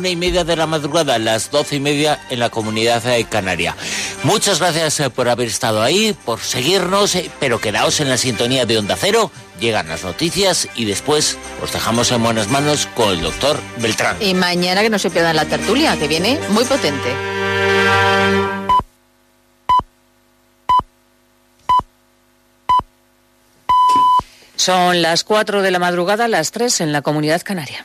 1:30 de la madrugada, a las 12:30 en la Comunidad Canaria. Muchas gracias por haber estado ahí, por seguirnos, pero quedaos en la sintonía de Onda Cero. Llegan las noticias y después os dejamos en buenas manos con el doctor Beltrán. Y mañana que no se pierdan la tertulia, que viene muy potente. Son las 4 de la madrugada, las 3 en la Comunidad Canaria.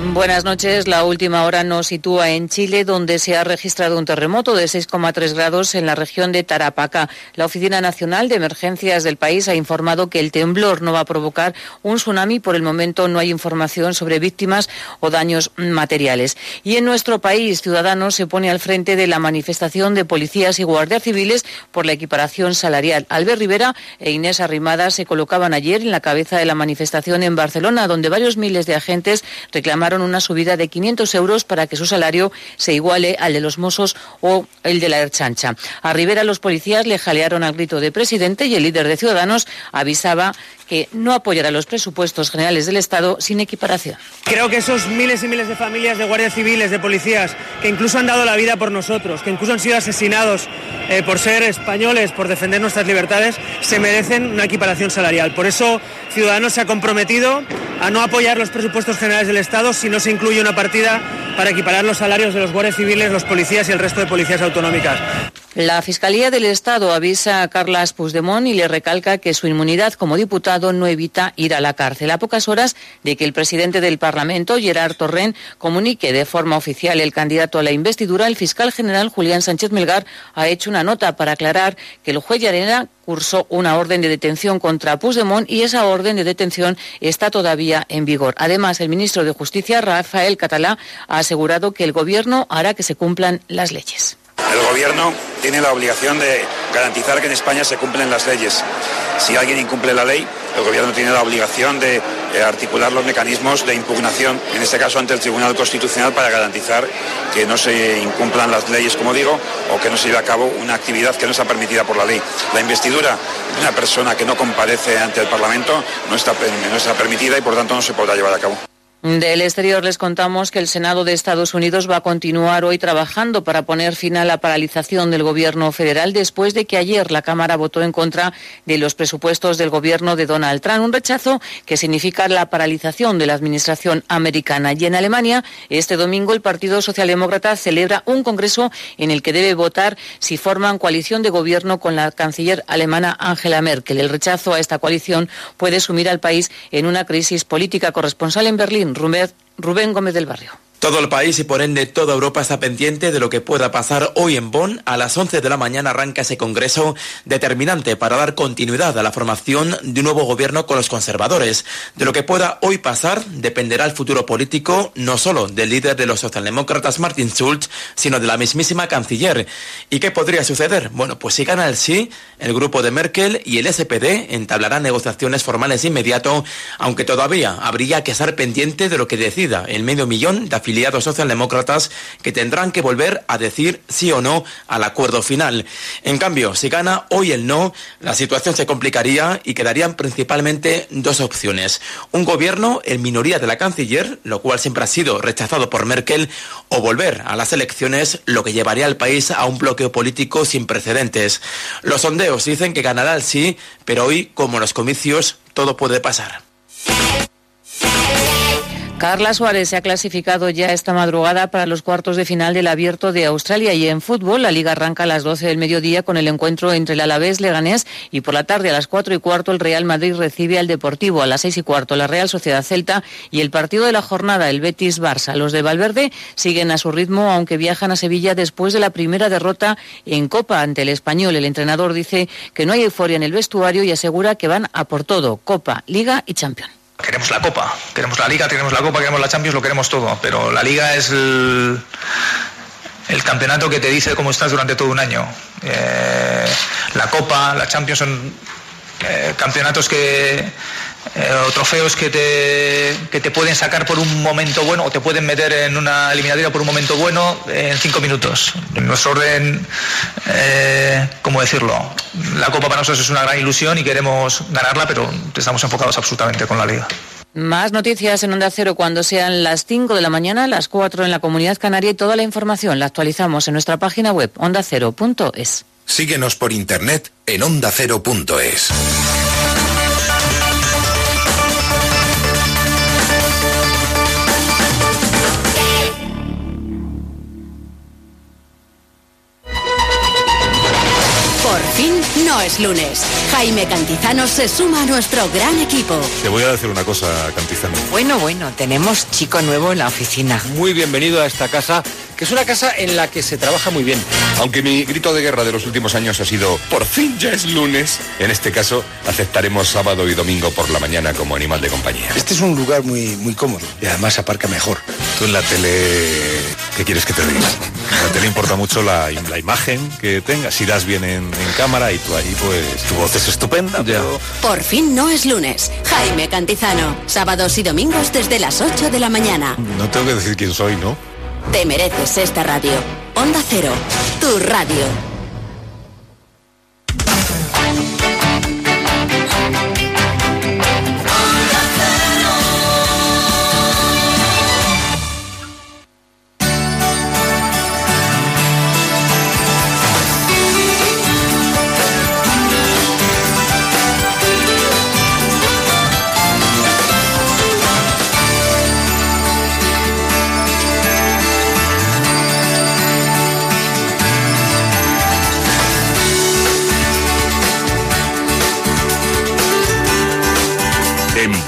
Buenas noches. La última hora nos sitúa en Chile, donde se ha registrado un terremoto de 6,3 grados en la región de Tarapacá. La Oficina Nacional de Emergencias del país ha informado que el temblor no va a provocar un tsunami. Por el momento no hay información sobre víctimas o daños materiales. Y en nuestro país, Ciudadanos se pone al frente de la manifestación de policías y guardias civiles por la equiparación salarial. Albert Rivera e Inés Arrimada se colocaban ayer en la cabeza de la manifestación en Barcelona, donde varios miles de agentes reclamaron una subida de 500 euros para que su salario se iguale al de los mozos o el de la Ertzaintza. A Rivera los policías le jalearon al grito de presidente y el líder de Ciudadanos avisaba que no apoyará los presupuestos generales del Estado sin equiparación. Creo que esos miles y miles de familias de guardias civiles, de policías, que incluso han dado la vida por nosotros, que incluso han sido asesinados por ser españoles, por defender nuestras libertades, se merecen una equiparación salarial. Por eso Ciudadanos se ha comprometido a no apoyar los presupuestos generales del Estado si no se incluye una partida para equiparar los salarios de los guardias civiles, los policías y el resto de policías autonómicas. La Fiscalía del Estado avisa a Carles Puigdemont y le recalca que su inmunidad como diputado no evita ir a la cárcel. A pocas horas de que el presidente del Parlamento, Gerard Torrent, comunique de forma oficial el candidato a la investidura, el fiscal general Julián Sánchez Melgar ha hecho una nota para aclarar que el juez Llarena cursó una orden de detención contra Puigdemont y esa orden de detención está todavía en vigor. Además, el ministro de Justicia, Rafael Catalá, ha asegurado que el gobierno hará que se cumplan las leyes. El gobierno tiene la obligación de garantizar que en España se cumplen las leyes. Si alguien incumple la ley, el gobierno tiene la obligación de articular los mecanismos de impugnación, en este caso ante el Tribunal Constitucional, para garantizar que no se incumplan las leyes, como digo, o que no se lleve a cabo una actividad que no está permitida por la ley. La investidura de una persona que no comparece ante el Parlamento no está permitida y, por tanto, no se podrá llevar a cabo. Del exterior les contamos que el Senado de Estados Unidos va a continuar hoy trabajando para poner fin a la paralización del gobierno federal después de que ayer la Cámara votó en contra de los presupuestos del gobierno de Donald Trump, un rechazo que significa la paralización de la administración americana. Y en Alemania, este domingo el Partido Socialdemócrata celebra un congreso en el que debe votar si forman coalición de gobierno con la canciller alemana Angela Merkel. El rechazo a esta coalición puede sumir al país en una crisis política. Corresponsal en Berlín, Rubén Gómez del Barrio. Todo el país y por ende toda Europa está pendiente de lo que pueda pasar hoy en Bonn. A las 11 de la mañana arranca ese congreso determinante para dar continuidad a la formación de un nuevo gobierno con los conservadores. De lo que pueda hoy pasar dependerá el futuro político, no solo del líder de los socialdemócratas Martin Schulz, sino de la mismísima canciller. ¿Y qué podría suceder? Bueno, pues si gana el sí, el grupo de Merkel y el SPD entablarán negociaciones formales de inmediato, aunque todavía habría que estar pendiente de lo que decida el medio millón de afiliados socialdemócratas que tendrán que volver a decir sí o no al acuerdo final. En cambio, si gana hoy el no, la situación se complicaría y quedarían principalmente dos opciones: un gobierno en minoría de la canciller, lo cual siempre ha sido rechazado por Merkel, o volver a las elecciones, lo que llevaría al país a un bloqueo político sin precedentes. Los sondeos dicen que ganará el sí, pero hoy, como en los comicios, todo puede pasar. Carla Suárez se ha clasificado ya esta madrugada para los cuartos de final del Abierto de Australia. Y en fútbol, la Liga arranca a las 12 del mediodía con el encuentro entre el Alavés-Leganés y por la tarde a las 4:15 el Real Madrid recibe al Deportivo, a las 6:15 la Real Sociedad Celta y el partido de la jornada, el Betis-Barça. Los de Valverde siguen a su ritmo, aunque viajan a Sevilla después de la primera derrota en Copa ante el Español. El entrenador dice que no hay euforia en el vestuario y asegura que van a por todo: Copa, Liga y Champions. Queremos la Copa, queremos la Liga, queremos la Copa, queremos la Champions, lo queremos todo. Pero la Liga es el campeonato que te dice cómo estás durante todo un año. La Copa, la Champions son campeonatos o trofeos que te pueden sacar por un momento bueno, o te pueden meter en una eliminatoria por un momento bueno en 5 minutos. En nuestro orden, ¿cómo decirlo? La Copa para nosotros es una gran ilusión y queremos ganarla, pero estamos enfocados absolutamente con la Liga. Más noticias en Onda Cero cuando sean las 5 de la mañana, las 4 en la Comunidad Canaria, y toda la información la actualizamos en nuestra página web ondacero.es. Síguenos por internet en ondacero.es. Por fin no es lunes. Jaime Cantizano se suma a nuestro gran equipo. Te voy a decir una cosa, Cantizano. Bueno, tenemos chico nuevo en la oficina. Muy bienvenido a esta casa, que es una casa en la que se trabaja muy bien. Aunque mi grito de guerra de los últimos años ha sido "por fin ya es lunes", en este caso aceptaremos sábado y domingo por la mañana como animal de compañía. Este es un lugar muy, muy cómodo y además aparca mejor. Tú en la tele, ¿qué quieres que te diga? A la tele importa mucho la imagen que tengas, si das bien en cámara, y tú ahí pues tu voz es estupenda. Pero... Por fin no es lunes. Jaime Cantizano, sábados y domingos desde las 8 de la mañana. No tengo que decir quién soy, ¿no? Te mereces esta radio. Onda Cero, tu radio.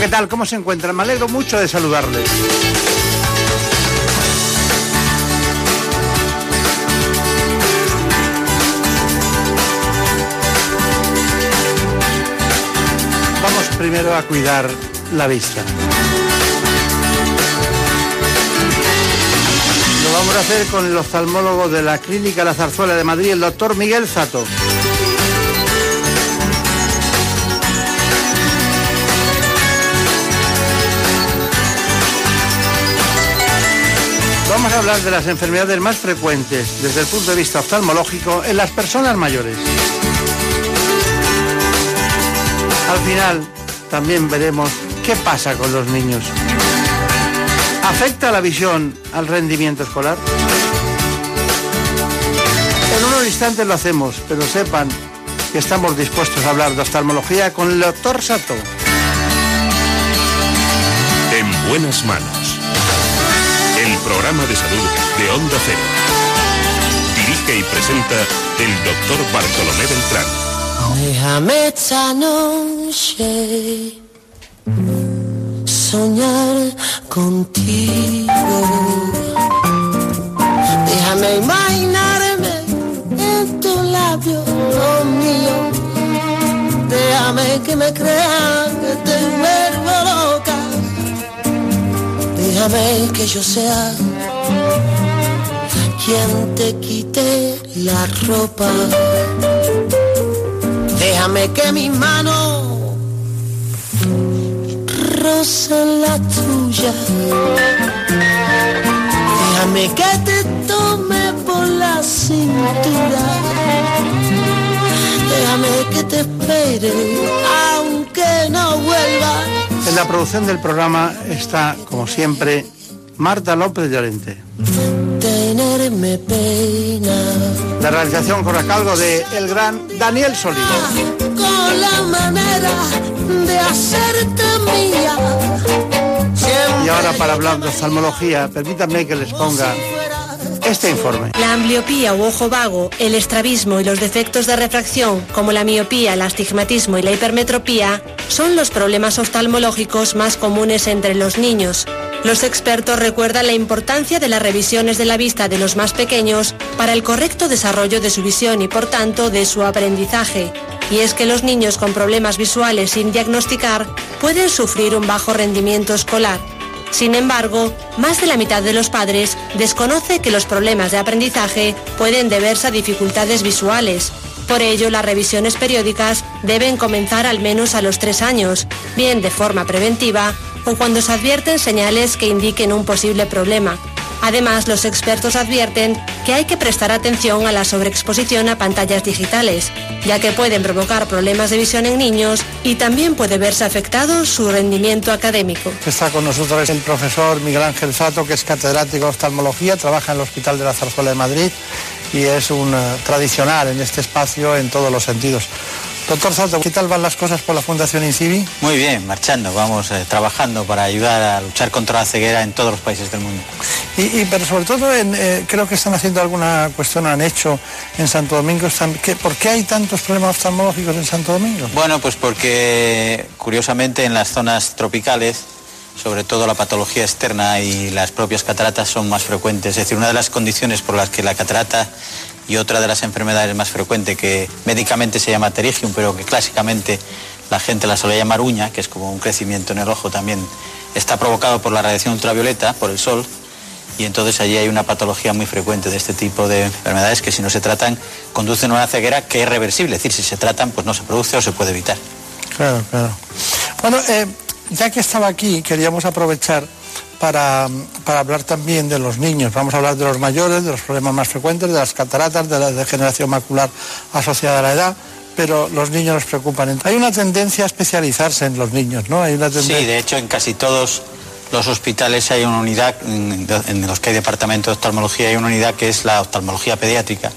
¿Qué tal? ¿Cómo se encuentran? Me alegro mucho de saludarles. Vamos primero a cuidar la vista. Lo vamos a hacer con el oftalmólogo de la Clínica La Zarzuela de Madrid, el doctor Miguel Zato. Vamos a hablar de las enfermedades más frecuentes desde el punto de vista oftalmológico en las personas mayores. Al final, también veremos qué pasa con los niños. ¿Afecta la visión al rendimiento escolar? En unos instantes lo hacemos, pero sepan que estamos dispuestos a hablar de oftalmología con el doctor Sato. En buenas manos. El programa de salud de Onda Cero. Dirige y presenta el Dr. Bartolomé Beltrán. Déjame esta noche soñar contigo. Déjame imaginarme en tu labio, oh mío. Déjame que me crean que te vuelvo loca. Déjame que yo sea quien te quite la ropa. Déjame que mis manos rocen la tuya. Déjame que te tome por la cintura. Déjame que te espere aunque no vuelva. En la producción del programa está, como siempre, Marta López Llorente. siempre me peina. La realización corre a cargo de el gran Daniel Solís. Con la manera de hacerte mía. Y ahora, para hablar de oftalmología, permítanme que les ponga este informe. La ambliopía u ojo vago, el estrabismo y los defectos de refracción, como la miopía, el astigmatismo y la hipermetropía, son los problemas oftalmológicos más comunes entre los niños. Los expertos recuerdan la importancia de las revisiones de la vista de los más pequeños para el correcto desarrollo de su visión y, por tanto, de su aprendizaje. Y es que los niños con problemas visuales sin diagnosticar pueden sufrir un bajo rendimiento escolar. Sin embargo, más de la mitad de los padres desconoce que los problemas de aprendizaje pueden deberse a dificultades visuales. Por ello, las revisiones periódicas deben comenzar al menos a los 3 años, bien de forma preventiva o cuando se advierten señales que indiquen un posible problema. Además, los expertos advierten que hay que prestar atención a la sobreexposición a pantallas digitales, ya que pueden provocar problemas de visión en niños y también puede verse afectado su rendimiento académico. Está con nosotros el profesor Miguel Ángel Zato, que es catedrático de oftalmología, trabaja en el Hospital de la Zarzuela de Madrid y es un tradicional en este espacio en todos los sentidos. Doctor Zato, ¿qué tal van las cosas por la Fundación Incivi? Muy bien, marchando, vamos trabajando para ayudar a luchar contra la ceguera en todos los países del mundo. Pero sobre todo, creo que están haciendo alguna cuestión, han hecho en Santo Domingo. ¿Por qué hay tantos problemas oftalmológicos en Santo Domingo? Bueno, pues porque, curiosamente, en las zonas tropicales, sobre todo la patología externa y las propias cataratas son más frecuentes. Es decir, una de las condiciones por las que la catarata y otra de las enfermedades más frecuentes, que médicamente se llama pterygium, pero que clásicamente la gente la suele llamar uña, que es como un crecimiento en el ojo, también está provocado por la radiación ultravioleta, por el sol, y entonces allí hay una patología muy frecuente de este tipo de enfermedades que, si no se tratan, conducen a una ceguera que es reversible. Es decir, si se tratan, pues no se produce o se puede evitar. Claro, claro. Bueno, ya que estaba aquí, queríamos aprovechar para hablar también de los niños. Vamos a hablar de los mayores, de los problemas más frecuentes, de las cataratas, de la degeneración macular asociada a la edad, pero los niños nos preocupan. Hay una tendencia a especializarse en los niños, ¿no? Hay una tendencia... Sí, de hecho, en casi todos los hospitales hay una unidad, en los que hay departamento de oftalmología, hay una unidad que es la oftalmología pediátrica.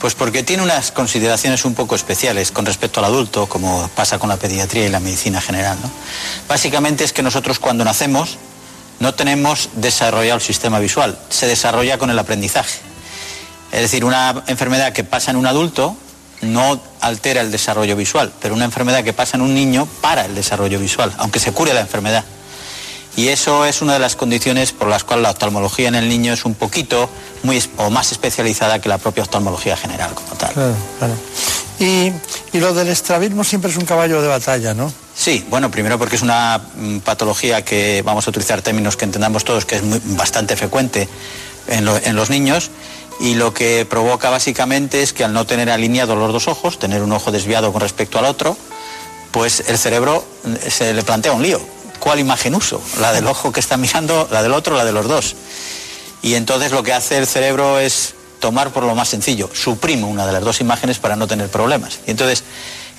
Pues porque tiene unas consideraciones un poco especiales con respecto al adulto, como pasa con la pediatría y la medicina general, ¿no? Básicamente es que nosotros, cuando nacemos, no tenemos desarrollado el sistema visual, se desarrolla con el aprendizaje. Es decir, una enfermedad que pasa en un adulto no altera el desarrollo visual, pero una enfermedad que pasa en un niño para el desarrollo visual, aunque se cure la enfermedad. Y eso es una de las condiciones por las cuales la oftalmología en el niño es un poquito más especializada que la propia oftalmología general como tal. Claro, claro. Y lo del estrabismo siempre es un caballo de batalla, ¿no? Sí, bueno, primero porque es una patología que, vamos a utilizar términos que entendamos todos, que es bastante frecuente en los niños, y lo que provoca básicamente es que, al no tener alineados los dos ojos, tener un ojo desviado con respecto al otro, pues el cerebro se le plantea un lío. ¿Cuál imagen uso? ¿La del ojo que está mirando, la del otro, la de los dos? Y entonces lo que hace el cerebro es tomar por lo más sencillo, suprime una de las dos imágenes para no tener problemas. Y entonces,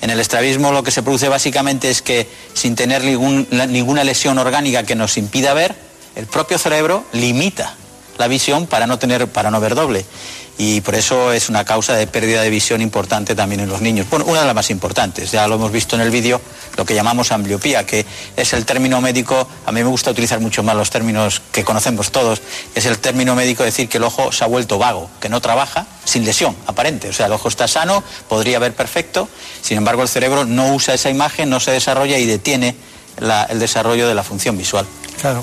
en el estrabismo lo que se produce básicamente es que, sin tener ninguna lesión orgánica que nos impida ver, el propio cerebro limita la visión para no ver doble. Y por eso es una causa de pérdida de visión importante también en los niños. Bueno, una de las más importantes, ya lo hemos visto en el vídeo, lo que llamamos ambliopía, que es el término médico. A mí me gusta utilizar mucho más los términos que conocemos todos. Es el término médico decir que el ojo se ha vuelto vago, que no trabaja, sin lesión aparente. O sea, el ojo está sano, podría ver perfecto, sin embargo el cerebro no usa esa imagen, no se desarrolla y detiene el desarrollo de la función visual. Claro.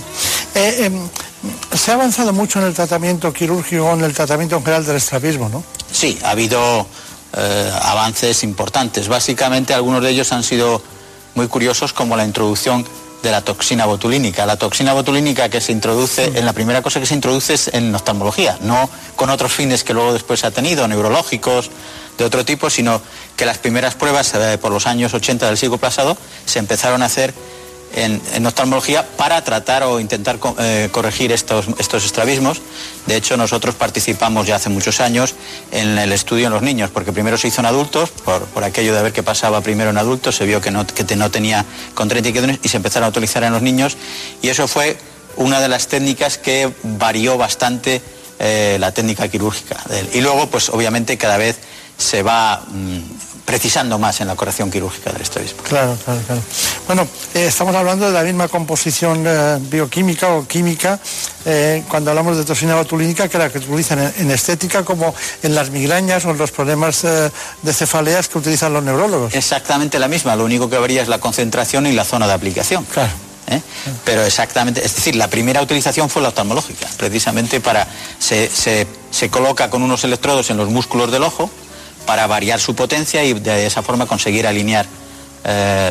Se ha avanzado mucho en el tratamiento quirúrgico, en el tratamiento en general del estrabismo, ¿no? Sí, ha habido avances importantes. Básicamente, algunos de ellos han sido muy curiosos, como la introducción de la toxina botulínica. La toxina botulínica que se introduce, sí, en la primera cosa que se introduce es en oftalmología, no con otros fines que luego después ha tenido, neurológicos, de otro tipo, sino que las primeras pruebas por los años 80 del siglo pasado se empezaron a hacer en oftalmología para tratar o intentar corregir estos estrabismos. De hecho, nosotros participamos ya hace muchos años en el estudio en los niños, porque primero se hizo en adultos, por aquello de ver qué pasaba primero en adultos, se vio que no tenía contraindicaciones y se empezaron a utilizar en los niños, y eso fue una de las técnicas que varió bastante la técnica quirúrgica. Y luego, pues obviamente cada vez se va precisando más en la corrección quirúrgica del estrabismo. Claro, claro, claro. Bueno, estamos hablando de la misma composición bioquímica o química cuando hablamos de toxina botulínica que la que utilizan en estética, como en las migrañas o en los problemas de cefaleas que utilizan los neurólogos. Exactamente la misma, lo único que varía es la concentración y la zona de aplicación. Claro. Pero exactamente, es decir, la primera utilización fue la oftalmológica, precisamente para se coloca con unos electrodos en los músculos del ojo para variar su potencia y de esa forma conseguir alinear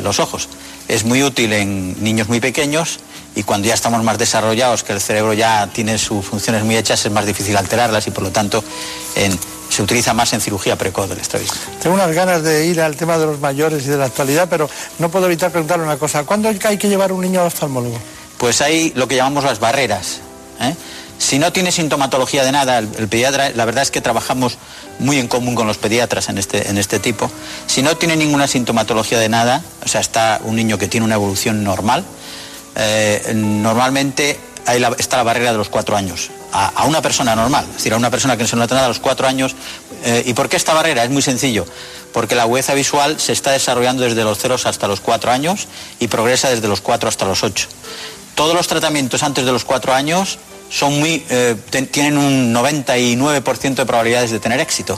los ojos. Es muy útil en niños muy pequeños, y cuando ya estamos más desarrollados, que el cerebro ya tiene sus funciones muy hechas, es más difícil alterarlas, y por lo tanto se utiliza más en cirugía precoz del estrabismo. Tengo unas ganas de ir al tema de los mayores y de la actualidad, pero no puedo evitar preguntarle una cosa. ¿Cuándo hay que llevar un niño al oftalmólogo? Pues hay lo que llamamos las barreras, ¿eh? Si no tiene sintomatología de nada, el pediatra, la verdad es que trabajamos muy en común con los pediatras en este tipo. Si no tiene ninguna sintomatología de nada, o sea, está un niño que tiene una evolución normal, normalmente está la barrera de los 4 años, a una persona normal, es decir, a una persona que no se nota nada a los 4 años. ¿Y por qué esta barrera? Es muy sencillo, porque la agudeza visual se está desarrollando desde los 0 hasta los 4 años y progresa desde los 4 hasta los 8. Todos los tratamientos antes de los 4 años... tienen un 99% de probabilidades de tener éxito.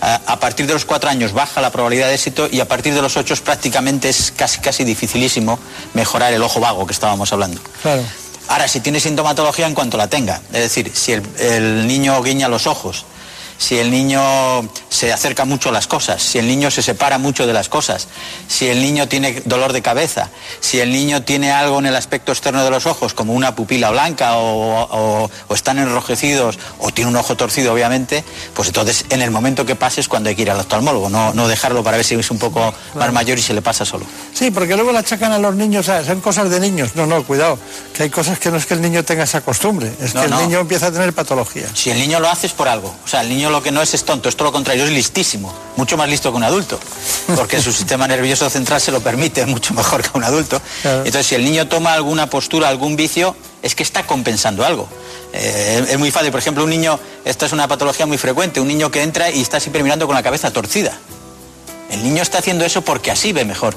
A partir de los 4 años baja la probabilidad de éxito, y a partir de los 8 prácticamente es casi dificilísimo mejorar el ojo vago que estábamos hablando. Claro. Ahora, si tiene sintomatología, en cuanto la tenga, es decir, si el niño guiña los ojos, si el niño se acerca mucho a las cosas, si el niño se separa mucho de las cosas, si el niño tiene dolor de cabeza, si el niño tiene algo en el aspecto externo de los ojos, como una pupila blanca o están enrojecidos, o tiene un ojo torcido, obviamente, pues entonces en el momento que pase es cuando hay que ir al oftalmólogo, no dejarlo para ver si es un poco más mayor y se le pasa solo. Sí, porque luego la achacan a los niños, ¿sabes? Son cosas de niños. No, cuidado, que hay cosas que no es que el niño tenga esa costumbre, es que el niño empieza a tener patología. Si el niño lo hace es por algo, o sea, el niño lo que no es tonto, es todo lo contrario, es listísimo, mucho más listo que un adulto, porque su sistema nervioso central se lo permite mucho mejor que un adulto. Claro. Entonces, si el niño toma alguna postura, algún vicio, es que está compensando algo. Es muy fácil, por ejemplo, un niño, esta es una patología muy frecuente, un niño que entra y está siempre mirando con la cabeza torcida. El niño está haciendo eso porque así ve mejor.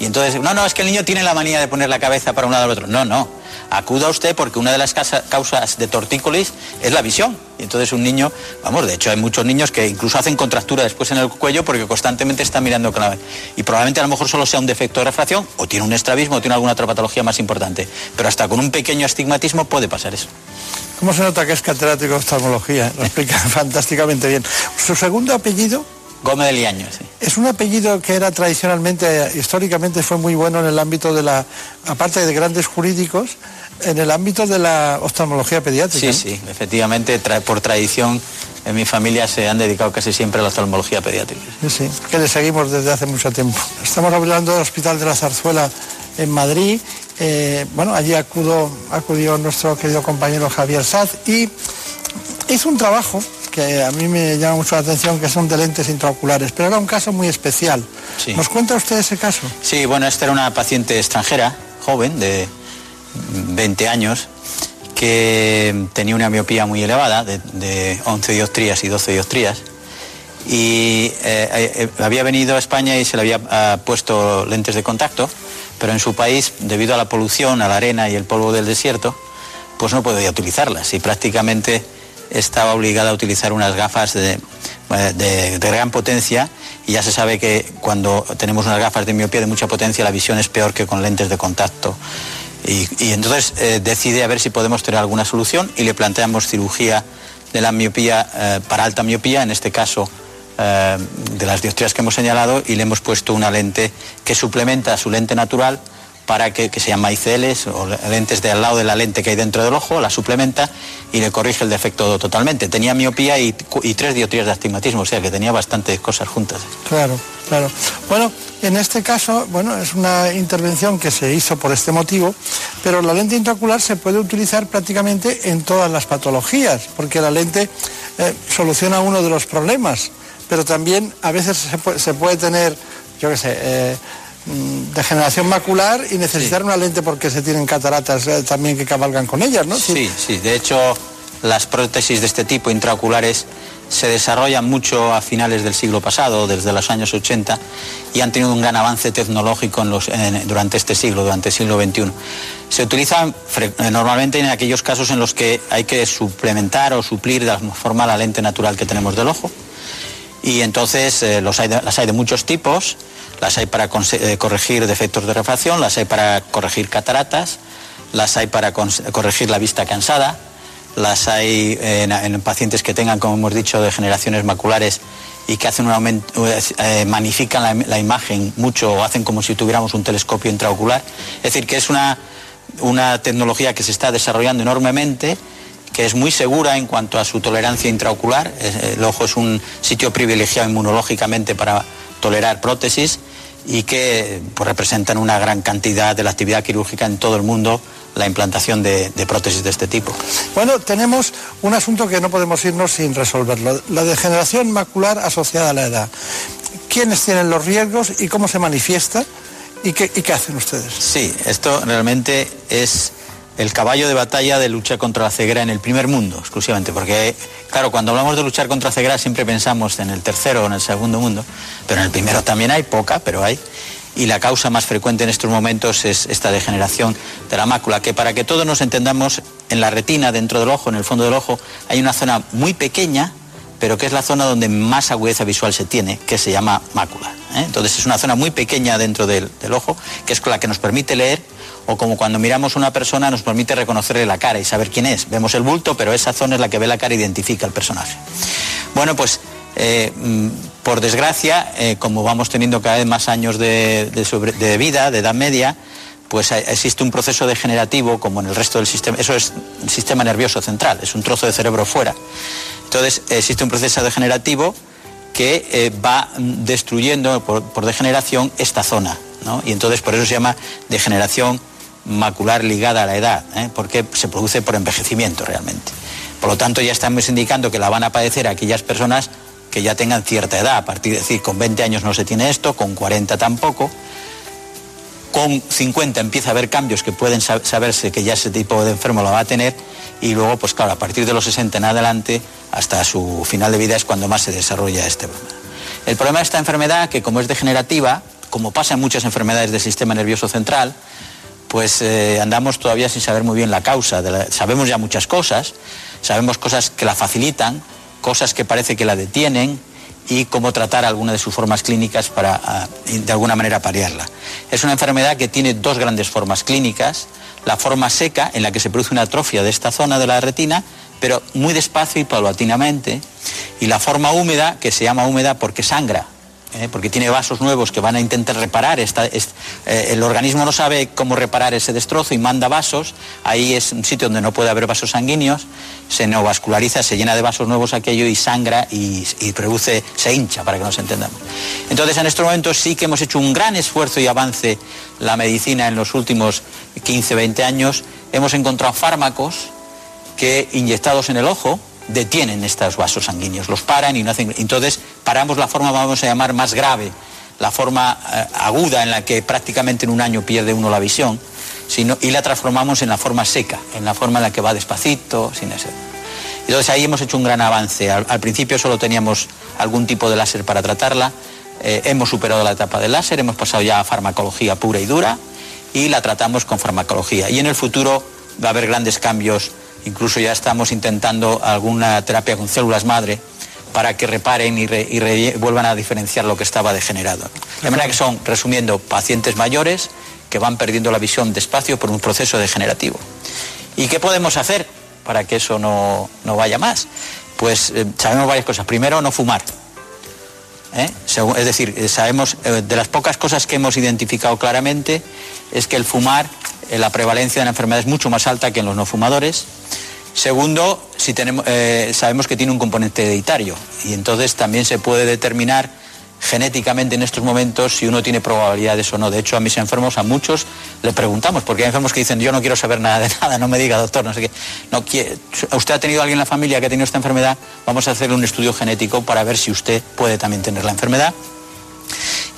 Y entonces, no, es que el niño tiene la manía de poner la cabeza para un lado al otro. No, acuda usted, porque una de las causas de tortícolis es la visión. Y entonces un niño, de hecho hay muchos niños que incluso hacen contractura después en el cuello porque constantemente está mirando con la vez. Y probablemente a lo mejor solo sea un defecto de refracción, o tiene un estrabismo, o tiene alguna otra patología más importante. Pero hasta con un pequeño astigmatismo puede pasar eso. ¿Cómo se nota que es catedrático de oftalmología? Lo explica fantásticamente bien. ¿Su segundo apellido? Gómez de Liaño, sí. Es un apellido que era tradicionalmente, históricamente fue muy bueno en el ámbito de la, aparte de grandes jurídicos, en el ámbito de la oftalmología pediátrica. Sí, sí, efectivamente, por tradición en mi familia se han dedicado casi siempre a la oftalmología pediátrica. Sí, sí, que le seguimos desde hace mucho tiempo. Estamos hablando del Hospital de la Zarzuela en Madrid. Allí acudió nuestro querido compañero Javier Saz y hizo un trabajo que a mí me llama mucho la atención, que son de lentes intraoculares, pero era un caso muy especial. Sí. ¿Nos cuenta usted ese caso? Sí, esta era una paciente extranjera, joven, de 20 años, que tenía una miopía muy elevada, de 11 dioptrías y 12 dioptrías, y había venido a España y se le había puesto lentes de contacto, pero en su país, debido a la polución, a la arena y el polvo del desierto, pues no podía utilizarlas, y prácticamente estaba obligada a utilizar unas gafas de gran potencia, y ya se sabe que cuando tenemos unas gafas de miopía de mucha potencia la visión es peor que con lentes de contacto. Y entonces decide a ver si podemos tener alguna solución, y le planteamos cirugía de la miopía para alta miopía, en este caso de las dioptrías que hemos señalado, y le hemos puesto una lente que suplementa su lente natural, para que se llama ICLs o lentes de al lado de la lente que hay dentro del ojo, la suplementa y le corrige el defecto totalmente. Tenía miopía y 3 dioptrías de astigmatismo, o sea que tenía bastantes cosas juntas. Claro, claro. Bueno, en este caso, es una intervención que se hizo por este motivo, pero la lente intraocular se puede utilizar prácticamente en todas las patologías, porque la lente soluciona uno de los problemas, pero también a veces se puede tener, yo qué sé, degeneración macular y necesitar una lente porque se tienen cataratas también que cabalgan con ellas, ¿no? Sí, sí, de hecho Las prótesis de este tipo intraoculares se desarrollan mucho a finales del siglo pasado, desde los años 80, y han tenido un gran avance tecnológico durante este siglo, durante el siglo XXI. Se utilizan normalmente en aquellos casos en los que hay que suplementar o suplir de alguna forma la lente natural que tenemos del ojo. Y entonces las hay de muchos tipos, las hay para corregir defectos de refracción, las hay para corregir cataratas, las hay para corregir la vista cansada, las hay en pacientes que tengan, como hemos dicho, degeneraciones maculares y que hacen un aumento, magnifican la imagen mucho o hacen como si tuviéramos un telescopio intraocular. Es decir, que es una tecnología que se está desarrollando enormemente, que es muy segura en cuanto a su tolerancia intraocular. El ojo es un sitio privilegiado inmunológicamente para tolerar prótesis y que pues, representan una gran cantidad de la actividad quirúrgica en todo el mundo, la implantación de prótesis de este tipo. Bueno, tenemos un asunto que no podemos irnos sin resolverlo, la degeneración macular asociada a la edad. ¿Quiénes tienen los riesgos y cómo se manifiesta y qué hacen ustedes? Sí, esto realmente es el caballo de batalla de lucha contra la ceguera en el primer mundo, exclusivamente, porque, claro, cuando hablamos de luchar contra la ceguera siempre pensamos en el tercero o en el segundo mundo, pero en el primero también hay, poca, pero hay, y la causa más frecuente en estos momentos es esta degeneración de la mácula, que para que todos nos entendamos, en la retina, dentro del ojo, en el fondo del ojo, hay una zona muy pequeña, pero que es la zona donde más agudeza visual se tiene, que se llama mácula, ¿eh? Entonces es una zona muy pequeña dentro del ojo, que es la que nos permite leer, o como cuando miramos a una persona nos permite reconocerle la cara y saber quién es. Vemos el bulto, pero esa zona es la que ve la cara e identifica al personaje. Bueno, pues por desgracia, como vamos teniendo cada vez más años de vida, de edad media, pues existe un proceso degenerativo como en el resto del sistema. Eso es el sistema nervioso central, es un trozo de cerebro fuera. Entonces existe un proceso degenerativo que va destruyendo por degeneración esta zona, ¿no? Y entonces por eso se llama degeneración macular ligada a la edad, ¿eh? Porque se produce por envejecimiento realmente. Por lo tanto ya estamos indicando que la van a padecer aquellas personas que ya tengan cierta edad, a partir de decir con 20 años no se tiene esto, con 40 tampoco, con 50 empieza a haber cambios que pueden saberse que ya ese tipo de enfermo lo va a tener, y luego pues claro, a partir de los 60 en adelante hasta su final de vida es cuando más se desarrolla este problema. El problema de esta enfermedad, que como es degenerativa, como pasa en muchas enfermedades del sistema nervioso central, pues andamos todavía sin saber muy bien la causa. Sabemos ya muchas cosas, sabemos cosas que la facilitan, cosas que parece que la detienen, y cómo tratar alguna de sus formas clínicas para, de alguna manera, paliarla. Es una enfermedad que tiene dos grandes formas clínicas. La forma seca, en la que se produce una atrofia de esta zona de la retina, pero muy despacio y paulatinamente. Y la forma húmeda, que se llama húmeda porque sangra, porque tiene vasos nuevos que van a intentar reparar. El organismo no sabe cómo reparar ese destrozo y manda vasos. Ahí es un sitio donde no puede haber vasos sanguíneos, se neovasculariza, se llena de vasos nuevos aquello y sangra y produce, se hincha, para que nos entendamos. Entonces en estos momentos sí que hemos hecho un gran esfuerzo y avance la medicina en los últimos 15-20 años. Hemos encontrado fármacos que inyectados en el ojo detienen estos vasos sanguíneos, los paran y no hacen. Entonces paramos la forma, vamos a llamar, más grave, la forma aguda en la que prácticamente en un año pierde uno la visión, y la transformamos en la forma seca, en la forma en la que va despacito, sin ese. Entonces ahí hemos hecho un gran avance. Al principio solo teníamos algún tipo de láser para tratarla, hemos superado la etapa del láser, hemos pasado ya a farmacología pura y dura y la tratamos con farmacología, y en el futuro va a haber grandes cambios. Incluso ya estamos intentando alguna terapia con células madre para que reparen y vuelvan a diferenciar lo que estaba degenerado, ¿no? De manera que son, resumiendo, pacientes mayores que van perdiendo la visión despacio por un proceso degenerativo. ¿Y qué podemos hacer para que eso no vaya más? Pues sabemos varias cosas. Primero, no fumar, ¿eh? Es decir, sabemos, de las pocas cosas que hemos identificado claramente, es que el fumar, la prevalencia de la enfermedad es mucho más alta que en los no fumadores. Segundo, sabemos que tiene un componente hereditario, y entonces también se puede determinar genéticamente en estos momentos si uno tiene probabilidades o no. De hecho, a mis enfermos, a muchos, le preguntamos, porque hay enfermos que dicen, yo no quiero saber nada de nada, no me diga doctor, no sé qué. No, ¿usted ha tenido a alguien en la familia que ha tenido esta enfermedad? Vamos a hacerle un estudio genético para ver si usted puede también tener la enfermedad.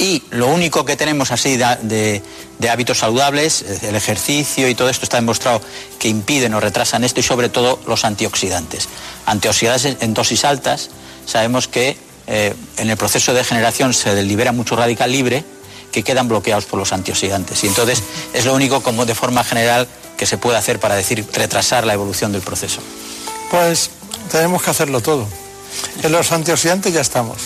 y lo único que tenemos así de hábitos saludables, el ejercicio y todo esto está demostrado que impiden o retrasan esto, y sobre todo los antioxidantes. Antioxidantes en dosis altas, sabemos que en el proceso de generación se libera mucho radical libre que quedan bloqueados por los antioxidantes, y entonces es lo único como de forma general que se puede hacer para decir retrasar la evolución del proceso. Pues tenemos que hacerlo todo. En los antioxidantes ya estamos.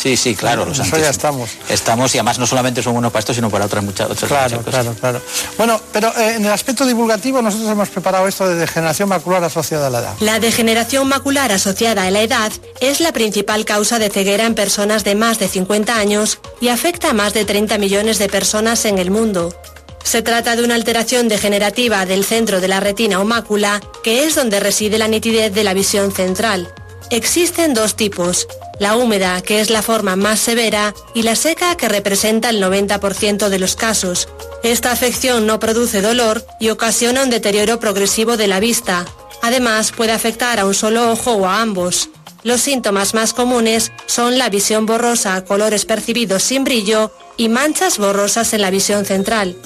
Sí, sí, claro, los antioxidantes. Ya estamos. Estamos, y además no solamente son buenos para esto, sino para otras claro, muchas cosas. Claro, claro. Bueno, pero en el aspecto divulgativo nosotros hemos preparado esto de degeneración macular asociada a la edad. La degeneración macular asociada a la edad es la principal causa de ceguera en personas de más de 50 años y afecta a más de 30 millones de personas en el mundo. Se trata de una alteración degenerativa del centro de la retina o mácula, que es donde reside la nitidez de la visión central. Existen dos tipos: la húmeda, que es la forma más severa, y la seca, que representa el 90% de los casos. Esta afección no produce dolor y ocasiona un deterioro progresivo de la vista. Además, puede afectar a un solo ojo o a ambos. Los síntomas más comunes son la visión borrosa, colores percibidos sin brillo y manchas borrosas en la visión central.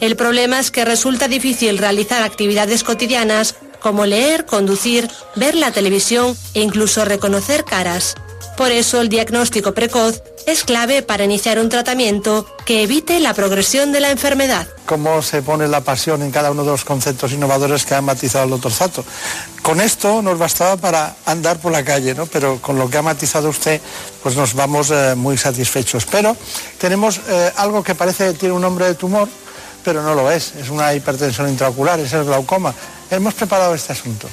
El problema es que resulta difícil realizar actividades cotidianas como leer, conducir, ver la televisión e incluso reconocer caras. Por eso el diagnóstico precoz es clave para iniciar un tratamiento que evite la progresión de la enfermedad. Cómo se pone la pasión en cada uno de los conceptos innovadores que ha matizado el doctor Zato. Con esto nos bastaba para andar por la calle, ¿no? Pero con lo que ha matizado usted, pues nos vamos muy satisfechos. Pero tenemos algo que parece que tiene un nombre de tumor, pero no lo es una hipertensión intraocular, es el glaucoma. Hemos preparado este asunto.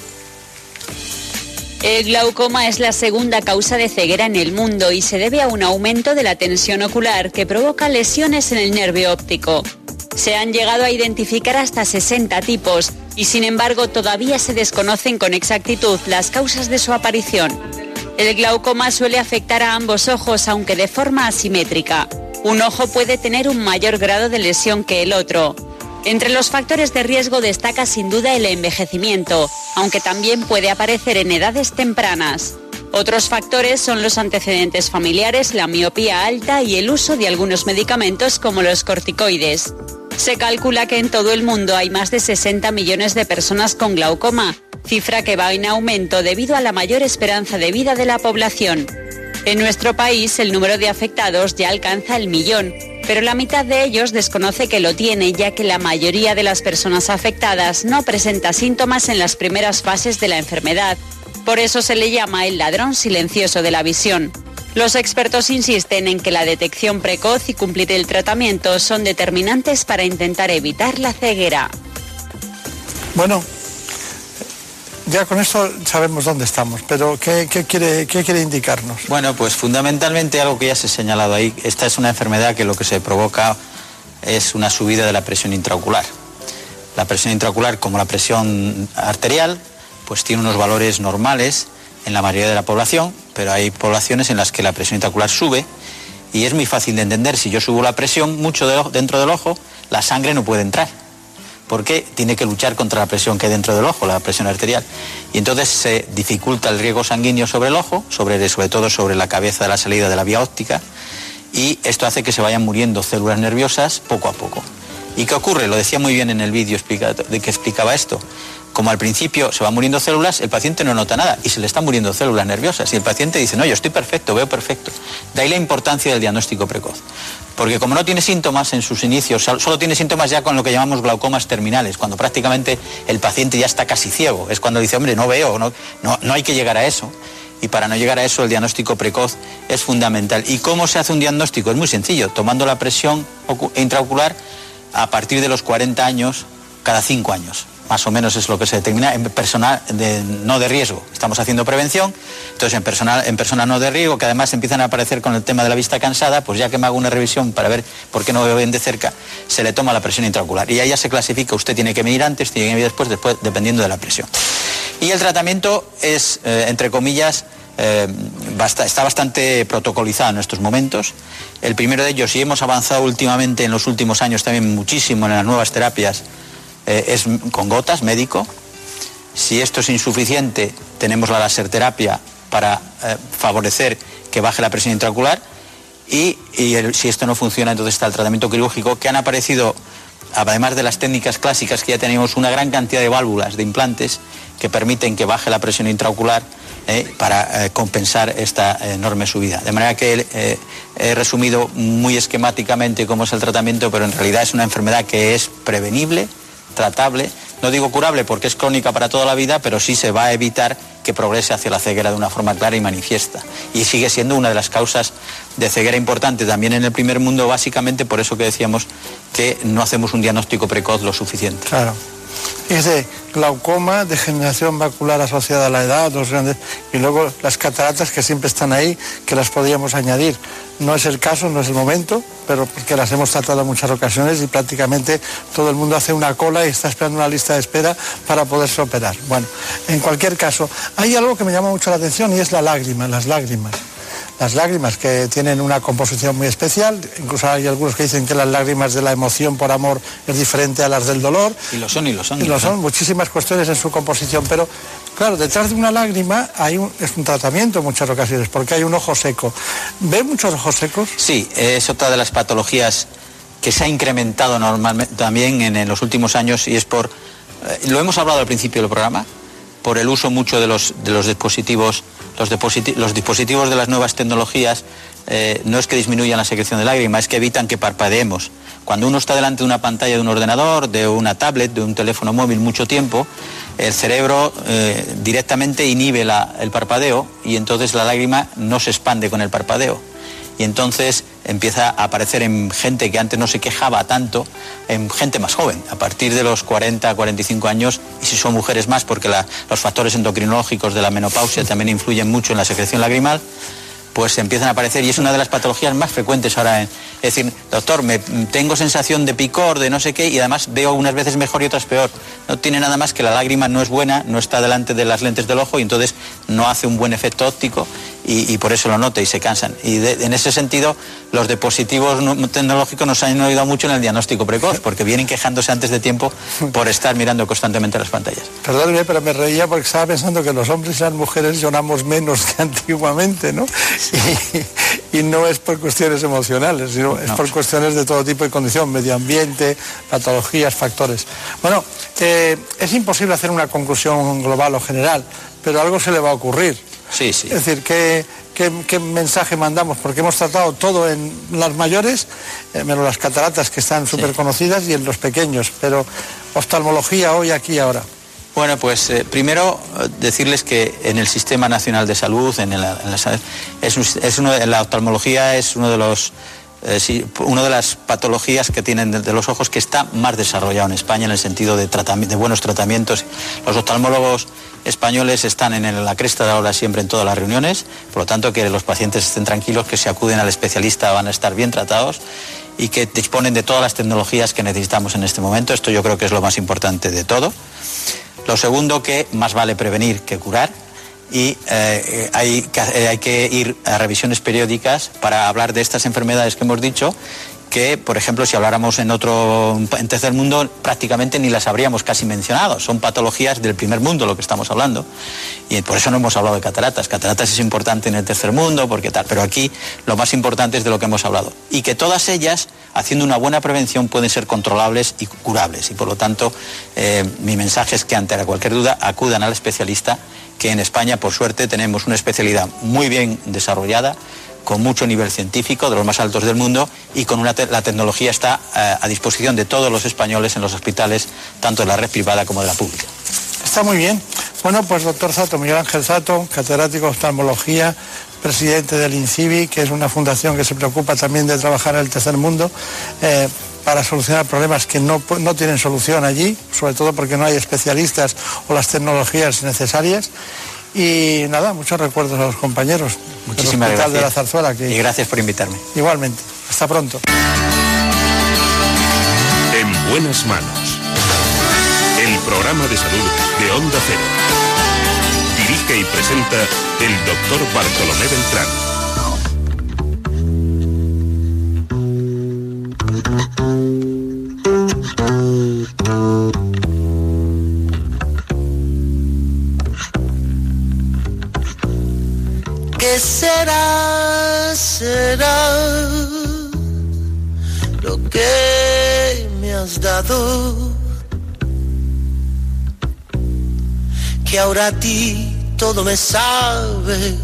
El glaucoma es la segunda causa de ceguera en el mundo y se debe a un aumento de la tensión ocular que provoca lesiones en el nervio óptico. Se han llegado a identificar hasta 60 tipos y, sin embargo, todavía se desconocen con exactitud las causas de su aparición. El glaucoma suele afectar a ambos ojos, aunque de forma asimétrica. Un ojo puede tener un mayor grado de lesión que el otro. Entre los factores de riesgo destaca sin duda el envejecimiento, aunque también puede aparecer en edades tempranas. Otros factores son los antecedentes familiares, la miopía alta y el uso de algunos medicamentos como los corticoides. Se calcula que en todo el mundo hay más de 60 millones de personas con glaucoma, cifra que va en aumento debido a la mayor esperanza de vida de la población. En nuestro país el número de afectados ya alcanza el millón, pero la mitad de ellos desconoce que lo tiene, ya que la mayoría de las personas afectadas no presenta síntomas en las primeras fases de la enfermedad. Por eso se le llama el ladrón silencioso de la visión. Los expertos insisten en que la detección precoz y cumplir el tratamiento son determinantes para intentar evitar la ceguera. Bueno, ya con esto sabemos dónde estamos, pero ¿qué quiere indicarnos? Bueno, pues fundamentalmente algo que ya se ha señalado ahí. Esta es una enfermedad que lo que se provoca es una subida de la presión intraocular. La presión intraocular, como la presión arterial, pues tiene unos valores normales en la mayoría de la población, pero hay poblaciones en las que la presión intraocular sube y es muy fácil de entender. Si yo subo la presión mucho dentro del ojo, la sangre no puede entrar, porque tiene que luchar contra la presión que hay dentro del ojo, la presión arterial. Y entonces se dificulta el riego sanguíneo sobre el ojo, sobre todo sobre la cabeza de la salida de la vía óptica, y esto hace que se vayan muriendo células nerviosas poco a poco. ¿Y qué ocurre? Lo decía muy bien en el vídeo que explicaba esto. Como al principio se van muriendo células, el paciente no nota nada y se le están muriendo células nerviosas. Y el paciente dice, no, yo estoy perfecto, veo perfecto. De ahí la importancia del diagnóstico precoz. Porque como no tiene síntomas en sus inicios, solo tiene síntomas ya con lo que llamamos glaucomas terminales, cuando prácticamente el paciente ya está casi ciego. Es cuando dice, hombre, no veo, no hay que llegar a eso. Y para no llegar a eso, el diagnóstico precoz es fundamental. ¿Y cómo se hace un diagnóstico? Es muy sencillo, tomando la presión intraocular a partir de los 40 años, cada 5 años. Más o menos es lo que se determina en personal no de riesgo. Estamos haciendo prevención, entonces en personas no de riesgo, que además empiezan a aparecer con el tema de la vista cansada, pues ya que me hago una revisión para ver por qué no veo bien de cerca, se le toma la presión intraocular. Y ahí ya se clasifica, usted tiene que medir antes, tiene que medir después dependiendo de la presión. Y el tratamiento es, entre comillas, está bastante protocolizado en estos momentos. El primero de ellos, y hemos avanzado últimamente en los últimos años también muchísimo en las nuevas terapias, es con gotas, médico. Si esto es insuficiente, tenemos la láser terapia para favorecer que baje la presión intraocular. Si esto no funciona, entonces está el tratamiento quirúrgico, que han aparecido, además de las técnicas clásicas que ya tenemos, una gran cantidad de válvulas, de implantes, que permiten que baje la presión intraocular para compensar esta enorme subida. De manera que he resumido muy esquemáticamente cómo es el tratamiento, pero en realidad es una enfermedad que es prevenible, tratable, no digo curable porque es crónica para toda la vida, pero sí se va a evitar que progrese hacia la ceguera de una forma clara y manifiesta. Y sigue siendo una de las causas de ceguera importante también en el primer mundo, básicamente por eso que decíamos que no hacemos un diagnóstico precoz lo suficiente. Claro. Es de glaucoma, degeneración macular asociada a la edad, dos grandes, y luego las cataratas que siempre están ahí, que las podríamos añadir. No es el caso, no es el momento, pero porque las hemos tratado en muchas ocasiones y prácticamente todo el mundo hace una cola y está esperando una lista de espera para poderse operar. Bueno, en cualquier caso, hay algo que me llama mucho la atención y es la lágrima, las lágrimas. Las lágrimas que tienen una composición muy especial, incluso hay algunos que dicen que las lágrimas de la emoción por amor es diferente a las del dolor. Y lo son, y lo son. Y lo son, muchísimas cuestiones en su composición, pero claro, detrás de una lágrima hay es un tratamiento en muchas ocasiones, porque hay un ojo seco. ¿Ve muchos ojos secos? Sí, es otra de las patologías que se ha incrementado normalmente también en los últimos años y es por, lo hemos hablado al principio del programa, por el uso mucho de los dispositivos. Los dispositivos de las nuevas tecnologías no es que disminuyan la secreción de lágrimas, es que evitan que parpadeemos. Cuando uno está delante de una pantalla de un ordenador, de una tablet, de un teléfono móvil mucho tiempo, el cerebro directamente inhibe el parpadeo y entonces la lágrima no se expande con el parpadeo. Y entonces empieza a aparecer en gente que antes no se quejaba tanto, en gente más joven, a partir de los 40, 45 años, y si son mujeres más, porque los factores endocrinológicos de la menopausia también influyen mucho en la secreción lagrimal, pues empiezan a aparecer, y es una de las patologías más frecuentes ahora. Es decir, doctor, tengo sensación de picor, de no sé qué, y además veo unas veces mejor y otras peor. No tiene nada más que la lágrima no es buena, no está delante de las lentes del ojo, y entonces no hace un buen efecto óptico, y por eso lo nota y se cansan. Y en ese sentido, los dispositivos tecnológicos nos han ayudado mucho en el diagnóstico precoz, porque vienen quejándose antes de tiempo por estar mirando constantemente las pantallas. Perdóneme, pero me reía porque estaba pensando que los hombres y las mujeres lloramos menos que antiguamente, ¿no? Y no es por cuestiones emocionales, sino es por cuestiones de todo tipo y condición, medio ambiente, patologías, factores. Bueno, es imposible hacer una conclusión global o general, pero algo se le va a ocurrir. Sí, sí. Es decir, ¿qué mensaje mandamos? Porque hemos tratado todo en las mayores, menos las cataratas que están súper conocidas, y en los pequeños, pero oftalmología hoy, aquí y ahora. Bueno, pues primero decirles que en el Sistema Nacional de Salud, la oftalmología es una de las patologías que tienen de los ojos que está más desarrollado en España en el sentido de buenos tratamientos. Los oftalmólogos españoles están en la cresta de la ola siempre en todas las reuniones, por lo tanto que los pacientes estén tranquilos, que si acuden al especialista van a estar bien tratados y que disponen de todas las tecnologías que necesitamos en este momento. Esto yo creo que es lo más importante de todo. Lo segundo, que más vale prevenir que curar y hay que ir a revisiones periódicas para hablar de estas enfermedades que hemos dicho, que por ejemplo si habláramos en tercer mundo prácticamente ni las habríamos casi mencionado, son patologías del primer mundo lo que estamos hablando y por eso no hemos hablado de cataratas. Cataratas es importante en el tercer mundo porque tal, pero aquí lo más importante es de lo que hemos hablado y que todas ellas haciendo una buena prevención pueden ser controlables y curables y por lo tanto mi mensaje es que ante cualquier duda acudan al especialista, que en España por suerte tenemos una especialidad muy bien desarrollada, con mucho nivel científico, de los más altos del mundo, y con la tecnología está a disposición de todos los españoles en los hospitales, tanto de la red privada como de la pública. Está muy bien. Bueno, pues doctor Zato, Miguel Ángel Zato, catedrático de oftalmología, presidente del INCIBI, que es una fundación que se preocupa también de trabajar en el tercer mundo, para solucionar problemas que no tienen solución allí, sobre todo porque no hay especialistas o las tecnologías necesarias. Y nada, muchos recuerdos a los compañeros muchísimas del Hospital de la Zarzuela. Y gracias por invitarme. Igualmente. Hasta pronto. En buenas manos. El programa de salud de Onda Cero. Dirige y presenta el doctor Bartolomé Beltrán. ¿Qué será? lo que me has dado, que ahora a ti todo me sabe,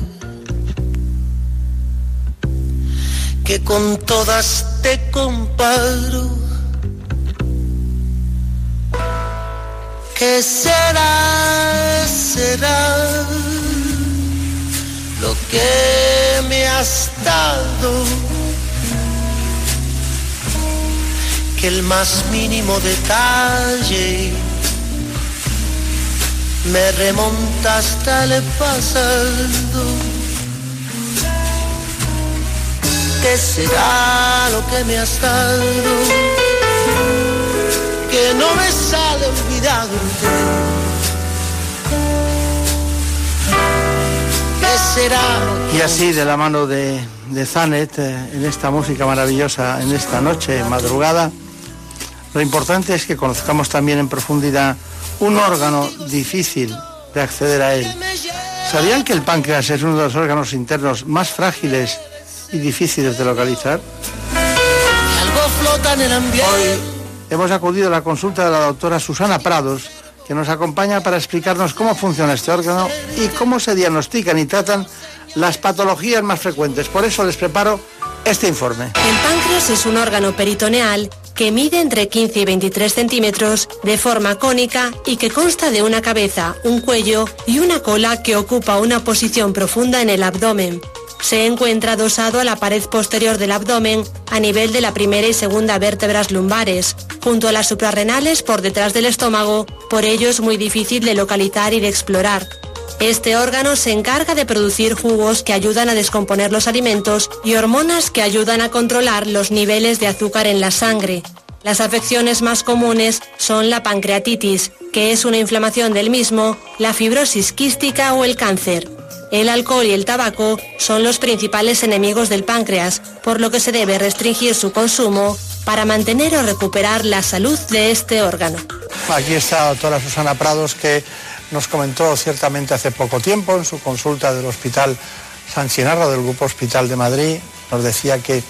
que con todas te comparo, que será, será lo que me has dado, que el más mínimo detalle me remonta hasta el pasado. ¿Qué será lo que me has dado? Que no me sale olvidarte. ¿Qué será lo que... Y así de la mano de Zanet, en esta música maravillosa, en esta noche, madrugada. Lo importante es que conozcamos también en profundidad un órgano difícil de acceder a él. ¿Sabían que el páncreas es uno de los órganos internos más frágiles y difíciles de localizar? Hoy hemos acudido a la consulta de la doctora Susana Prados, que nos acompaña para explicarnos cómo funciona este órgano y cómo se diagnostican y tratan las patologías más frecuentes. Por eso les preparo este informe. El páncreas es un órgano peritoneal que mide entre 15 y 23 centímetros, de forma cónica y que consta de una cabeza, un cuello y una cola que ocupa una posición profunda en el abdomen. Se encuentra adosado a la pared posterior del abdomen, a nivel de la primera y segunda vértebras lumbares, junto a las suprarrenales por detrás del estómago, por ello es muy difícil de localizar y de explorar. Este órgano se encarga de producir jugos que ayudan a descomponer los alimentos y hormonas que ayudan a controlar los niveles de azúcar en la sangre. Las afecciones más comunes son la pancreatitis, que es una inflamación del mismo, la fibrosis quística o el cáncer. El alcohol y el tabaco son los principales enemigos del páncreas, por lo que se debe restringir su consumo para mantener o recuperar la salud de este órgano. Aquí está la doctora Susana Prados, que nos comentó ciertamente hace poco tiempo en su consulta del Hospital San Chinarra, del Grupo Hospital de Madrid. Nos decía que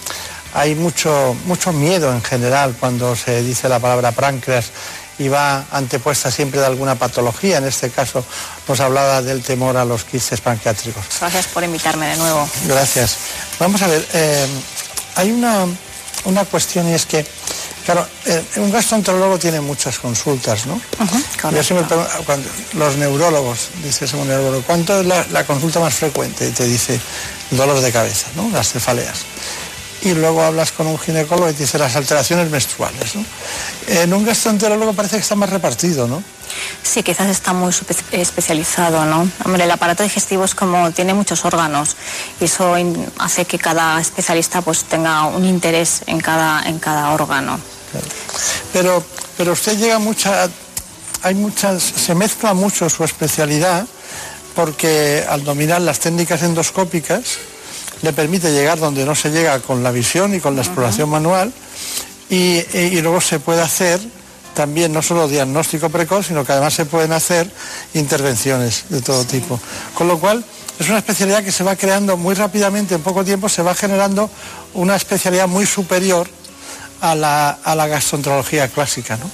hay mucho miedo en general cuando se dice la palabra páncreas y va antepuesta siempre de alguna patología. En este caso nos hablaba del temor a los quistes pancreáticos. Gracias por invitarme de nuevo. Gracias. Vamos a ver, hay una cuestión, y es que claro, un gastroenterólogo tiene muchas consultas, ¿no? Uh-huh, yo siempre pregunto, cuando los neurólogos, dice ese neurólogo, ¿cuánto es la consulta más frecuente? Y te dice, dolor de cabeza, ¿no? Las cefaleas. Y luego hablas con un ginecólogo y te dice las alteraciones menstruales, ¿no? En un gastroenterólogo parece que está más repartido, ¿no? Sí, quizás está muy especializado, ¿no? Hombre, el aparato digestivo es como tiene muchos órganos y eso hace que cada especialista pues tenga un interés en cada órgano. Claro. Pero usted llega se mezcla mucho su especialidad, porque al dominar las técnicas endoscópicas le permite llegar donde no se llega con la visión y con la exploración manual, y luego se puede hacer también no solo diagnóstico precoz, sino que además se pueden hacer intervenciones de todo tipo. Con lo cual, es una especialidad que se va creando muy rápidamente, en poco tiempo se va generando una especialidad muy superior a la gastroenterología clásica, ¿no?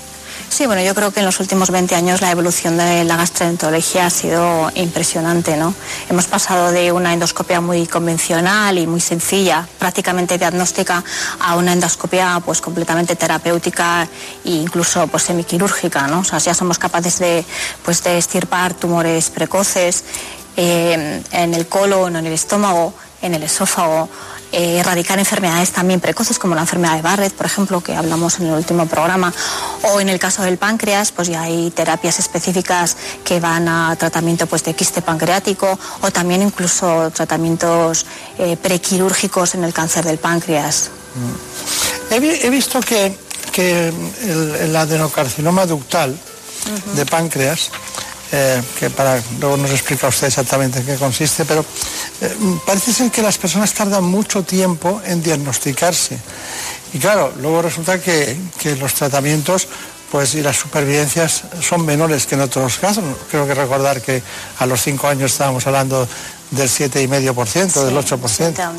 Sí, bueno, yo creo que en los últimos 20 años la evolución de la gastroenterología ha sido impresionante, ¿no? Hemos pasado de una endoscopia muy convencional y muy sencilla, prácticamente diagnóstica, a una endoscopia pues completamente terapéutica e incluso pues semiquirúrgica, ¿no? O sea, ya somos capaces de extirpar tumores precoces en el colon, en el estómago, en el esófago, erradicar enfermedades también precoces como la enfermedad de Barrett, por ejemplo, que hablamos en el último programa, o en el caso del páncreas, pues ya hay terapias específicas que van a tratamiento pues de quiste pancreático o también incluso tratamientos prequirúrgicos en el cáncer del páncreas. He visto que el adenocarcinoma ductal de páncreas, que para luego nos explica usted exactamente en qué consiste, pero parece ser que las personas tardan mucho tiempo en diagnosticarse. Y claro, luego resulta que los tratamientos pues y las supervivencias son menores que en otros casos. Creo que recordar que a los 5 años estábamos hablando del 7,5%, sí, del 8%.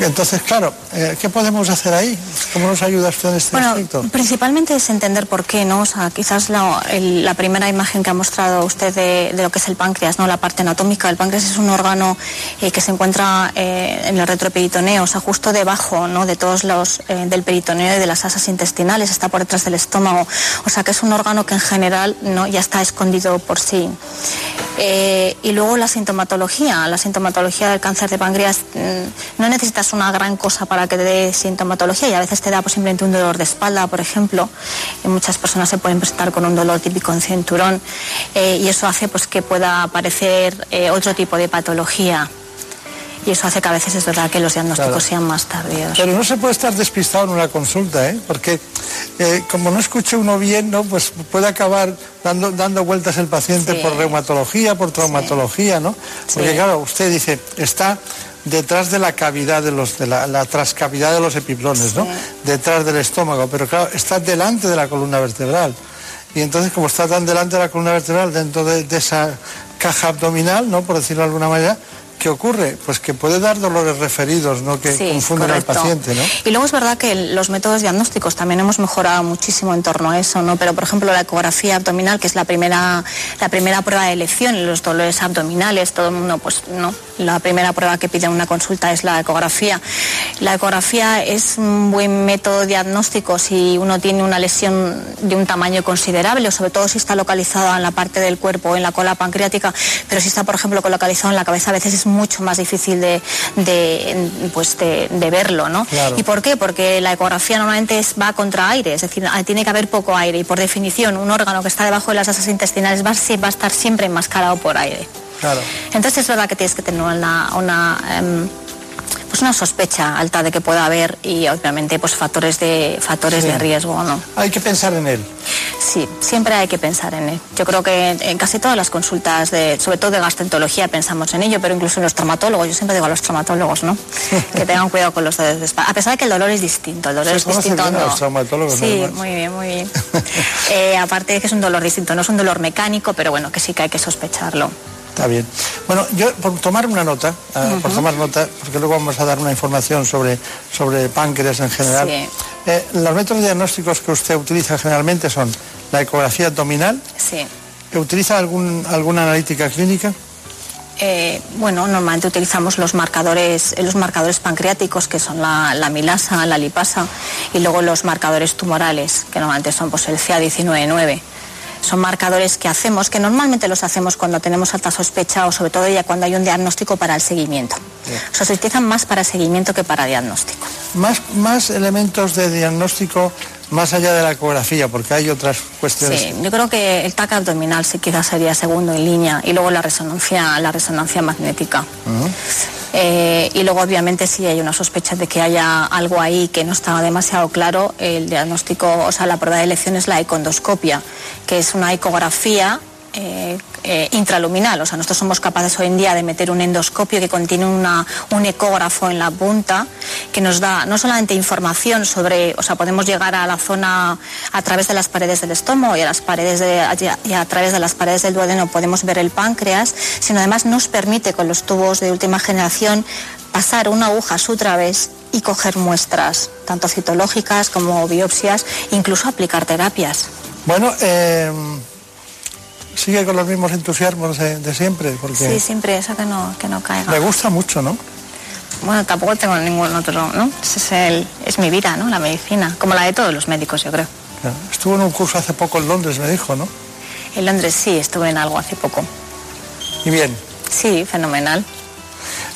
Entonces, claro, ¿qué podemos hacer ahí? ¿Cómo nos ayuda usted en este aspecto? Principalmente es entender por qué, ¿no? O sea, quizás la primera imagen que ha mostrado usted de lo que es el páncreas, ¿no? La parte anatómica. El páncreas es un órgano que se encuentra en el retroperitoneo, o sea, justo debajo, ¿no? De todos los, del peritoneo y de las asas intestinales, está por detrás del estómago. O sea, que es un órgano que en general, ¿no? Ya está escondido por sí. Y luego la sintomatología. La sintomatología del cáncer de páncreas, no necesitas una gran cosa para que te dé sintomatología, y a veces te da pues, simplemente un dolor de espalda, por ejemplo, y muchas personas se pueden presentar con un dolor típico en cinturón, y eso hace pues, que pueda aparecer otro tipo de patología, y eso hace que a veces es verdad que los diagnósticos sean más tardíos. Pero no se puede estar despistado en una consulta, ¿eh? Porque como no escuche uno bien, ¿no? Pues puede acabar dando vueltas el paciente, sí, por reumatología, por traumatología, sí, ¿no? Porque sí, claro, usted dice, está detrás de la cavidad de la trascavidad de los epiplones, sí, ¿no? Detrás del estómago, pero claro, está delante de la columna vertebral. Y entonces, como está tan delante de la columna vertebral, dentro de esa caja abdominal, ¿no? Por decirlo de alguna manera, ¿qué ocurre? Pues que puede dar dolores referidos, ¿no? Que sí, confunden, correcto, al paciente, ¿no? Y luego es verdad que los métodos diagnósticos también hemos mejorado muchísimo en torno a eso, ¿no? Pero, por ejemplo, la ecografía abdominal, que es la primera prueba de elección, los dolores abdominales, todo el mundo, pues, ¿no? La primera prueba que pide una consulta es la ecografía. La ecografía es un buen método diagnóstico si uno tiene una lesión de un tamaño considerable, o sobre todo si está localizada en la parte del cuerpo, en la cola pancreática, pero si está, por ejemplo, localizado en la cabeza, a veces es mucho más difícil de verlo, ¿no? Claro. ¿Y por qué? Porque la ecografía normalmente va contra aire, es decir, tiene que haber poco aire, y por definición un órgano que está debajo de las asas intestinales va a estar siempre enmascarado por aire. Claro. Entonces es verdad que tienes que tener una sospecha alta de que pueda haber, y obviamente pues factores de riesgo, ¿no? Hay que pensar en él. Sí, siempre hay que pensar en él. Yo creo que en casi todas las consultas, sobre todo de gastroenterología, pensamos en ello, pero incluso en los traumatólogos, yo siempre digo a los traumatólogos, ¿no? Que tengan cuidado con los dolores de espalda, a pesar de que el dolor es distinto, el dolor es distinto. ¿Se conoce bien a los traumatólogos? Sí, muy bien, muy bien. Aparte de que es un dolor distinto, no es un dolor mecánico, pero bueno, que sí que hay que sospecharlo. Está bien. Bueno, yo por tomar nota, porque luego vamos a dar una información sobre páncreas en general. Sí. Los métodos diagnósticos que usted utiliza generalmente son la ecografía abdominal. Sí. ¿Utiliza alguna analítica clínica? Bueno, normalmente utilizamos los marcadores pancreáticos, que son la amilasa, la lipasa, y luego los marcadores tumorales, que normalmente son pues el CA19-9. Son marcadores que hacemos, que normalmente los hacemos cuando tenemos alta sospecha, o sobre todo ya cuando hay un diagnóstico, para el seguimiento. Sí. O sea, se utilizan más para seguimiento que para diagnóstico. Más elementos de diagnóstico más allá de la ecografía, porque hay otras cuestiones. Sí, yo creo que el TAC abdominal sí quizás sería segundo en línea, y luego la resonancia magnética. Uh-huh. Y luego obviamente si hay una sospecha de que haya algo ahí que no está demasiado claro, el diagnóstico, o sea, la prueba de elección es la econdoscopia, que es una ecografía intraluminal. O sea, nosotros somos capaces hoy en día de meter un endoscopio que contiene un ecógrafo en la punta, que nos da no solamente información sobre, o sea, podemos llegar a la zona a través de las paredes del estómago y a través de las paredes del duodeno podemos ver el páncreas, sino además nos permite con los tubos de última generación pasar una aguja a su través y coger muestras, tanto citológicas como biopsias, incluso aplicar terapias. Bueno, sigue con los mismos entusiasmos de siempre, porque... Sí, siempre, eso que no caiga. Me gusta mucho, ¿no? Bueno, tampoco tengo ningún otro, ¿no? Es mi vida, ¿no? La medicina, como la de todos los médicos, yo creo. Claro. Estuvo en un curso hace poco en Londres, me dijo, ¿no? En Londres sí, estuve en algo hace poco. ¿Y bien? Sí, fenomenal.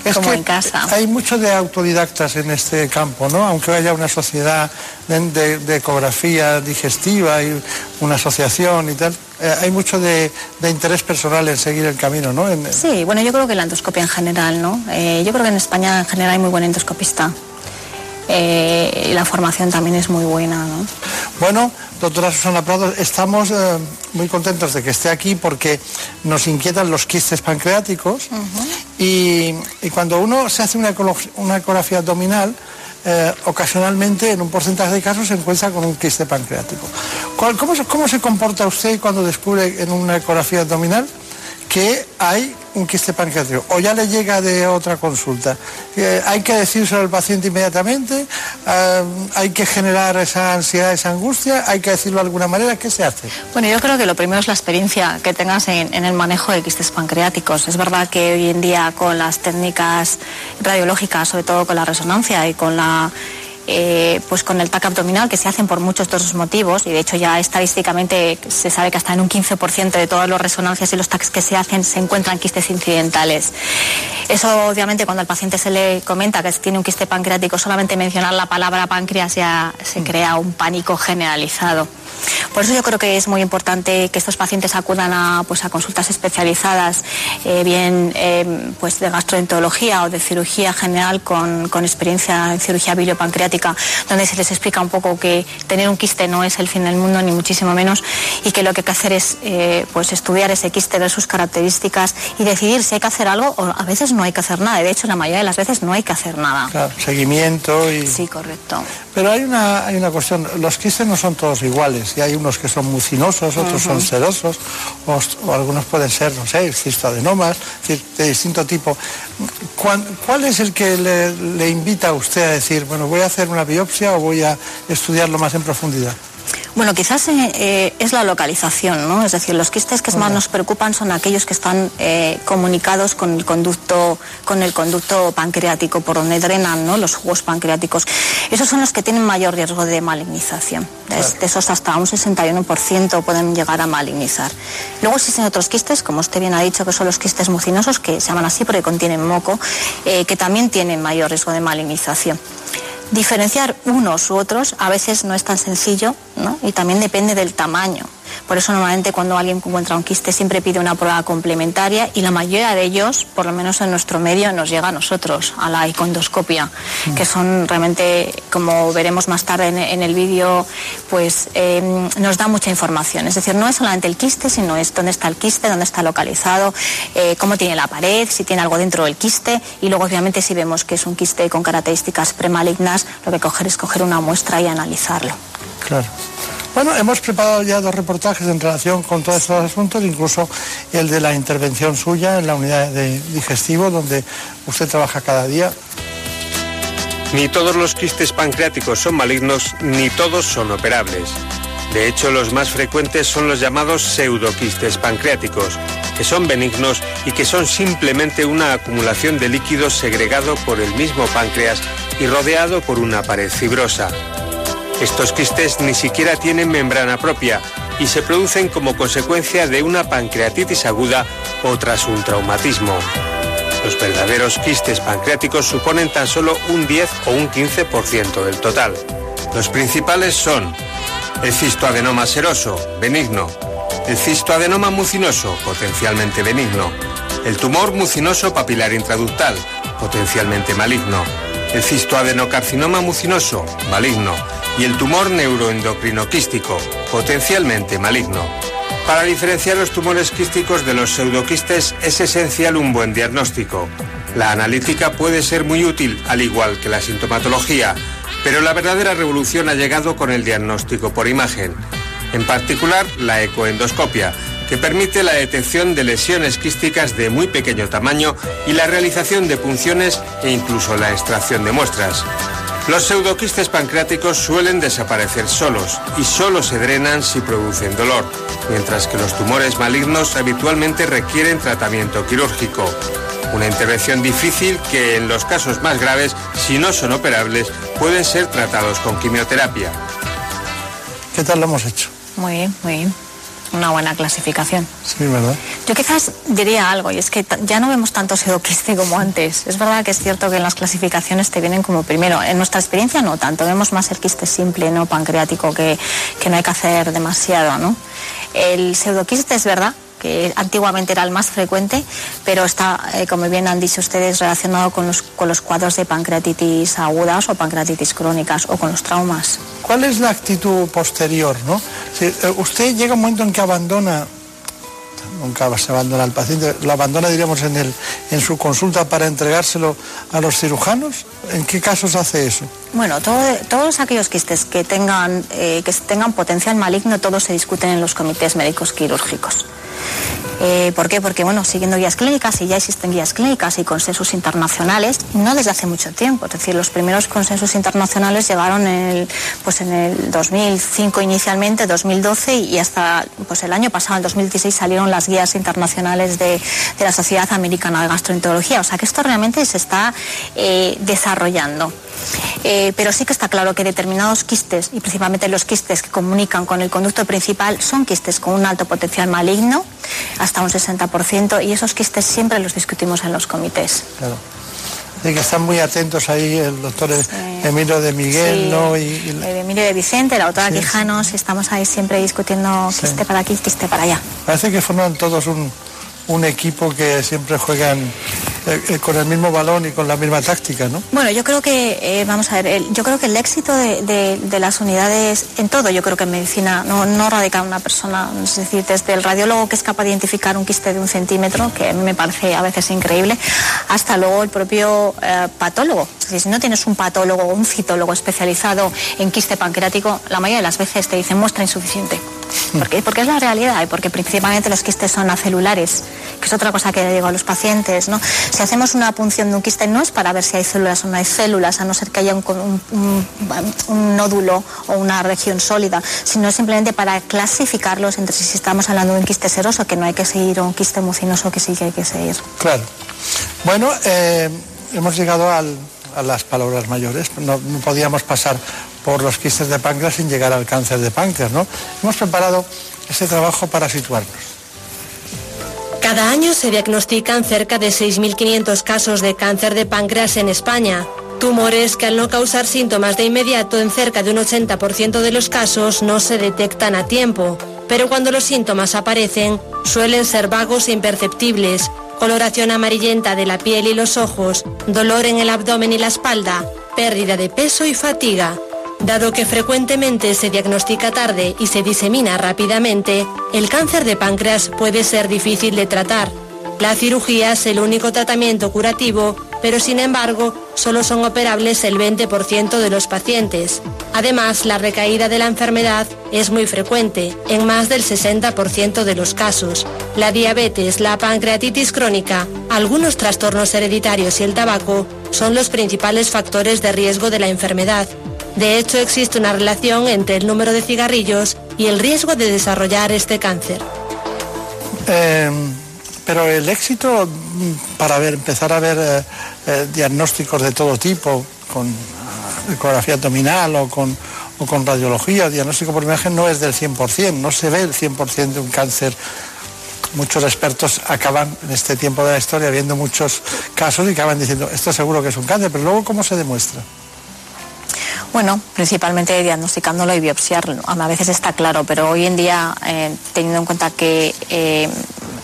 Es como en casa. Hay mucho de autodidactas en este campo, ¿no? Aunque haya una sociedad de ecografía digestiva y una asociación y tal, hay mucho de interés personal en seguir el camino, ¿no? Sí, bueno, yo creo que la endoscopia en general, ¿no? Yo creo que en España en general hay muy buen endoscopista. Y la formación también es muy buena, ¿no? Bueno, doctora Susana Prados, estamos muy contentos de que esté aquí porque nos inquietan los quistes pancreáticos. Uh-huh. y cuando uno se hace una ecografía abdominal, ocasionalmente en un porcentaje de casos se encuentra con un quiste pancreático. ¿Cómo se comporta usted cuando descubre en una ecografía abdominal que hay un quiste pancreático, o ya le llega de otra consulta. Hay que decírselo al paciente inmediatamente, hay que generar esa ansiedad, esa angustia, hay que decirlo de alguna manera. ¿Qué se hace? Bueno, yo creo que lo primero es la experiencia que tengas en el manejo de quistes pancreáticos. Es verdad que hoy en día con las técnicas radiológicas, sobre todo con la resonancia y con la... pues con el TAC abdominal, que se hacen por muchos de esos motivos, y de hecho ya estadísticamente se sabe que hasta en un 15% de todas las resonancias y los TACs que se hacen se encuentran quistes incidentales. Eso obviamente cuando al paciente se le comenta que tiene un quiste pancreático, solamente mencionar la palabra páncreas ya se crea un pánico generalizado. Por eso yo creo que es muy importante que estos pacientes acudan a consultas especializadas, bien de gastroenterología o de cirugía general con experiencia en cirugía biliopancreática, donde se les explica un poco que tener un quiste no es el fin del mundo, ni muchísimo menos, y que lo que hay que hacer es estudiar ese quiste, ver sus características y decidir si hay que hacer algo o a veces no hay que hacer nada. De hecho, la mayoría de las veces no hay que hacer nada. Claro, seguimiento y... Sí, correcto. Pero hay una cuestión, los quistes no son todos iguales. Y hay unos que son mucinosos, otros son serosos, o algunos pueden ser, no sé, cistoadenomas, de distinto tipo. ¿Cuál es el que le invita a usted a decir, bueno, voy a hacer una biopsia o voy a estudiarlo más en profundidad? Bueno, quizás es la localización, ¿no? Es decir, los quistes que más nos preocupan son aquellos que están comunicados con el conducto pancreático, por donde drenan, ¿no?, los jugos pancreáticos. Esos son los que tienen mayor riesgo de malignización. Claro. De esos hasta un 61% pueden llegar a malignizar. Luego existen otros quistes, como usted bien ha dicho, que son los quistes mucinosos, que se llaman así porque contienen moco, que también tienen mayor riesgo de malignización. Diferenciar unos u otros a veces no es tan sencillo, ¿no?, y también depende del tamaño. Por eso normalmente cuando alguien encuentra un quiste siempre pide una prueba complementaria, y la mayoría de ellos, por lo menos en nuestro medio, nos llega a nosotros, a la icondoscopia, que son realmente, como veremos más tarde en el vídeo, nos da mucha información. Es decir, no es solamente el quiste, sino es dónde está el quiste, dónde está localizado, cómo tiene la pared, si tiene algo dentro del quiste, y luego obviamente si vemos que es un quiste con características premalignas, lo que coger es coger una muestra y analizarlo. Claro. Bueno, hemos preparado ya 2 reportajes en relación con todos estos asuntos, incluso el de la intervención suya en la unidad de digestivo, donde usted trabaja cada día. Ni todos los quistes pancreáticos son malignos, ni todos son operables. De hecho, los más frecuentes son los llamados pseudoquistes pancreáticos, que son benignos y que son simplemente una acumulación de líquido segregado por el mismo páncreas y rodeado por una pared fibrosa. Estos quistes ni siquiera tienen membrana propia y se producen como consecuencia de una pancreatitis aguda o tras un traumatismo. Los verdaderos quistes pancreáticos suponen tan solo un 10 o un 15% del total. Los principales son el cistoadenoma seroso, benigno; el cistoadenoma mucinoso, potencialmente benigno; el tumor mucinoso papilar intraductal, potencialmente maligno; el cistoadenocarcinoma mucinoso, maligno; y el tumor neuroendocrinoquístico, potencialmente maligno. Para diferenciar los tumores quísticos de los pseudoquistes es esencial un buen diagnóstico. La analítica puede ser muy útil, al igual que la sintomatología, pero la verdadera revolución ha llegado con el diagnóstico por imagen, en particular la ecoendoscopia, que permite la detección de lesiones quísticas de muy pequeño tamaño y la realización de punciones e incluso la extracción de muestras. Los pseudoquistes pancreáticos suelen desaparecer solos y solo se drenan si producen dolor, mientras que los tumores malignos habitualmente requieren tratamiento quirúrgico. Una intervención difícil que en los casos más graves, si no son operables, pueden ser tratados con quimioterapia. ¿Qué tal lo hemos hecho? Muy bien, muy bien. Una buena clasificación. Sí, ¿verdad? Yo quizás diría algo, y es que ya no vemos tanto pseudoquiste como antes. Es verdad que es cierto que en las clasificaciones te vienen como primero. En nuestra experiencia no tanto, vemos más el quiste simple, no pancreático, que no hay que hacer demasiado, ¿no? El pseudoquiste es verdad que antiguamente era el más frecuente, pero está, como bien han dicho ustedes, relacionado con los cuadros de pancreatitis agudas o pancreatitis crónicas o con los traumas. ¿Cuál es la actitud posterior, no? Si usted llega un momento en que abandona, nunca se abandona al paciente, lo abandona, diríamos, en su consulta para entregárselo a los cirujanos. ¿En qué casos hace eso? Bueno, todos aquellos quistes que tengan potencial maligno, todos se discuten en los comités médicos quirúrgicos. ¿Por qué? Porque, bueno, siguiendo guías clínicas, y ya existen guías clínicas y consensos internacionales, no desde hace mucho tiempo. Es decir, los primeros consensos internacionales llegaron en el 2005 inicialmente, 2012, y hasta pues el año pasado, el 2016, salieron las guías internacionales de la Sociedad Americana de Gastroenterología. O sea que esto realmente se está desarrollando. Pero sí que está claro que determinados quistes, y principalmente los quistes que comunican con el conducto principal, son quistes con un alto potencial maligno, hasta un 60%, y esos quistes siempre los discutimos en los comités. Claro. Sí, que están muy atentos ahí el doctor Emilio de Miguel, sí, ¿no? Emilio de Vicente, la doctora Quijano, si estamos ahí siempre discutiendo quiste para aquí, quiste para allá. Parece que forman todos un equipo que siempre juegan con el mismo balón y con la misma táctica, ¿no? Bueno, yo creo que, vamos a ver, yo creo que el éxito de las unidades en todo, yo creo que en medicina no radica en una persona, es decir, desde el radiólogo que es capaz de identificar un quiste de 1 centímetro, que a mí me parece a veces increíble, hasta luego el propio patólogo. Es decir, si no tienes un patólogo o un citólogo especializado en quiste pancreático, la mayoría de las veces te dicen muestra insuficiente. Porque es la realidad, y porque principalmente los quistes son acelulares, que es otra cosa que le digo a los pacientes, ¿no? Si hacemos una punción de un quiste no es para ver si hay células o no hay células, a no ser que haya un nódulo o una región sólida, sino simplemente para clasificarlos entre si estamos hablando de un quiste seroso, que no hay que seguir, o un quiste mucinoso, que sí que hay que seguir. Claro. Bueno, hemos llegado a las palabras mayores, no podíamos pasar por los quistes de páncreas sin llegar al cáncer de páncreas, ¿no? Hemos preparado este trabajo para situarnos. Cada año se diagnostican cerca de 6.500 casos de cáncer de páncreas en España. Tumores que al no causar síntomas de inmediato en cerca de un 80% de los casos no se detectan a tiempo. Pero cuando los síntomas aparecen, suelen ser vagos e imperceptibles. Coloración amarillenta de la piel y los ojos, dolor en el abdomen y la espalda, pérdida de peso y fatiga. Dado que frecuentemente se diagnostica tarde y se disemina rápidamente, el cáncer de páncreas puede ser difícil de tratar. La cirugía es el único tratamiento curativo, pero sin embargo, solo son operables el 20% de los pacientes. Además, la recaída de la enfermedad es muy frecuente, en más del 60% de los casos. La diabetes, la pancreatitis crónica, algunos trastornos hereditarios y el tabaco son los principales factores de riesgo de la enfermedad. De hecho, existe una relación entre el número de cigarrillos y el riesgo de desarrollar este cáncer. Pero el éxito para empezar a ver diagnósticos de todo tipo, con ecografía abdominal o con radiología, diagnóstico por imagen, no es del 100%, no se ve el 100% de un cáncer. Muchos expertos acaban en este tiempo de la historia viendo muchos casos y acaban diciendo, esto seguro que es un cáncer, pero luego ¿cómo se demuestra? Bueno, principalmente diagnosticándolo y biopsiarlo. A veces está claro, pero hoy en día, teniendo en cuenta que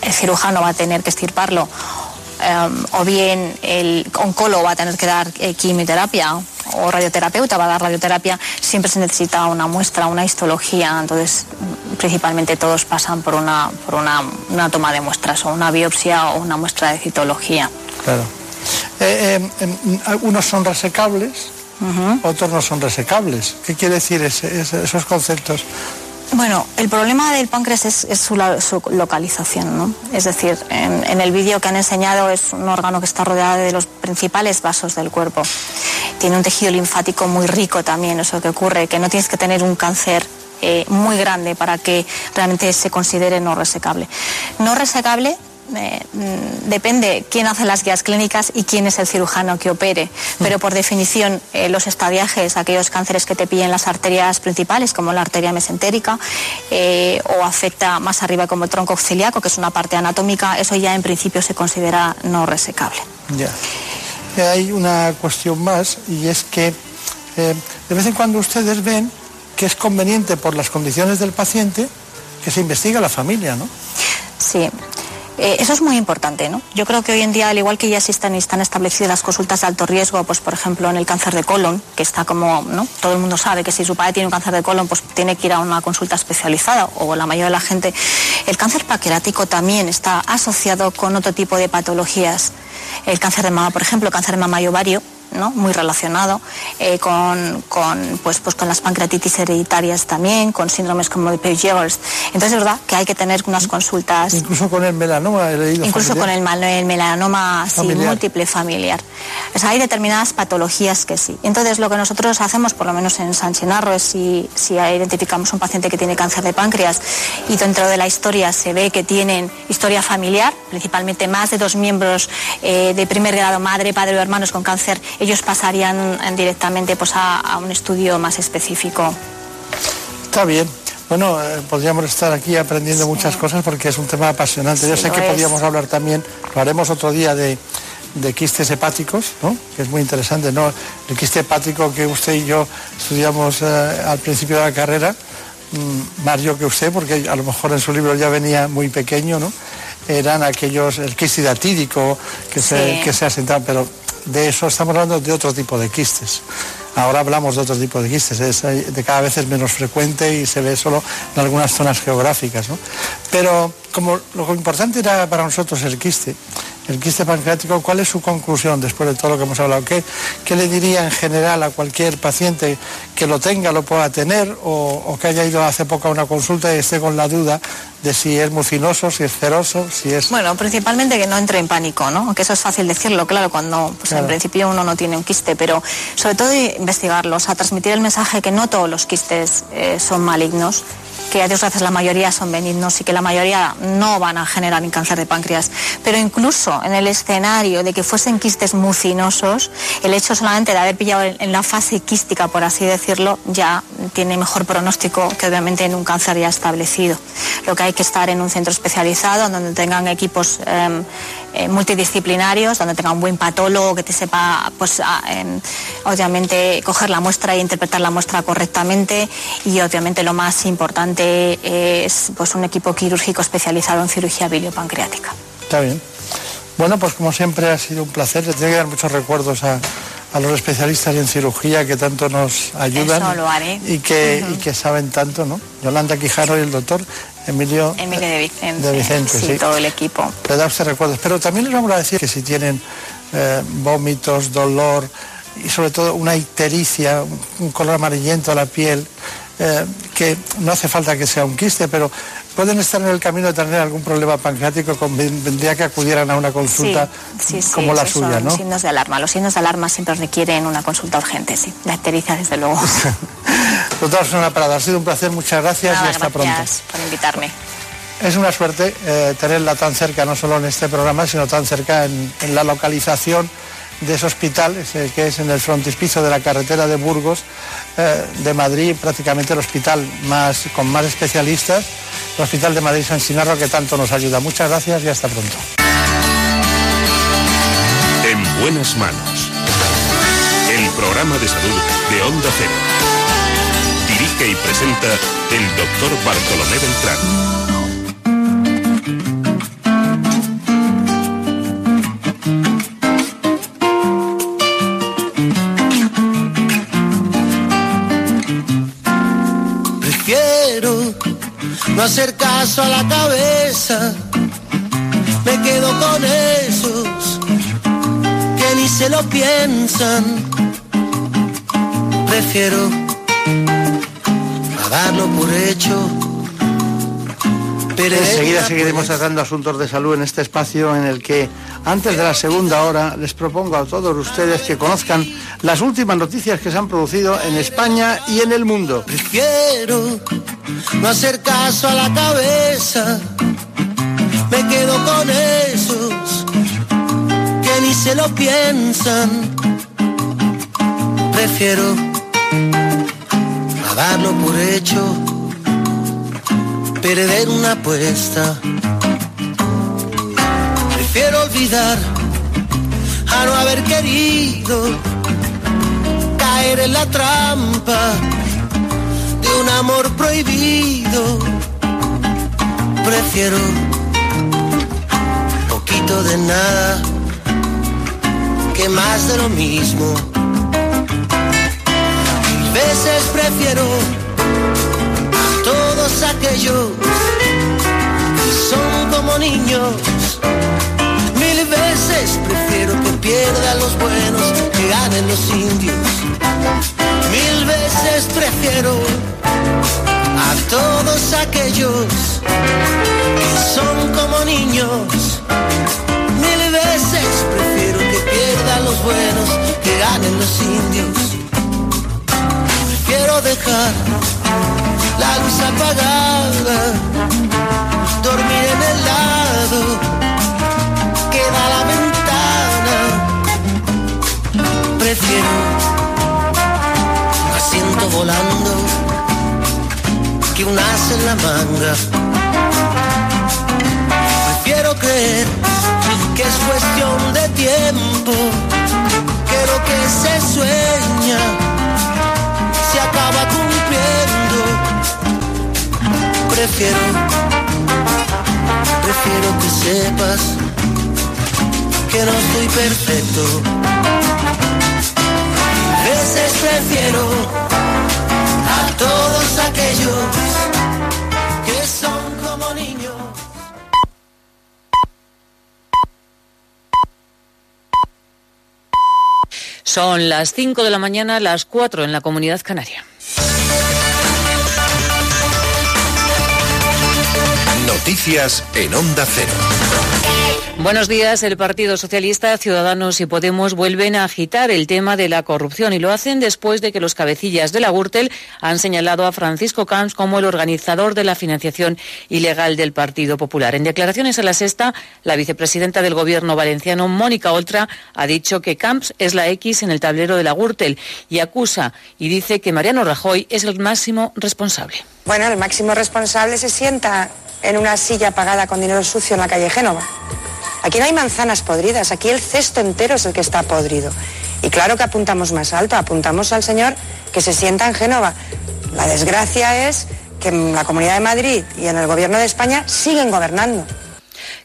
el cirujano va a tener que extirparlo, o bien el oncólogo va a tener que dar quimioterapia, o radioterapeuta va a dar radioterapia, siempre se necesita una muestra, una histología. Entonces, principalmente todos pasan por una toma de muestras, o una biopsia o una muestra de citología. Claro. Unos son resecables. Uh-huh. Otros no son resecables. ¿Qué quiere decir esos conceptos? Bueno, el problema del páncreas es su localización, ¿no? Es decir, en el vídeo que han enseñado es un órgano que está rodeado de los principales vasos del cuerpo. Tiene un tejido linfático muy rico también. Eso que ocurre, que no tienes que tener un cáncer muy grande para que realmente se considere no resecable. No resecable. Depende quién hace las guías clínicas y quién es el cirujano que opere, pero por definición los estadiajes, aquellos cánceres que te pillan las arterias principales, como la arteria mesentérica, o afecta más arriba como el tronco ciliaco, que es una parte anatómica, eso ya en principio se considera no resecable. Ya. Hay una cuestión más, y es que de vez en cuando ustedes ven que es conveniente por las condiciones del paciente que se investigue a la familia, ¿no? Sí. Eso es muy importante, ¿no? Yo creo que hoy en día, al igual que ya existen y están establecidas las consultas de alto riesgo, pues por ejemplo en el cáncer de colon, que está como, ¿no? Todo el mundo sabe que si su padre tiene un cáncer de colon, pues tiene que ir a una consulta especializada, o la mayoría de la gente. El cáncer pancreático también está asociado con otro tipo de patologías. El cáncer de mama, por ejemplo, el cáncer de mama y ovario, ¿no? Muy relacionado con las pancreatitis hereditarias también, con síndromes como de Peutz-Jeghers. Entonces es verdad que hay que tener unas consultas. Incluso con el melanoma hereditario. Incluso familiar. Con el melanoma múltiple familiar. O sea, hay determinadas patologías que sí. Entonces lo que nosotros hacemos, por lo menos en San Chinarro, es si identificamos un paciente que tiene cáncer de páncreas y dentro de la historia se ve que tienen historia familiar, principalmente más de 2 miembros de primer grado, madre, padre o hermanos con cáncer, ellos pasarían directamente a un estudio más específico. Está bien. Bueno, podríamos estar aquí aprendiendo muchas cosas porque es un tema apasionante. Yo sé que podríamos hablar también, lo haremos otro día, de quistes hepáticos, ¿no? Que es muy interesante, ¿no? El quiste hepático que usted y yo estudiamos al principio de la carrera, más yo que usted, porque a lo mejor en su libro ya venía muy pequeño, ¿no? Eran aquellos, el quiste hidatídico que se asentaban, pero de eso estamos hablando, de otro tipo de quistes. Ahora hablamos de otro tipo de quistes, de cada vez es menos frecuente y se ve solo en algunas zonas geográficas, ¿no? Pero como lo importante era para nosotros el quiste pancreático, ¿cuál es su conclusión después de todo lo que hemos hablado? ¿Qué le diría en general a cualquier paciente que lo tenga, lo pueda tener, o que haya ido hace poco a una consulta y esté con la duda de si es mucinoso, si es ceroso, si es... Bueno, principalmente que no entre en pánico, ¿no? Aunque eso es fácil decirlo, claro, cuando en principio uno no tiene un quiste, pero sobre todo investigarlos, a transmitir el mensaje que no todos los quistes son malignos, que a Dios gracias la mayoría son benignos y que la mayoría no van a generar cáncer de páncreas. Pero incluso en el escenario de que fuesen quistes mucinosos, el hecho solamente de haber pillado en la fase quística, por así decirlo, ya tiene mejor pronóstico que obviamente en un cáncer ya establecido. Lo que hay que estar en un centro especializado, donde tengan equipos multidisciplinarios, donde tenga un buen patólogo que te sepa, obviamente, coger la muestra e interpretar la muestra correctamente. Y obviamente lo más importante es un equipo quirúrgico especializado en cirugía biliopancreática. Está bien. Bueno, pues como siempre ha sido un placer. Le tengo que dar muchos recuerdos a los especialistas en cirugía que tanto nos ayudan. Eso lo haré. Y que saben tanto, ¿no? Yolanda Quijano y el doctor Emilio de Vicente, sí, todo el equipo. Le da usted recuerdos. Pero también les vamos a decir que si tienen vómitos, dolor y sobre todo una ictericia, un color amarillento a la piel, que no hace falta que sea un quiste, pero pueden estar en el camino de tener algún problema pancreático, convendría que acudieran a una consulta como la suya, ¿no? Los signos de alarma. Los signos de alarma siempre requieren una consulta urgente, sí. La ictericia, desde luego. Doctora Susana Prados, ha sido un placer, muchas gracias y hasta pronto. Gracias por invitarme. Es una suerte tenerla tan cerca, no solo en este programa, sino tan cerca en la localización de ese hospital, que es en el frontispicio de la carretera de Burgos, de Madrid, prácticamente el hospital con más especialistas, el Hospital de Madrid San Chinarro, que tanto nos ayuda. Muchas gracias y hasta pronto. En buenas manos, el programa de salud de Onda Cero. Dirige y presenta el doctor Bartolomé Beltrán. No hacer caso a la cabeza, me quedo con esos que ni se lo piensan. Prefiero a darlo por hecho. Pero enseguida seguiremos tratando asuntos de salud en este espacio en el que, antes de la segunda hora, les propongo a todos ustedes que conozcan las últimas noticias que se han producido en España y en el mundo. Prefiero no hacer caso a la cabeza, me quedo con esos que ni se lo piensan. Prefiero a darlo por hecho, perder una apuesta. Prefiero olvidar a no haber querido caer en la trampa de un amor prohibido. Prefiero poquito de nada que más de lo mismo. Mil veces prefiero a todos aquellos que son como niños. Mil veces prefiero que pierda ganan los buenos, que ganen los indios. Mil veces prefiero a todos aquellos que son como niños. Mil veces prefiero que pierdan los buenos, que ganen los indios. Quiero dejar la luz apagada, dormir en el lado que da la ventana. Prefiero un asiento volando que un as en la manga. Prefiero creer que es cuestión de tiempo, que lo que se sueña se acaba cumpliendo. Prefiero que sepas que no estoy perfecto. A veces prefiero a todos aquellos que son como niños. Son las 5 de la mañana, las 4 en la Comunidad Canaria. Noticias en Onda Cero. Buenos días. El Partido Socialista, Ciudadanos y Podemos vuelven a agitar el tema de la corrupción y lo hacen después de que los cabecillas de la Gürtel han señalado a Francisco Camps como el organizador de la financiación ilegal del Partido Popular. En declaraciones a La Sexta, la vicepresidenta del Gobierno valenciano, Mónica Oltra, ha dicho que Camps es la X en el tablero de la Gürtel y acusa y dice que Mariano Rajoy es el máximo responsable. Bueno, el máximo responsable se sienta en una silla pagada con dinero sucio en la calle Génova. Aquí no hay manzanas podridas, aquí el cesto entero es el que está podrido. Y claro que apuntamos más alto, apuntamos al señor que se sienta en Génova. La desgracia es que en la Comunidad de Madrid y en el Gobierno de España siguen gobernando.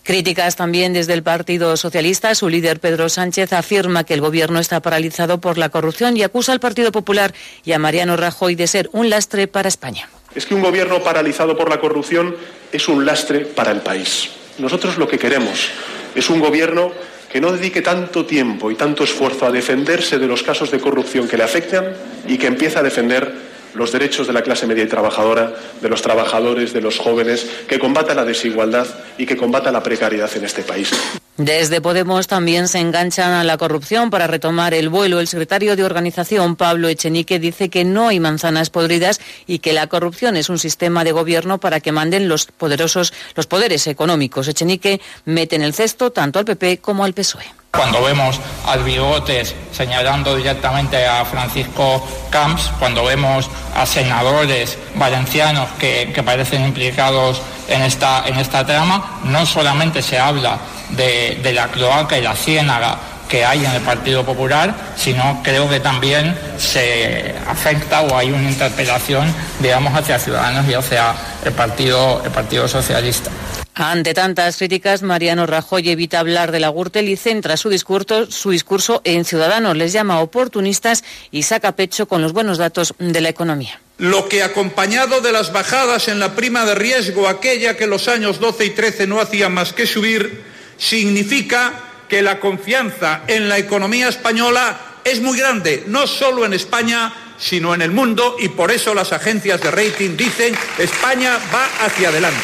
Críticas también desde el Partido Socialista. Su líder, Pedro Sánchez, afirma que el Gobierno está paralizado por la corrupción y acusa al Partido Popular y a Mariano Rajoy de ser un lastre para España. Es que un Gobierno paralizado por la corrupción es un lastre para el país. Nosotros lo que queremos es un Gobierno que no dedique tanto tiempo y tanto esfuerzo a defenderse de los casos de corrupción que le afectan y que empiece a defender los derechos de la clase media y trabajadora, de los trabajadores, de los jóvenes, que combata la desigualdad y que combata la precariedad en este país. Desde Podemos también se enganchan a la corrupción para retomar el vuelo. El secretario de Organización, Pablo Echenique, dice que no hay manzanas podridas y que la corrupción es un sistema de gobierno para que manden los poderes económicos. Echenique mete en el cesto tanto al PP como al PSOE. Cuando vemos al Bigotes señalando directamente a Francisco Camps, cuando vemos a senadores valencianos que parecen implicados en esta trama, no solamente se habla de la cloaca y la ciénaga que hay en el Partido Popular, sino creo que también se afecta o hay una interpelación, digamos, hacia Ciudadanos y hacia el Partido Socialista. Ante tantas críticas, Mariano Rajoy evita hablar de la Gürtel y centra su discurso en Ciudadanos. Les llama oportunistas y saca pecho con los buenos datos de la economía. Lo que, acompañado de las bajadas en la prima de riesgo, aquella que los años 12 y 13 no hacían más que subir, significa que la confianza en la economía española es muy grande, no solo en España, sino en el mundo, y por eso las agencias de rating dicen España va hacia adelante.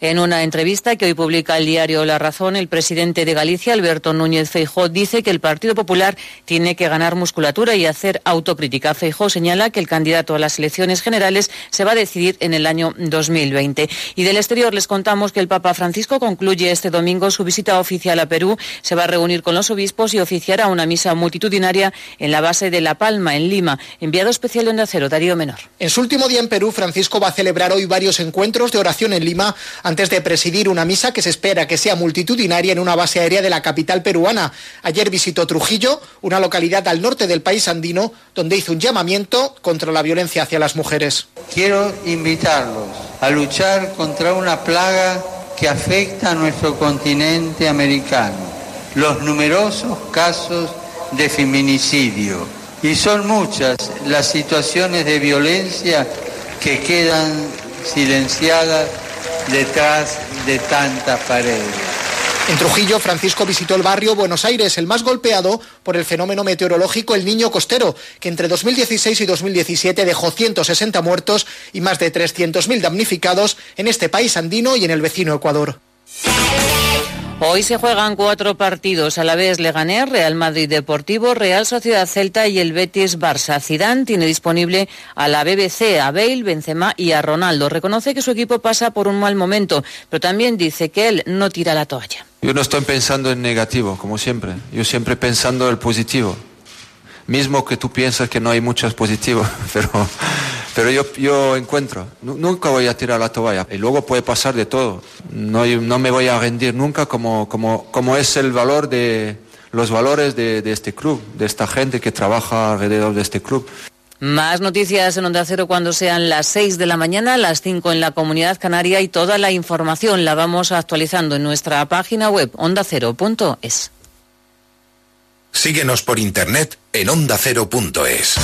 En una entrevista que hoy publica el diario La Razón, el presidente de Galicia, Alberto Núñez Feijóo, dice que el Partido Popular tiene que ganar musculatura y hacer autocrítica. Feijóo señala que el candidato a las elecciones generales se va a decidir en el año 2020. Y del exterior les contamos que el Papa Francisco concluye este domingo su visita oficial a Perú. Se va a reunir con los obispos y oficiará una misa multitudinaria en la base de La Palma, en Lima. Enviado especial de Onda Cero, Darío Menor. En su último día en Perú, Francisco va a celebrar hoy varios encuentros de oración en Lima antes de presidir una misa que se espera que sea multitudinaria en una base aérea de la capital peruana. Ayer visitó Trujillo, una localidad al norte del país andino, donde hizo un llamamiento contra la violencia hacia las mujeres. Quiero invitarlos a luchar contra una plaga que afecta a nuestro continente americano, los numerosos casos de feminicidio. Y son muchas las situaciones de violencia que quedan silenciadas detrás de tantas paredes. En Trujillo, Francisco visitó el barrio Buenos Aires, el más golpeado por el fenómeno meteorológico El Niño Costero, que entre 2016 y 2017 dejó 160 muertos y más de 300.000 damnificados en este país andino y en el vecino Ecuador. Hoy se juegan 4 partidos, a la vez Leganés, Real Madrid Deportivo, Real Sociedad Celta y el Betis Barça. Zidane tiene disponible a la BBC, a Bale, Benzema y a Ronaldo. Reconoce que su equipo pasa por un mal momento, pero también dice que él no tira la toalla. Yo no estoy pensando en negativo, como siempre. Yo siempre pensando en el positivo. Mismo que tú piensas que no hay muchos positivos, pero yo encuentro, nunca voy a tirar la toalla, y luego puede pasar de todo. No me voy a rendir nunca, como es el valor los valores de este club, de esta gente que trabaja alrededor de este club. Más noticias en Onda Cero cuando sean las 6 de la mañana, las 5 en la Comunidad Canaria, y toda la información la vamos actualizando en nuestra página web ondacero.es. Síguenos por internet en ondacero.es.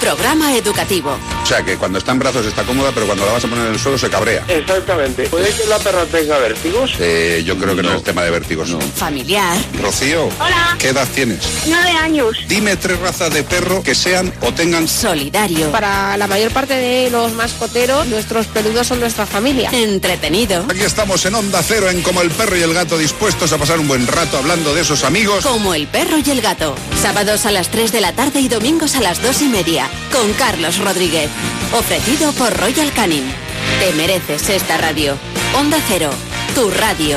Programa educativo. O sea, que cuando está en brazos está cómoda, pero cuando la vas a poner en el suelo se cabrea. Exactamente. ¿Puede que la perra tenga vértigos? Yo creo que no es tema de vértigos, no. Familiar. Rocío. Hola. ¿Qué edad tienes? 9 años. Dime 3 razas de perro que sean o tengan... Solidario. Para la mayor parte de los mascoteros, nuestros peludos son nuestra familia. Entretenido. Aquí estamos en Onda Cero, en Como el Perro y el Gato, dispuestos a pasar un buen rato hablando de esos amigos. Como el Perro y el Gato. Sábados a las 3 de la tarde y domingos a las 2:30. Con Carlos Rodríguez. Ofrecido por Royal Canin. Te mereces esta radio. Onda Cero, tu radio.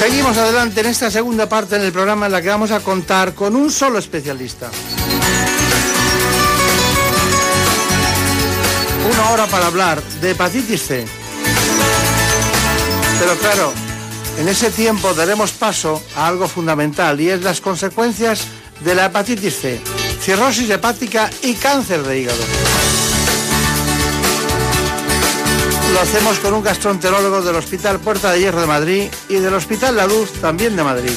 Seguimos adelante en esta segunda parte en el programa, en la que vamos a contar con un solo especialista. 1 hora para hablar de hepatitis C. Pero claro, en ese tiempo daremos paso a algo fundamental, y es las consecuencias de la hepatitis C, cirrosis hepática y cáncer de hígado. Lo hacemos con un gastroenterólogo del Hospital Puerta de Hierro de Madrid y del Hospital La Luz, también de Madrid.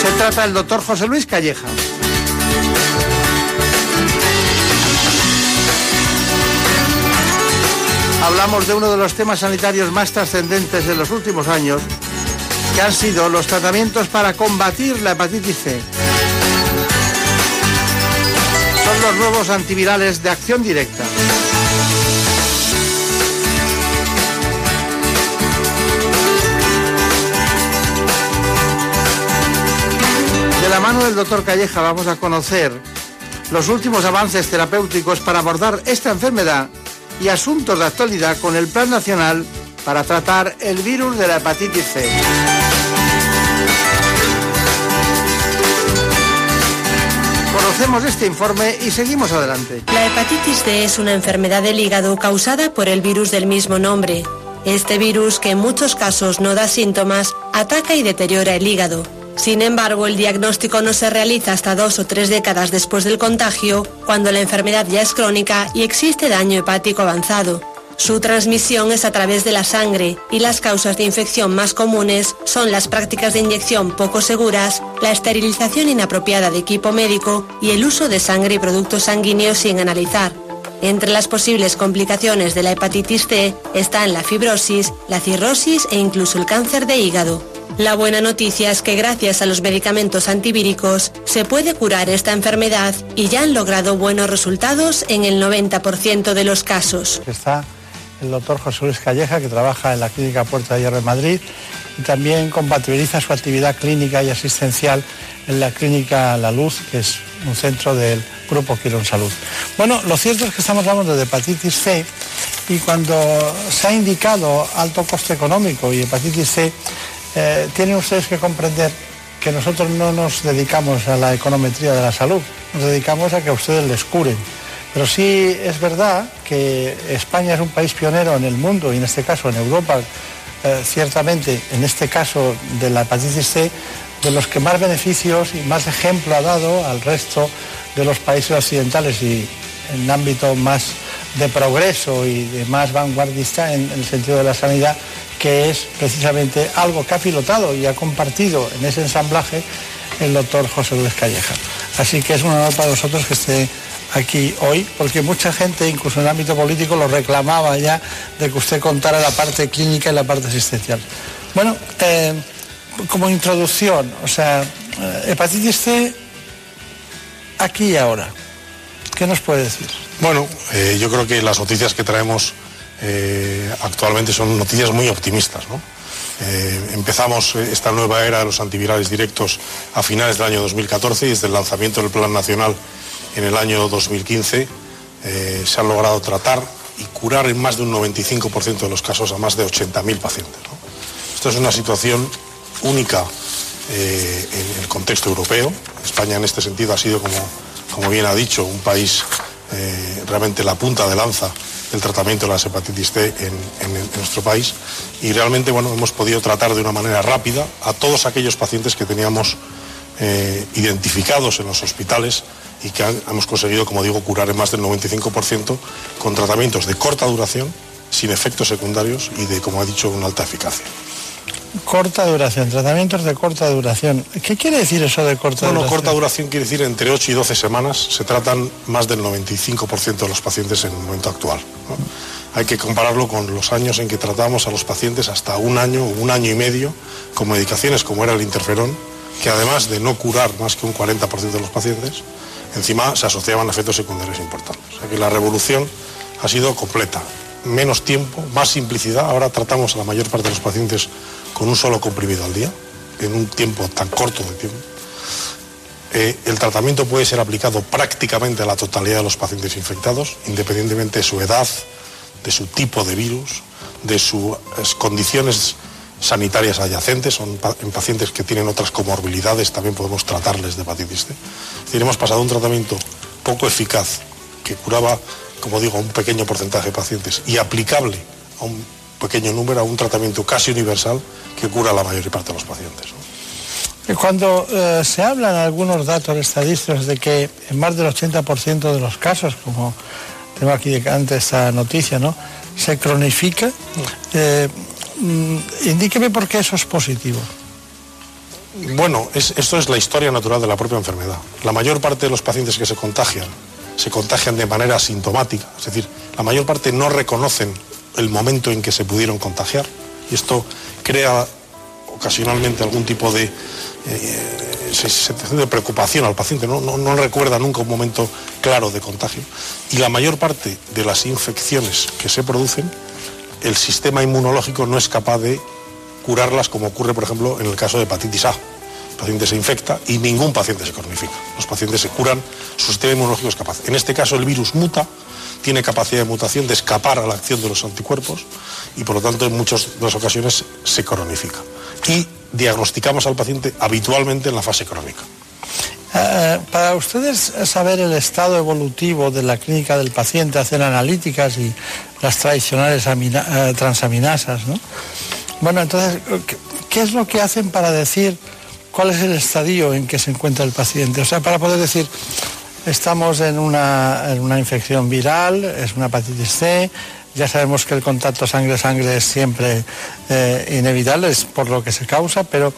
Se trata del doctor José Luis Calleja. Hablamos de uno de los temas sanitarios más trascendentes de los últimos años, que han sido los tratamientos para combatir la hepatitis C. Son los nuevos antivirales de acción directa. De la mano del doctor Calleja vamos a conocer los últimos avances terapéuticos para abordar esta enfermedad y asuntos de actualidad con el Plan Nacional para tratar el virus de la hepatitis C. Conocemos este informe y seguimos adelante. La hepatitis C es una enfermedad del hígado causada por el virus del mismo nombre. Este virus, que en muchos casos no da síntomas, ataca y deteriora el hígado. Sin embargo, el diagnóstico no se realiza hasta 2 o 3 décadas después del contagio, cuando la enfermedad ya es crónica y existe daño hepático avanzado. Su transmisión es a través de la sangre y las causas de infección más comunes son las prácticas de inyección poco seguras, la esterilización inapropiada de equipo médico y el uso de sangre y productos sanguíneos sin analizar. Entre las posibles complicaciones de la hepatitis C están la fibrosis, la cirrosis e incluso el cáncer de hígado. La buena noticia es que gracias a los medicamentos antivíricos se puede curar esta enfermedad y ya han logrado buenos resultados en el 90% de los casos. Está el doctor José Luis Calleja, que trabaja en la Clínica Puerta de Hierro de Madrid y también compatibiliza su actividad clínica y asistencial en la Clínica La Luz, que es un centro del Grupo Quirón Salud. Bueno, lo cierto es que estamos hablando de hepatitis C y cuando se ha indicado alto coste económico y hepatitis C, tienen ustedes que comprender que nosotros no nos dedicamos a la econometría de la salud, nos dedicamos a que a ustedes les curen. Pero sí es verdad que España es un país pionero en el mundo y en este caso en Europa, ciertamente en este caso de la hepatitis C, de los que más beneficios y más ejemplo ha dado al resto de los países occidentales y en un ámbito más de progreso y de más vanguardista en el sentido de la sanidad, que es precisamente algo que ha pilotado y ha compartido en ese ensamblaje el doctor José Luis Calleja. Así que es un honor para nosotros que esté aquí hoy, porque mucha gente, incluso en el ámbito político, lo reclamaba ya de que usted contara la parte clínica y la parte asistencial. Bueno, como introducción, o sea, hepatitis C aquí y ahora, ¿qué nos puede decir? Bueno, yo creo que las noticias que traemos actualmente son noticias muy optimistas, ¿no? Empezamos esta nueva era de los antivirales directos a finales del año 2014 y desde el lanzamiento del Plan Nacional en el año 2015 se han logrado tratar y curar en más de un 95% de los casos a más de 80.000 pacientes, ¿no? Esto es una situación única en el contexto europeo. España en este sentido ha sido, como bien ha dicho, un país realmente la punta de lanza del tratamiento de las hepatitis C en nuestro país y realmente bueno, hemos podido tratar de una manera rápida a todos aquellos pacientes que teníamos identificados en los hospitales y que hemos conseguido, como digo, curar en más del 95% con tratamientos de corta duración, sin efectos secundarios y de, como he dicho, una alta eficacia. Corta duración, tratamientos de corta duración. ¿Qué quiere decir eso de corta duración? Bueno, corta duración quiere decir entre 8 y 12 semanas se tratan más del 95% de los pacientes en el momento actual, ¿no? Hay que compararlo con los años en que tratamos a los pacientes hasta un año y medio, con medicaciones como era el interferón, que además de no curar más que un 40% de los pacientes, encima se asociaban a efectos secundarios importantes. O sea que la revolución ha sido completa. Menos tiempo, más simplicidad. Ahora tratamos a la mayor parte de los pacientes con un solo comprimido al día, en un tiempo tan corto de tiempo. El tratamiento puede ser aplicado prácticamente a la totalidad de los pacientes infectados, independientemente de su edad, de su tipo de virus, de sus condiciones sanitarias adyacentes. Son en pacientes que tienen otras comorbilidades, también podemos tratarles de hepatitis C. Es decir, hemos pasado un tratamiento poco eficaz, que curaba, como digo, a un pequeño porcentaje de pacientes y aplicable a un pequeño número, a un tratamiento casi universal que cura a la mayor parte de los pacientes, ¿no? Cuando se hablan algunos datos estadísticos de que en más del 80% de los casos, como tengo aquí delante esta noticia, ¿no?, se cronifica, indíqueme por qué eso es positivo. Bueno, esto es la historia natural de la propia enfermedad. La mayor parte de los pacientes que se contagian de manera asintomática, es decir, la mayor parte no reconocen el momento en que se pudieron contagiar y esto crea ocasionalmente algún tipo de sensación de preocupación al paciente, no recuerda nunca un momento claro de contagio y la mayor parte de las infecciones que se producen, el sistema inmunológico no es capaz de curarlas como ocurre, por ejemplo, en el caso de hepatitis A. El paciente se infecta y ningún paciente se cronifica. Los pacientes se curan, su sistema inmunológico es capaz. En este caso el virus muta, tiene capacidad de mutación de escapar a la acción de los anticuerpos y por lo tanto en muchas de las ocasiones se cronifica. Y diagnosticamos al paciente habitualmente en la fase crónica. Para ustedes saber el estado evolutivo de la clínica del paciente, hacen analíticas y las tradicionales transaminasas, ¿no? Bueno, entonces, ¿qué es lo que hacen para decir cuál es el estadio en que se encuentra el paciente? O sea, para poder decir, estamos en una infección viral, es una hepatitis C, Ya sabemos que el contacto sangre-sangre es siempre inevitable, es por lo que se causa, pero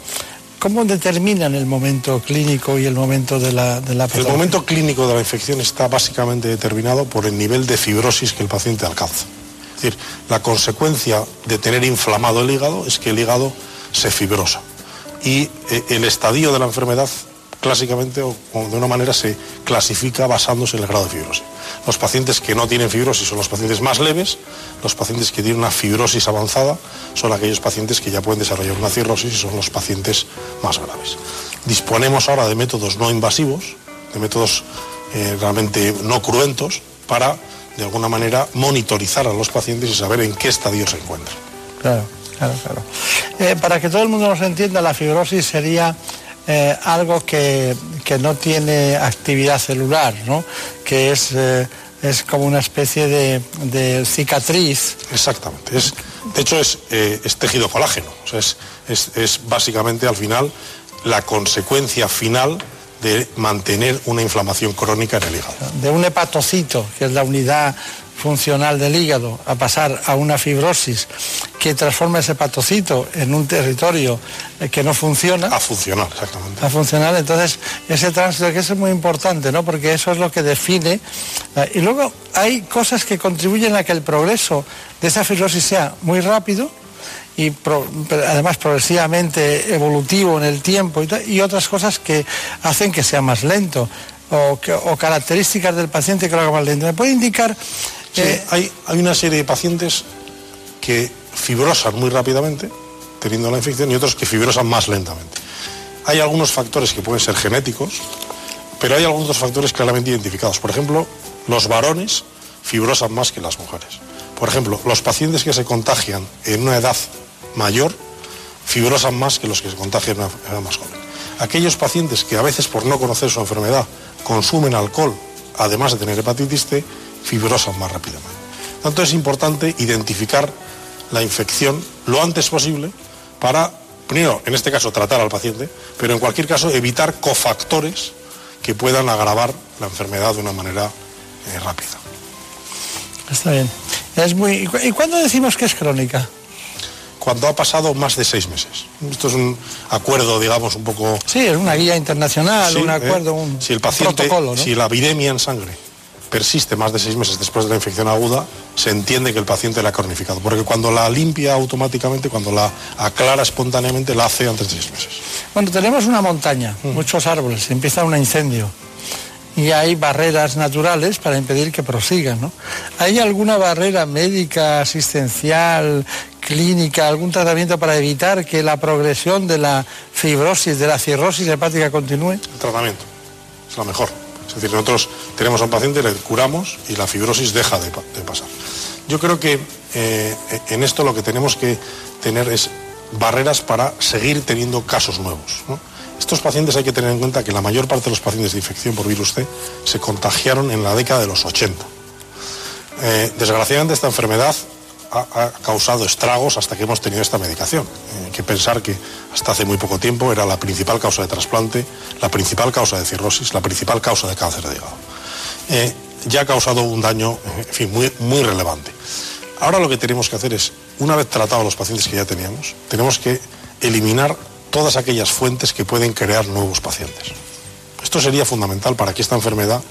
¿cómo determinan el momento clínico y el momento de la patología? El momento clínico de la infección está básicamente determinado por el nivel de fibrosis que el paciente alcanza. Es decir, la consecuencia de tener inflamado el hígado es que el hígado se fibrosa. Y el estadio de la enfermedad, clásicamente o de una manera, se clasifica basándose en el grado de fibrosis. Los pacientes que no tienen fibrosis son los pacientes más leves, los pacientes que tienen una fibrosis avanzada son aquellos pacientes que ya pueden desarrollar una cirrosis y son los pacientes más graves. Disponemos ahora de métodos no invasivos, de métodos realmente no cruentos, para de alguna manera monitorizar a los pacientes y saber en qué estadio se encuentran. Claro. Para que todo el mundo nos entienda, la fibrosis sería algo que no tiene actividad celular, ¿no? Que es como una especie de cicatriz. Exactamente. De hecho es tejido colágeno. O sea, es básicamente al final la consecuencia final de mantener una inflamación crónica en el hígado. De un hepatocito, que es la unidad funcional del hígado, a pasar a una fibrosis que transforma ese hepatocito en un territorio que no funciona. A funcionar, exactamente. A funcionar. Entonces, ese tránsito, que es muy importante, ¿no? Porque eso es lo que define. Y luego hay cosas que contribuyen a que el progreso de esa fibrosis sea muy rápido y además progresivamente evolutivo en el tiempo y otras cosas que hacen que sea más lento o características del paciente que lo haga más lento. ¿Me puede indicar? Sí, hay una serie de pacientes que fibrosan muy rápidamente teniendo la infección y otros que fibrosan más lentamente. Hay algunos factores que pueden ser genéticos, pero hay algunos factores claramente identificados. Por ejemplo, los varones fibrosan más que las mujeres. Por ejemplo, los pacientes que se contagian en una edad mayor fibrosan más que los que se contagian en una edad más joven. Aquellos pacientes que a veces por no conocer su enfermedad consumen alcohol, además de tener hepatitis C, fibrosan más rápidamente. Tanto es importante identificar la infección lo antes posible para, primero, en este caso, tratar al paciente, pero en cualquier caso evitar cofactores que puedan agravar la enfermedad de una manera rápida. Está bien. ¿Y cuándo decimos que es crónica? Cuando ha pasado más de 6 meses. Esto es un acuerdo, digamos, un poco... Sí, es una guía internacional, sí, un acuerdo, un protocolo, ¿no? Si la viremia en sangre persiste más de 6 meses después de la infección aguda, se entiende que el paciente la ha cronificado, porque cuando la limpia automáticamente, cuando la aclara espontáneamente, la hace antes de 6 meses. Bueno, tenemos una montaña, muchos árboles, empieza un incendio. Y hay barreras naturales para impedir que prosigan, ¿no? ¿Hay alguna barrera médica, asistencial, clínica, algún tratamiento para evitar que la progresión de la fibrosis, de la cirrosis hepática continúe? El tratamiento es lo mejor. Es decir, nosotros tenemos a un paciente, le curamos y la fibrosis deja de pasar. Yo creo que en esto lo que tenemos que tener es barreras para seguir teniendo casos nuevos, ¿no? Estos pacientes hay que tener en cuenta que la mayor parte de los pacientes de infección por virus C se contagiaron en la década de los 80. Desgraciadamente esta enfermedad ha causado estragos hasta que hemos tenido esta medicación. Hay que pensar que hasta hace muy poco tiempo era la principal causa de trasplante, la principal causa de cirrosis, la principal causa de cáncer de hígado. Ya ha causado un daño, en fin, muy, muy relevante. Ahora lo que tenemos que hacer es, una vez tratados los pacientes que ya teníamos, tenemos que eliminar todas aquellas fuentes que pueden crear nuevos pacientes. Esto sería fundamental para que esta enfermedad,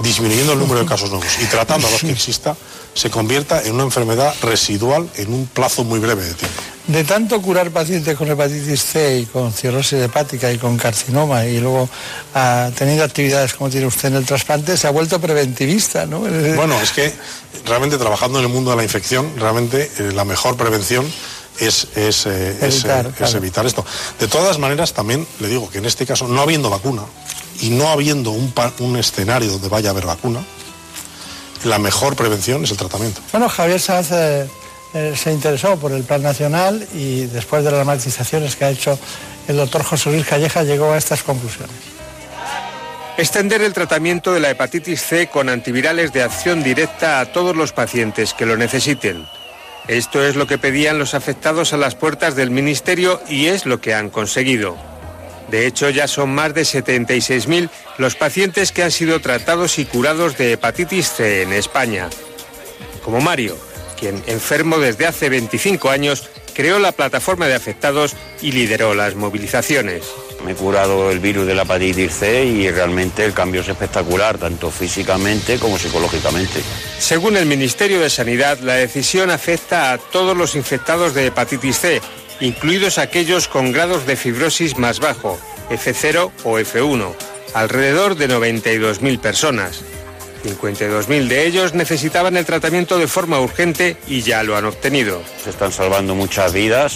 disminuyendo el número de casos nuevos y tratando a los que exista, se convierta en una enfermedad residual en un plazo muy breve de tiempo. De tanto curar pacientes con hepatitis C y con cirrosis hepática y con carcinoma y luego teniendo actividades como tiene usted en el trasplante, se ha vuelto preventivista, ¿no? Bueno, es que realmente trabajando en el mundo de la infección, realmente la mejor prevención es evitar esto. De todas maneras, también le digo que en este caso, no habiendo vacuna y no habiendo un escenario donde vaya a haber vacuna, la mejor prevención es el tratamiento. Bueno, Javier Saz se interesó por el Plan Nacional y después de las matizaciones que ha hecho el doctor José Luis Calleja llegó a estas conclusiones. Extender el tratamiento de la hepatitis C con antivirales de acción directa a todos los pacientes que lo necesiten. Esto es lo que pedían los afectados a las puertas del Ministerio y es lo que han conseguido. De hecho, ya son más de 76.000 los pacientes que han sido tratados y curados de hepatitis C en España. Como Mario, quien, enfermo desde hace 25 años, creó la plataforma de afectados y lideró las movilizaciones. Me he curado el virus de la hepatitis C y realmente el cambio es espectacular, tanto físicamente como psicológicamente. Según el Ministerio de Sanidad, la decisión afecta a todos los infectados de hepatitis C, incluidos aquellos con grados de fibrosis más bajo, F0 o F1, alrededor de 92.000 personas. 52.000 de ellos necesitaban el tratamiento de forma urgente y ya lo han obtenido. Se están salvando muchas vidas,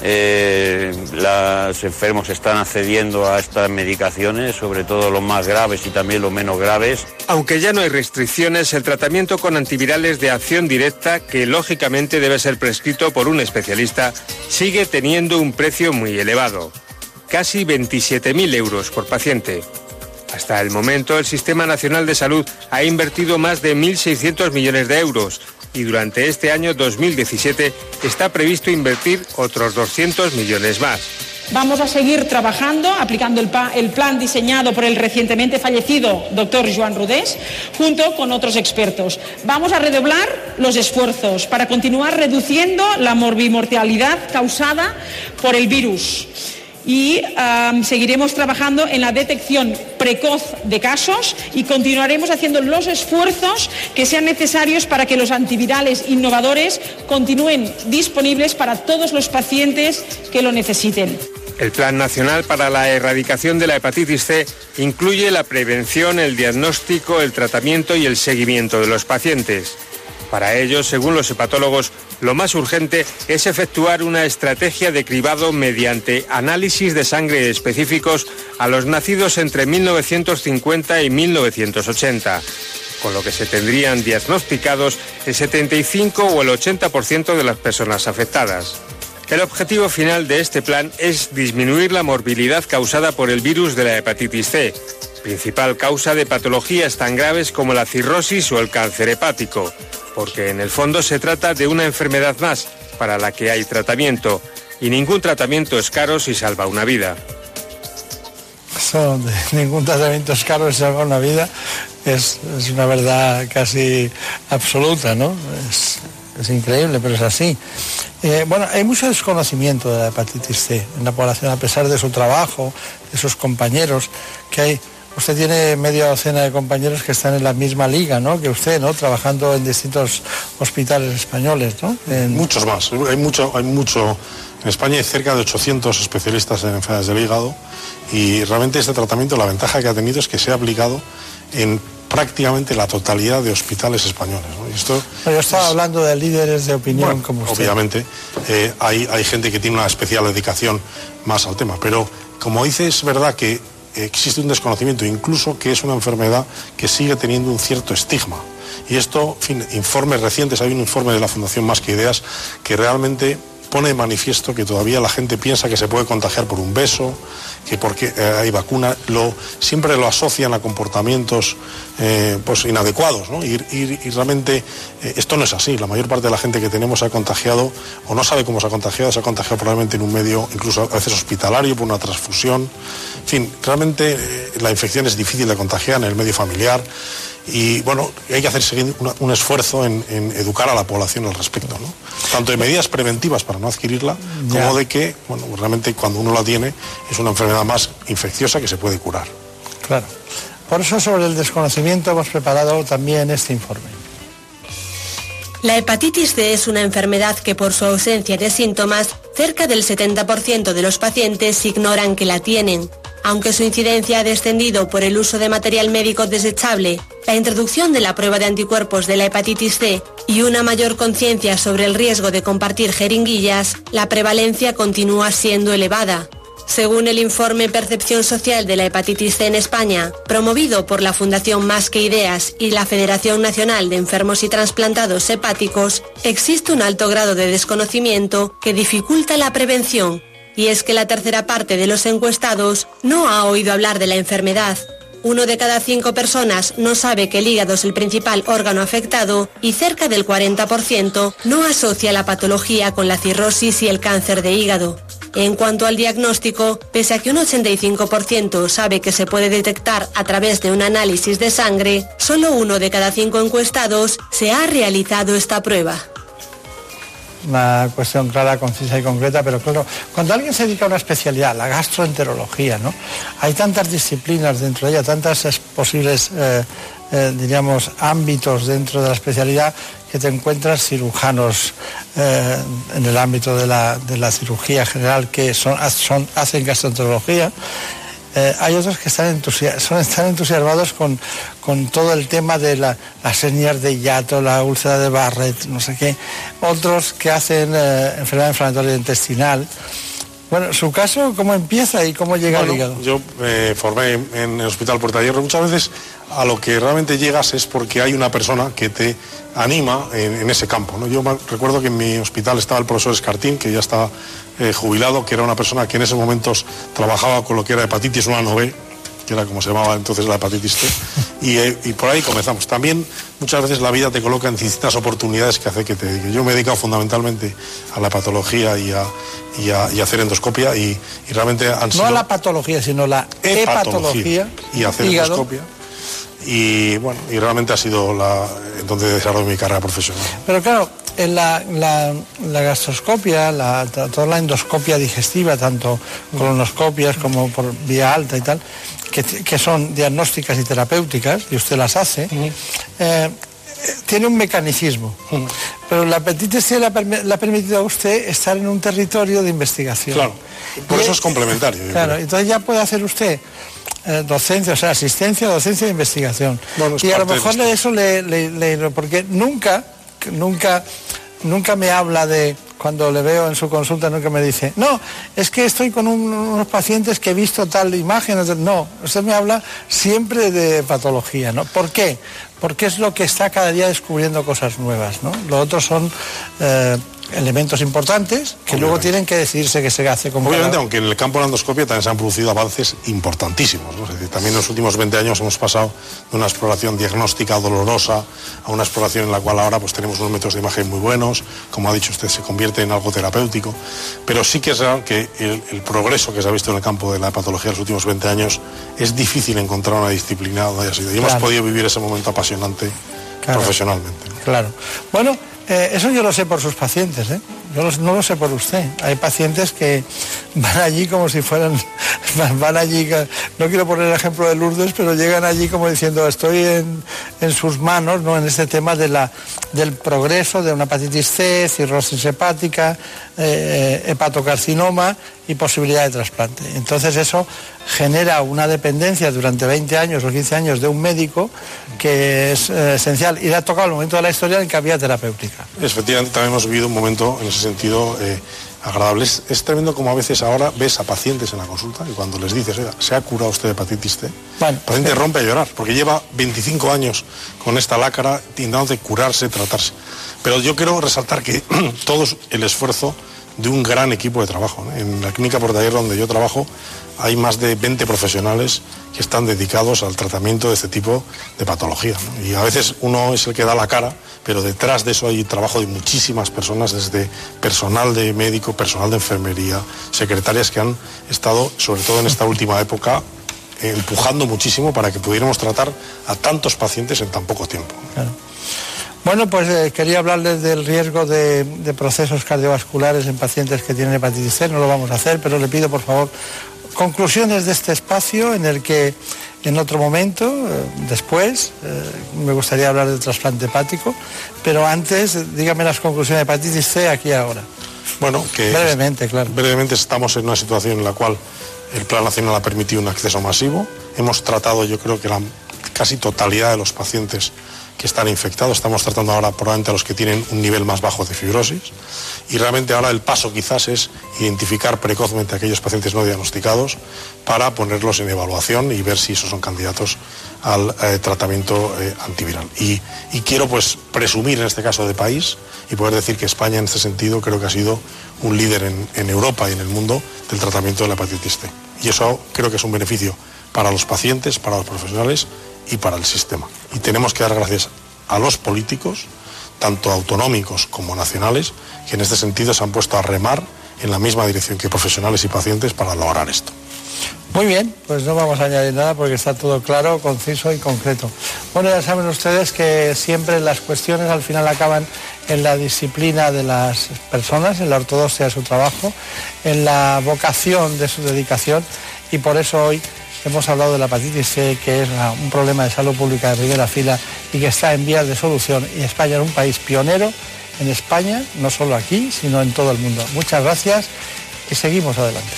los enfermos están accediendo a estas medicaciones, sobre todo los más graves y también los menos graves. Aunque ya no hay restricciones, el tratamiento con antivirales de acción directa, que lógicamente debe ser prescrito por un especialista, sigue teniendo un precio muy elevado, casi 27.000 euros por paciente. Hasta el momento, el Sistema Nacional de Salud ha invertido más de 1.600 millones de euros y durante este año 2017 está previsto invertir otros 200 millones más. Vamos a seguir trabajando, aplicando el plan diseñado por el recientemente fallecido doctor Joan Rodés, junto con otros expertos. Vamos a redoblar los esfuerzos para continuar reduciendo la morbimortalidad causada por el virus. Y seguiremos trabajando en la detección precoz de casos y continuaremos haciendo los esfuerzos que sean necesarios para que los antivirales innovadores continúen disponibles para todos los pacientes que lo necesiten. El Plan Nacional para la Erradicación de la Hepatitis C incluye la prevención, el diagnóstico, el tratamiento y el seguimiento de los pacientes. Para ello, según los hepatólogos, lo más urgente es efectuar una estrategia de cribado mediante análisis de sangre específicos a los nacidos entre 1950 y 1980, con lo que se tendrían diagnosticados el 75 o el 80% de las personas afectadas. El objetivo final de este plan es disminuir la morbilidad causada por el virus de la hepatitis C, principal causa de patologías tan graves como la cirrosis o el cáncer hepático, porque en el fondo se trata de una enfermedad más para la que hay tratamiento, y ningún tratamiento es caro si salva una vida. Ningún tratamiento es caro si salva una vida es una verdad casi absoluta, ¿no? Es increíble, pero es así. Bueno, hay mucho desconocimiento de la hepatitis C en la población, a pesar de su trabajo, de sus compañeros que hay. Usted tiene media docena de compañeros que están en la misma liga, ¿no?, que usted, ¿no?, trabajando en distintos hospitales españoles, ¿no? Muchos más. Hay mucho. En España hay cerca de 800 especialistas en enfermedades del hígado y realmente este tratamiento, la ventaja que ha tenido es que se ha aplicado en prácticamente la totalidad de hospitales españoles, ¿no? Yo estaba hablando de líderes de opinión, bueno, como usted. Obviamente, hay gente que tiene una especial dedicación más al tema, pero como dice, es verdad que existe un desconocimiento, incluso que es una enfermedad que sigue teniendo un cierto estigma. Y esto, en fin, informes recientes, hay un informe de la Fundación Más que Ideas que realmente pone de manifiesto que todavía la gente piensa que se puede contagiar por un beso, que porque hay vacuna, siempre lo asocian a comportamientos pues inadecuados, ¿no? Y realmente esto no es así. La mayor parte de la gente que tenemos se ha contagiado o no sabe cómo se ha contagiado probablemente en un medio, incluso a veces hospitalario, por una transfusión. En fin, realmente la infección es difícil de contagiar en el medio familiar. Y bueno, hay que hacer un esfuerzo en educar a la población al respecto, ¿no? Tanto de medidas preventivas para no adquirirla, como de que, bueno, realmente cuando uno la tiene es una enfermedad más infecciosa que se puede curar. Claro. Por eso, sobre el desconocimiento, hemos preparado también este informe. La hepatitis C es una enfermedad que, por su ausencia de síntomas, cerca del 70% de los pacientes ignoran que la tienen. Aunque su incidencia ha descendido por el uso de material médico desechable, la introducción de la prueba de anticuerpos de la hepatitis C y una mayor conciencia sobre el riesgo de compartir jeringuillas, la prevalencia continúa siendo elevada. Según el informe Percepción Social de la Hepatitis C en España, promovido por la Fundación Más que Ideas y la Federación Nacional de Enfermos y Transplantados Hepáticos, existe un alto grado de desconocimiento que dificulta la prevención. Y es que la tercera parte de los encuestados no ha oído hablar de la enfermedad. 1 de cada 5 personas no sabe que el hígado es el principal órgano afectado y cerca del 40% no asocia la patología con la cirrosis y el cáncer de hígado. En cuanto al diagnóstico, pese a que un 85% sabe que se puede detectar a través de un análisis de sangre, solo 1 de cada 5 encuestados se ha realizado esta prueba. una cuestión clara, concisa y concreta, pero claro, cuando alguien se dedica a una especialidad, la gastroenterología, ¿no? Hay tantas disciplinas dentro de ella, tantas posibles, diríamos, ámbitos dentro de la especialidad, que te encuentras cirujanos en el ámbito de la cirugía general que hacen gastroenterología. Hay otros que están entusiasmados con todo el tema de las hernias de hiato, la úlcera de Barrett, no sé qué. Otros que hacen enfermedad inflamatoria intestinal. Bueno, ¿su caso cómo empieza y cómo llega al hígado? Yo me formé en el Hospital Puerta de Hierro. Muchas veces a lo que realmente llegas es porque hay una persona que te anima en ese campo, ¿no? Yo recuerdo que en mi hospital estaba el profesor Escartín, que ya estaba jubilado, que era una persona que en esos momentos trabajaba con lo que era hepatitis 1A/B, que era como se llamaba entonces la hepatitis T, y por ahí comenzamos. También muchas veces la vida te coloca en distintas oportunidades que hace que te dediques. Yo me he dedicado fundamentalmente a la patología y a hacer endoscopia y realmente han sido... No a la patología, sino la hepatología y hacer endoscopia. Y bueno, y realmente ha sido donde desarrollo mi carrera profesional. Pero claro, en la gastroscopia, toda la endoscopia digestiva, tanto colonoscopias como por vía alta y tal, que son diagnósticas y terapéuticas, y usted las hace, tiene un mecanicismo. Pero la hepatitis C le ha permitido a usted estar en un territorio de investigación. Claro, por eso es complementario. Claro, entonces ya puede hacer usted docencia, o sea, asistencia, docencia e investigación. Bueno, y a lo mejor eso le... Porque nunca me habla de... Cuando le veo en su consulta, nunca me dice, no, es que estoy con unos pacientes que he visto tal imagen. No, usted me habla siempre de patología, ¿no? ¿Por qué? Porque es lo que está cada día descubriendo cosas nuevas, ¿no? Lo otro son... elementos importantes que luego tienen que decidirse que se hace con... Obviamente, aunque en el campo de la endoscopia también se han producido avances importantísimos, ¿no? Es decir, también en los últimos 20 años hemos pasado de una exploración diagnóstica dolorosa a una exploración en la cual ahora pues tenemos unos métodos de imagen muy buenos, como ha dicho usted, se convierte en algo terapéutico, pero sí que es real que el progreso que se ha visto en el campo de la patología en los últimos 20 años es difícil encontrar una disciplina donde haya sido. Y hemos podido vivir ese momento apasionante profesionalmente, ¿no? Claro. Bueno, eso yo lo sé por sus pacientes, ¿eh? No lo sé por usted. Hay pacientes que van allí como si fueran... Van allí... No quiero poner el ejemplo de Lourdes, pero llegan allí como diciendo, estoy en sus manos, ¿no? En este tema del progreso de una hepatitis C, cirrosis hepática, hepatocarcinoma y posibilidad de trasplante. Entonces eso genera una dependencia durante 20 años o 15 años de un médico que es esencial, y le ha tocado el momento de la historia en que había terapéutica. Efectivamente, también hemos vivido un momento en ese sentido agradable. Es tremendo como a veces ahora ves a pacientes en la consulta y cuando les dices, oiga, ¿se ha curado usted de hepatitis C? Bueno, el paciente rompe a llorar porque lleva 25 años con esta lacra intentando curarse, tratarse. Pero yo quiero resaltar que todo el esfuerzo de un gran equipo de trabajo, ¿no? En la clínica Puerta de Hierro, donde yo trabajo, hay más de 20 profesionales que están dedicados al tratamiento de este tipo de patología, ¿no? Y a veces uno es el que da la cara, pero detrás de eso hay trabajo de muchísimas personas, desde personal de médico, personal de enfermería, secretarias que han estado, sobre todo en esta última época, empujando muchísimo para que pudiéramos tratar a tantos pacientes en tan poco tiempo, ¿no? Claro. Bueno, pues quería hablarles del riesgo de procesos cardiovasculares en pacientes que tienen hepatitis C. No lo vamos a hacer, pero le pido, por favor, conclusiones de este espacio en el que en otro momento, después, me gustaría hablar del trasplante hepático. Pero antes, dígame las conclusiones de hepatitis C aquí ahora. Bueno, que... Brevemente, claro. Brevemente, estamos en una situación en la cual el Plan Nacional ha permitido un acceso masivo. Hemos tratado, yo creo que la casi totalidad de los pacientes que están infectados. Estamos tratando ahora probablemente a los que tienen un nivel más bajo de fibrosis, y realmente ahora el paso quizás es identificar precozmente a aquellos pacientes no diagnosticados para ponerlos en evaluación y ver si esos son candidatos al tratamiento antiviral. Y quiero pues presumir en este caso de país y poder decir que España en este sentido creo que ha sido un líder en Europa y en el mundo del tratamiento de la hepatitis C. Y eso creo que es un beneficio para los pacientes, para los profesionales y para el sistema. Y tenemos que dar gracias a los políticos, tanto autonómicos como nacionales, que en este sentido se han puesto a remar en la misma dirección que profesionales y pacientes para lograr esto. Muy bien, pues no vamos a añadir nada porque está todo claro, conciso y concreto. Bueno, ya saben ustedes que siempre las cuestiones al final acaban en la disciplina de las personas, en la ortodoxia de su trabajo, en la vocación de su dedicación, y por eso hoy hemos hablado de la hepatitis C, que es un problema de salud pública de primera fila y que está en vías de solución, y España es un país pionero en España, no solo aquí, sino en todo el mundo. Muchas gracias y seguimos adelante.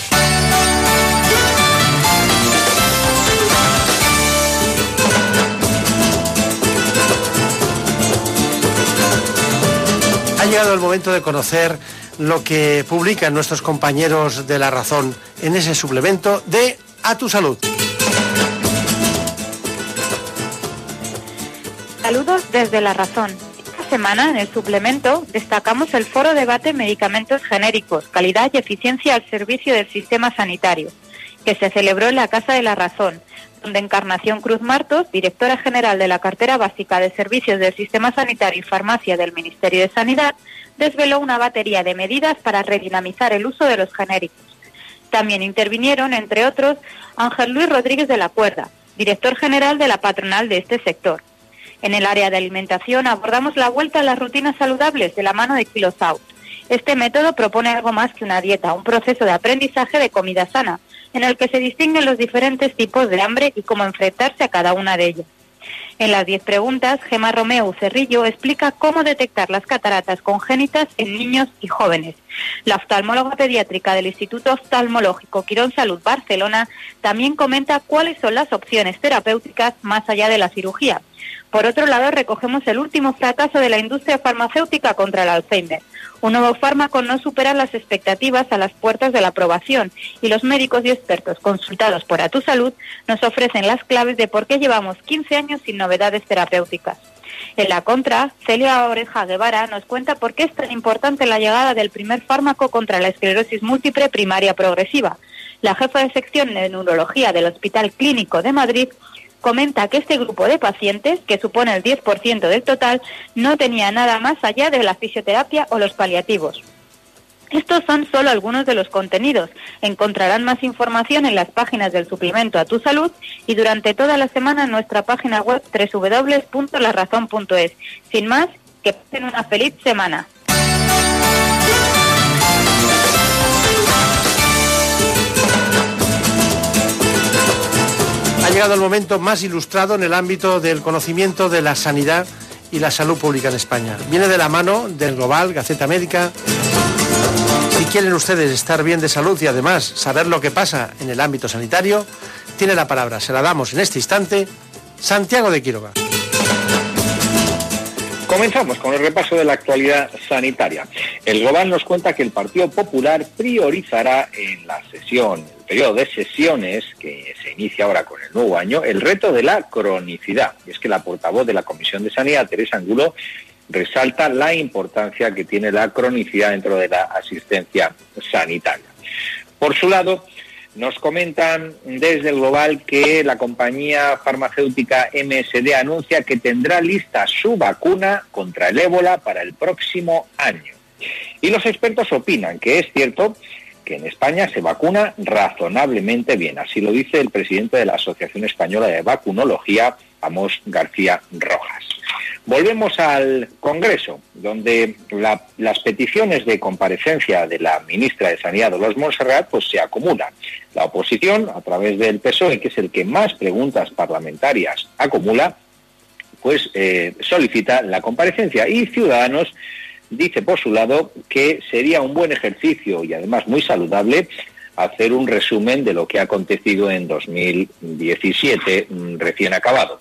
Ha llegado el momento de conocer lo que publican nuestros compañeros de La Razón en ese suplemento de A Tu Salud. Saludos desde La Razón. Esta semana en el suplemento destacamos el foro debate medicamentos genéricos, calidad y eficiencia al servicio del sistema sanitario, que se celebró en la Casa de la Razón, donde Encarnación Cruz Martos, directora general de la Cartera Básica de Servicios del Sistema Sanitario y Farmacia del Ministerio de Sanidad, desveló una batería de medidas para redinamizar el uso de los genéricos. También intervinieron, entre otros, Ángel Luis Rodríguez de la Cuerda, director general de la patronal de este sector. En el área de alimentación abordamos la vuelta a las rutinas saludables de la mano de KiloSaut. Este método propone algo más que una dieta, un proceso de aprendizaje de comida sana, en el que se distinguen los diferentes tipos de hambre y cómo enfrentarse a cada una de ellas. En las 10 preguntas, Gemma Romeu Cerrillo explica cómo detectar las cataratas congénitas en niños y jóvenes. La oftalmóloga pediátrica del Instituto Oftalmológico Quirón Salud Barcelona también comenta cuáles son las opciones terapéuticas más allá de la cirugía. Por otro lado, recogemos el último fracaso de la industria farmacéutica contra el Alzheimer. Un nuevo fármaco no supera las expectativas a las puertas de la aprobación, y los médicos y expertos consultados por A Tu Salud nos ofrecen las claves de por qué llevamos 15 años sin novedades terapéuticas. En la contra, Celia Oreja Guevara nos cuenta por qué es tan importante la llegada del primer fármaco contra la esclerosis múltiple primaria progresiva. La jefa de sección de neurología del Hospital Clínico de Madrid comenta que este grupo de pacientes, que supone el 10% del total, no tenía nada más allá de la fisioterapia o los paliativos. Estos son solo algunos de los contenidos. Encontrarán más información en las páginas del suplemento A Tu Salud y durante toda la semana en nuestra página web www.larazón.es. Sin más, que pasen una feliz semana. Ha llegado el momento más ilustrado en el ámbito del conocimiento de la sanidad y la salud pública en España. Viene de la mano del Global, Gaceta Médica. Si quieren ustedes estar bien de salud y además saber lo que pasa en el ámbito sanitario, tiene la palabra, se la damos en este instante, Santiago de Quiroga. Comenzamos con el repaso de la actualidad sanitaria. El Global nos cuenta que el Partido Popular priorizará en la sesión, periodo de sesiones que se inicia ahora con el nuevo año, el reto de la cronicidad. Y es que la portavoz de la Comisión de Sanidad, Teresa Angulo, resalta la importancia que tiene la cronicidad dentro de la asistencia sanitaria. Por su lado, nos comentan desde el Global que la compañía farmacéutica MSD anuncia que tendrá lista su vacuna contra el ébola para el próximo año. Y los expertos opinan que es cierto que en España se vacuna razonablemente bien. Así lo dice el presidente de la Asociación Española de Vacunología, Amos García Rojas. Volvemos al Congreso, donde las peticiones de comparecencia de la ministra de Sanidad, Dolores Montserrat, pues se acumulan. La oposición, a través del PSOE, que es el que más preguntas parlamentarias acumula, pues solicita la comparecencia. Y Ciudadanos dice por su lado que sería un buen ejercicio y además muy saludable hacer un resumen de lo que ha acontecido en 2017 recién acabado.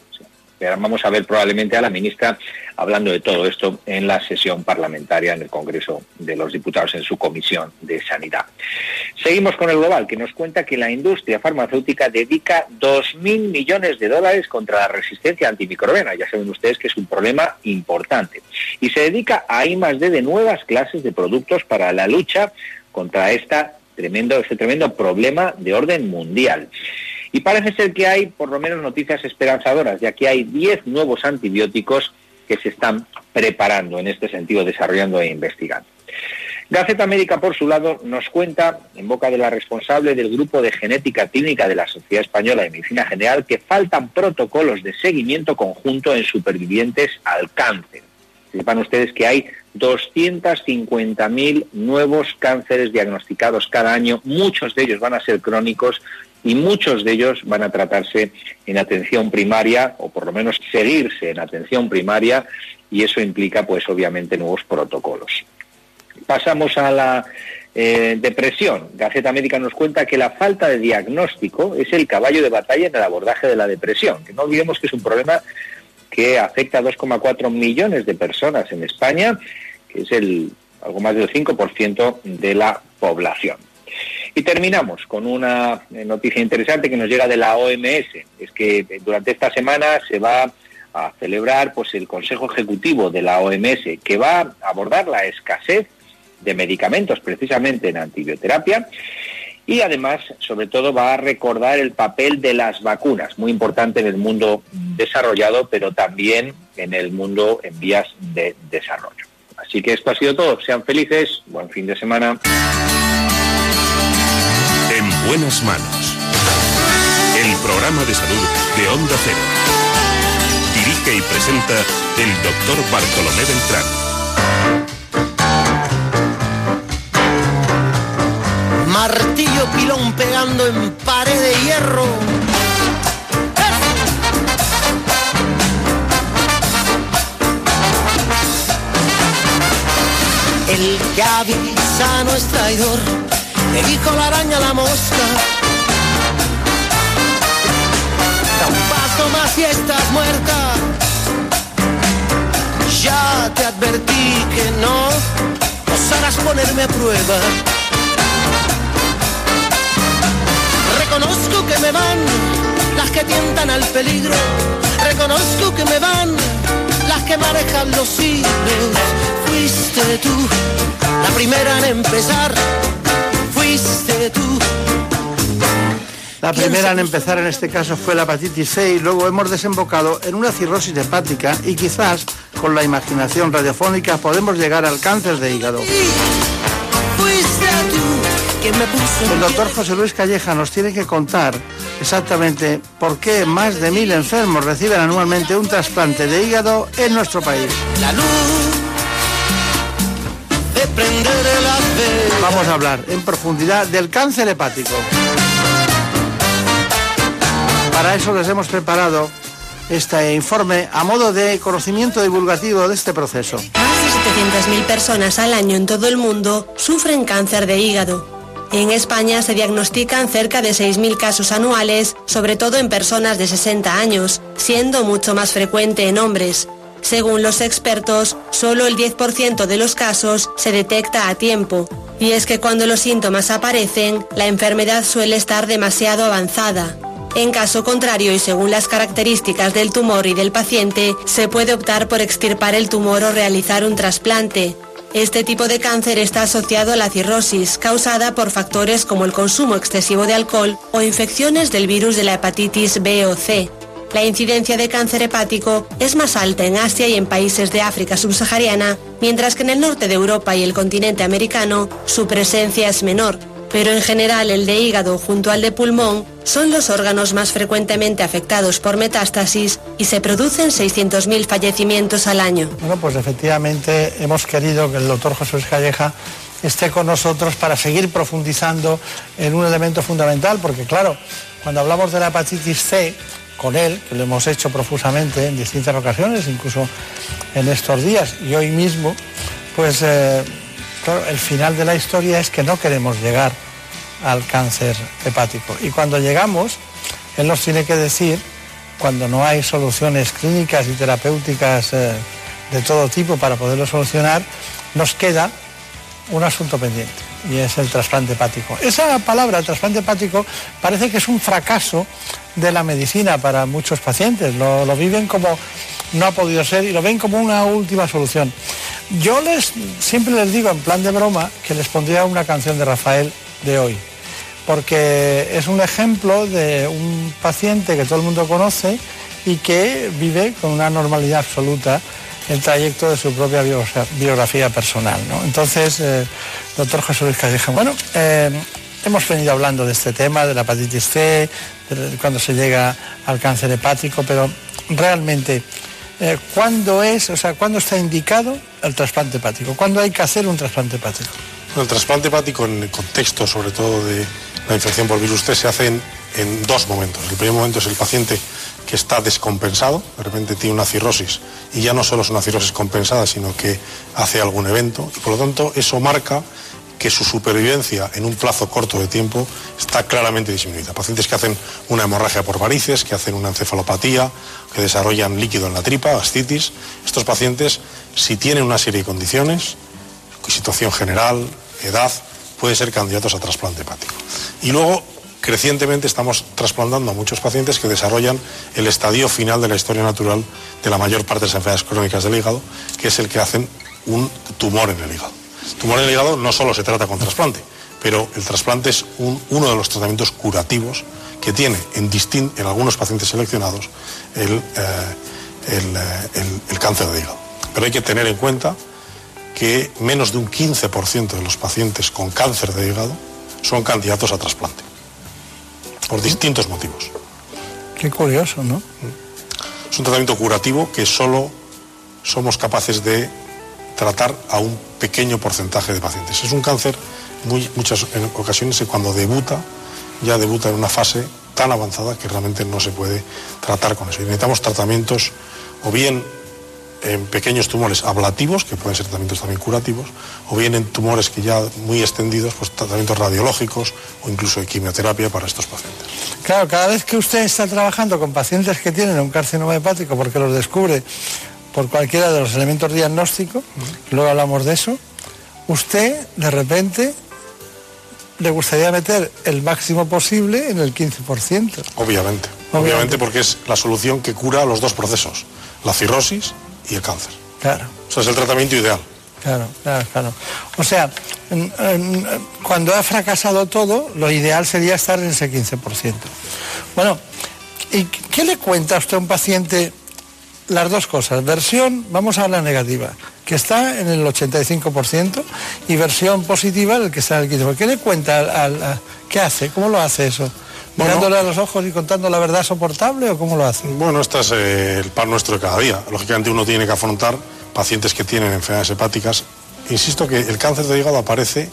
Vamos a ver probablemente a la ministra hablando de todo esto en la sesión parlamentaria en el Congreso de los Diputados en su Comisión de Sanidad. Seguimos con el Global, que nos cuenta que la industria farmacéutica dedica 2.000 millones de dólares contra la resistencia antimicrobiana. Ya saben ustedes que es un problema importante. Y se dedica a I+D de nuevas clases de productos para la lucha contra este tremendo problema de orden mundial. Y parece ser que hay, por lo menos, noticias esperanzadoras, ya que hay 10 nuevos antibióticos que se están preparando en este sentido, desarrollando e investigando. Gaceta Médica, por su lado, nos cuenta, en boca de la responsable del Grupo de Genética Clínica de la Sociedad Española de Medicina General, que faltan protocolos de seguimiento conjunto en supervivientes al cáncer. sepan ustedes que hay 250.000 nuevos cánceres diagnosticados cada año. Muchos de ellos van a ser crónicos y muchos de ellos van a tratarse en atención primaria, o por lo menos seguirse en atención primaria, y eso implica, pues obviamente, nuevos protocolos. Pasamos a la depresión. Gaceta Médica nos cuenta que la falta de diagnóstico es el caballo de batalla en el abordaje de la depresión. Que no olvidemos que es un problema que afecta a 2,4 millones de personas en España, que es algo más del 5% de la población. Y terminamos con una noticia interesante que nos llega de la OMS. Es que durante esta semana se va a celebrar el Consejo Ejecutivo de la OMS, que va a abordar la escasez de medicamentos, precisamente en antibioterapia, y además, sobre todo, va a recordar el papel de las vacunas, muy importante en el mundo desarrollado, pero también en el mundo en vías de desarrollo. Así que esto ha sido todo. Sean felices, buen fin de semana. En buenas manos, el programa de salud de Onda Cero. Dirige y presenta el doctor Bartolomé Beltrán. Martillo, pilón pegando en pared de hierro. El que avisa no es traidor, le dijo la araña a la mosca. Da un paso más y estás muerta. Ya te advertí que no osarás ponerme a prueba. Reconozco que me van las que tientan al peligro. Reconozco que me van las que manejan los siglos. Fuiste tú la primera en empezar. Fuiste tú. La primera en empezar en este caso fue la hepatitis C, y luego hemos desembocado en una cirrosis hepática, y quizás con la imaginación radiofónica podemos llegar al cáncer de hígado. Fuiste tú. El doctor José Luis Calleja nos tiene que contar exactamente por qué más de 1.000 enfermos reciben anualmente un trasplante de hígado en nuestro país. La luz de prender el. Vamos a hablar en profundidad del cáncer hepático. Para eso les hemos preparado este informe a modo de conocimiento divulgativo de este proceso. Más de 700.000 personas al año en todo el mundo sufren cáncer de hígado. En España se diagnostican cerca de 6.000 casos anuales, sobre todo en personas de 60 años, siendo mucho más frecuente en hombres. Según los expertos, solo el 10% de los casos se detecta a tiempo, y es que cuando los síntomas aparecen, la enfermedad suele estar demasiado avanzada. En caso contrario, y según las características del tumor y del paciente, se puede optar por extirpar el tumor o realizar un trasplante. Este tipo de cáncer está asociado a la cirrosis, causada por factores como el consumo excesivo de alcohol o infecciones del virus de la hepatitis B o C. La incidencia de cáncer hepático es más alta en Asia y en países de África subsahariana, mientras que en el norte de Europa y el continente americano su presencia es menor, pero en general el de hígado junto al de pulmón son los órganos más frecuentemente afectados por metástasis, y se producen 600.000 fallecimientos al año. Bueno, pues efectivamente hemos querido que el doctor José Luis Calleja esté con nosotros para seguir profundizando en un elemento fundamental, porque claro, cuando hablamos de la hepatitis C, con él, que lo hemos hecho profusamente en distintas ocasiones, incluso en estos días y hoy mismo, pues claro, el final de la historia es que no queremos llegar al cáncer hepático, y cuando llegamos, él nos tiene que decir, cuando no hay soluciones clínicas y terapéuticas de todo tipo para poderlo solucionar, nos queda un asunto pendiente, y es el trasplante hepático. Esa palabra, trasplante hepático, parece que es un fracaso de la medicina para muchos pacientes, lo viven como no ha podido ser y lo ven como una última solución. Yo siempre les digo en plan de broma que les pondría una canción de Rafael de hoy, porque es un ejemplo de un paciente que todo el mundo conoce y que vive con una normalidad absoluta el trayecto de su propia biografía personal, ¿no? Entonces, doctor José Luis Calleja, bueno, hemos venido hablando de este tema, de la hepatitis C, de cuando se llega al cáncer hepático, pero realmente ¿Cuándo es, o sea, cuándo está indicado el trasplante hepático? ¿Cuándo hay que hacer un trasplante hepático? Bueno, el trasplante hepático, en el contexto sobre todo de la infección por virus T, se hace en dos momentos. El primer momento es el paciente que está descompensado, de repente tiene una cirrosis, y ya no solo es una cirrosis compensada, sino que hace algún evento, y por lo tanto eso marca que su supervivencia en un plazo corto de tiempo está claramente disminuida. Pacientes que hacen una hemorragia por varices, que hacen una encefalopatía, que desarrollan líquido en la tripa, ascitis, estos pacientes, si tienen una serie de condiciones, situación general, edad, pueden ser candidatos a trasplante hepático. Y luego, crecientemente, estamos trasplantando a muchos pacientes que desarrollan el estadio final de la historia natural de la mayor parte de las enfermedades crónicas del hígado, que es el que hacen un tumor en el hígado. Tumor en el hígado no solo se trata con trasplante, pero el trasplante es uno de los tratamientos curativos que tiene en algunos pacientes seleccionados el cáncer de hígado. Pero hay que tener en cuenta que menos de un 15% de los pacientes con cáncer de hígado son candidatos a trasplante, por distintos motivos. Qué curioso, ¿no? Es un tratamiento curativo que solo somos capaces de tratar a un pequeño porcentaje de pacientes. Es un cáncer, muchas ocasiones, cuando debuta, ya debuta en una fase tan avanzada que realmente no se puede tratar con eso. Y necesitamos tratamientos, o bien en pequeños tumores ablativos, que pueden ser tratamientos también curativos, o bien en tumores que ya muy extendidos, pues tratamientos radiológicos o incluso de quimioterapia para estos pacientes. Claro, cada vez que usted está trabajando con pacientes que tienen un carcinoma hepático, porque los descubre por cualquiera de los elementos diagnósticos, luego hablamos de eso, usted de repente le gustaría meter el máximo posible en el 15%. Obviamente, porque es la solución que cura los dos procesos, la cirrosis y el cáncer. Claro. O sea, es el tratamiento ideal. Claro. O sea, cuando ha fracasado todo, lo ideal sería estar en ese 15%. Bueno, ¿y qué le cuenta usted a un paciente? Las dos cosas, versión, vamos a la negativa, que está en el 85%, y versión positiva, el que está en el 15%. ¿Qué le cuenta? ¿Qué hace? ¿Cómo lo hace eso? ¿Mirándole a los ojos y contando la verdad soportable o cómo lo hacen? Bueno, este es el pan nuestro de cada día. Lógicamente uno tiene que afrontar pacientes que tienen enfermedades hepáticas. Insisto que el cáncer de hígado aparece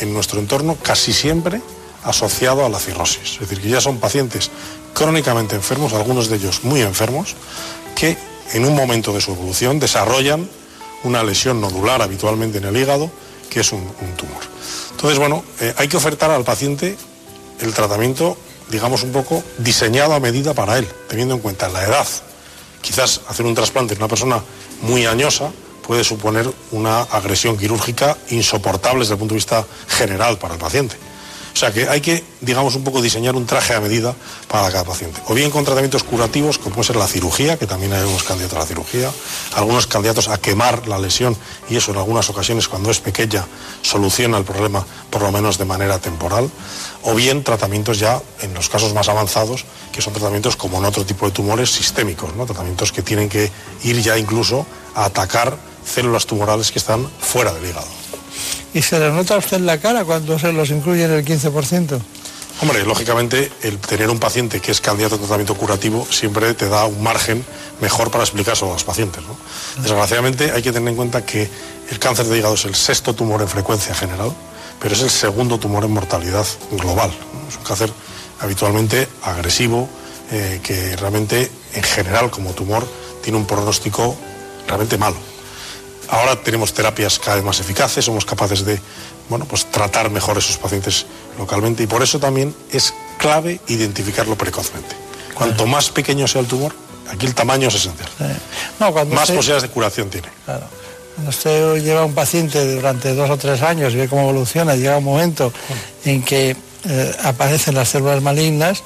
en nuestro entorno casi siempre asociado a la cirrosis. Es decir, que ya son pacientes crónicamente enfermos, algunos de ellos muy enfermos, que en un momento de su evolución desarrollan una lesión nodular habitualmente en el hígado, que es un tumor. Entonces, bueno, hay que ofertar al paciente el tratamiento, digamos, un poco diseñado a medida para él, teniendo en cuenta la edad. Quizás hacer un trasplante en una persona muy añosa puede suponer una agresión quirúrgica insoportable desde el punto de vista general para el paciente. O sea que hay que, digamos, un poco diseñar un traje a medida para cada paciente. O bien con tratamientos curativos, como puede ser la cirugía, que también hay algunos candidatos a la cirugía, algunos candidatos a quemar la lesión, y eso en algunas ocasiones, cuando es pequeña, soluciona el problema, por lo menos de manera temporal. O bien tratamientos ya, en los casos más avanzados, que son tratamientos como en otro tipo de tumores sistémicos, ¿no? Tratamientos que tienen que ir ya incluso a atacar células tumorales que están fuera del hígado. ¿Y se les nota a usted en la cara cuando se los incluye en el 15%? Hombre, lógicamente, el tener un paciente que es candidato a tratamiento curativo siempre te da un margen mejor para explicárselo a los pacientes, ¿no? Desgraciadamente, hay que tener en cuenta que el cáncer de hígado es el sexto tumor en frecuencia general, pero es el segundo tumor en mortalidad global, ¿no? Es un cáncer habitualmente agresivo, que realmente, en general, como tumor, tiene un pronóstico realmente malo. Ahora tenemos terapias cada vez más eficaces, somos capaces de, bueno, pues tratar mejor a esos pacientes localmente, y por eso también es clave identificarlo precozmente. Cuanto más pequeño sea el tumor, aquí el tamaño es esencial. Más posibilidades de curación tiene. Claro. Cuando usted lleva a un paciente durante 2 o 3 años y ve cómo evoluciona, llega un momento en que aparecen las células malignas,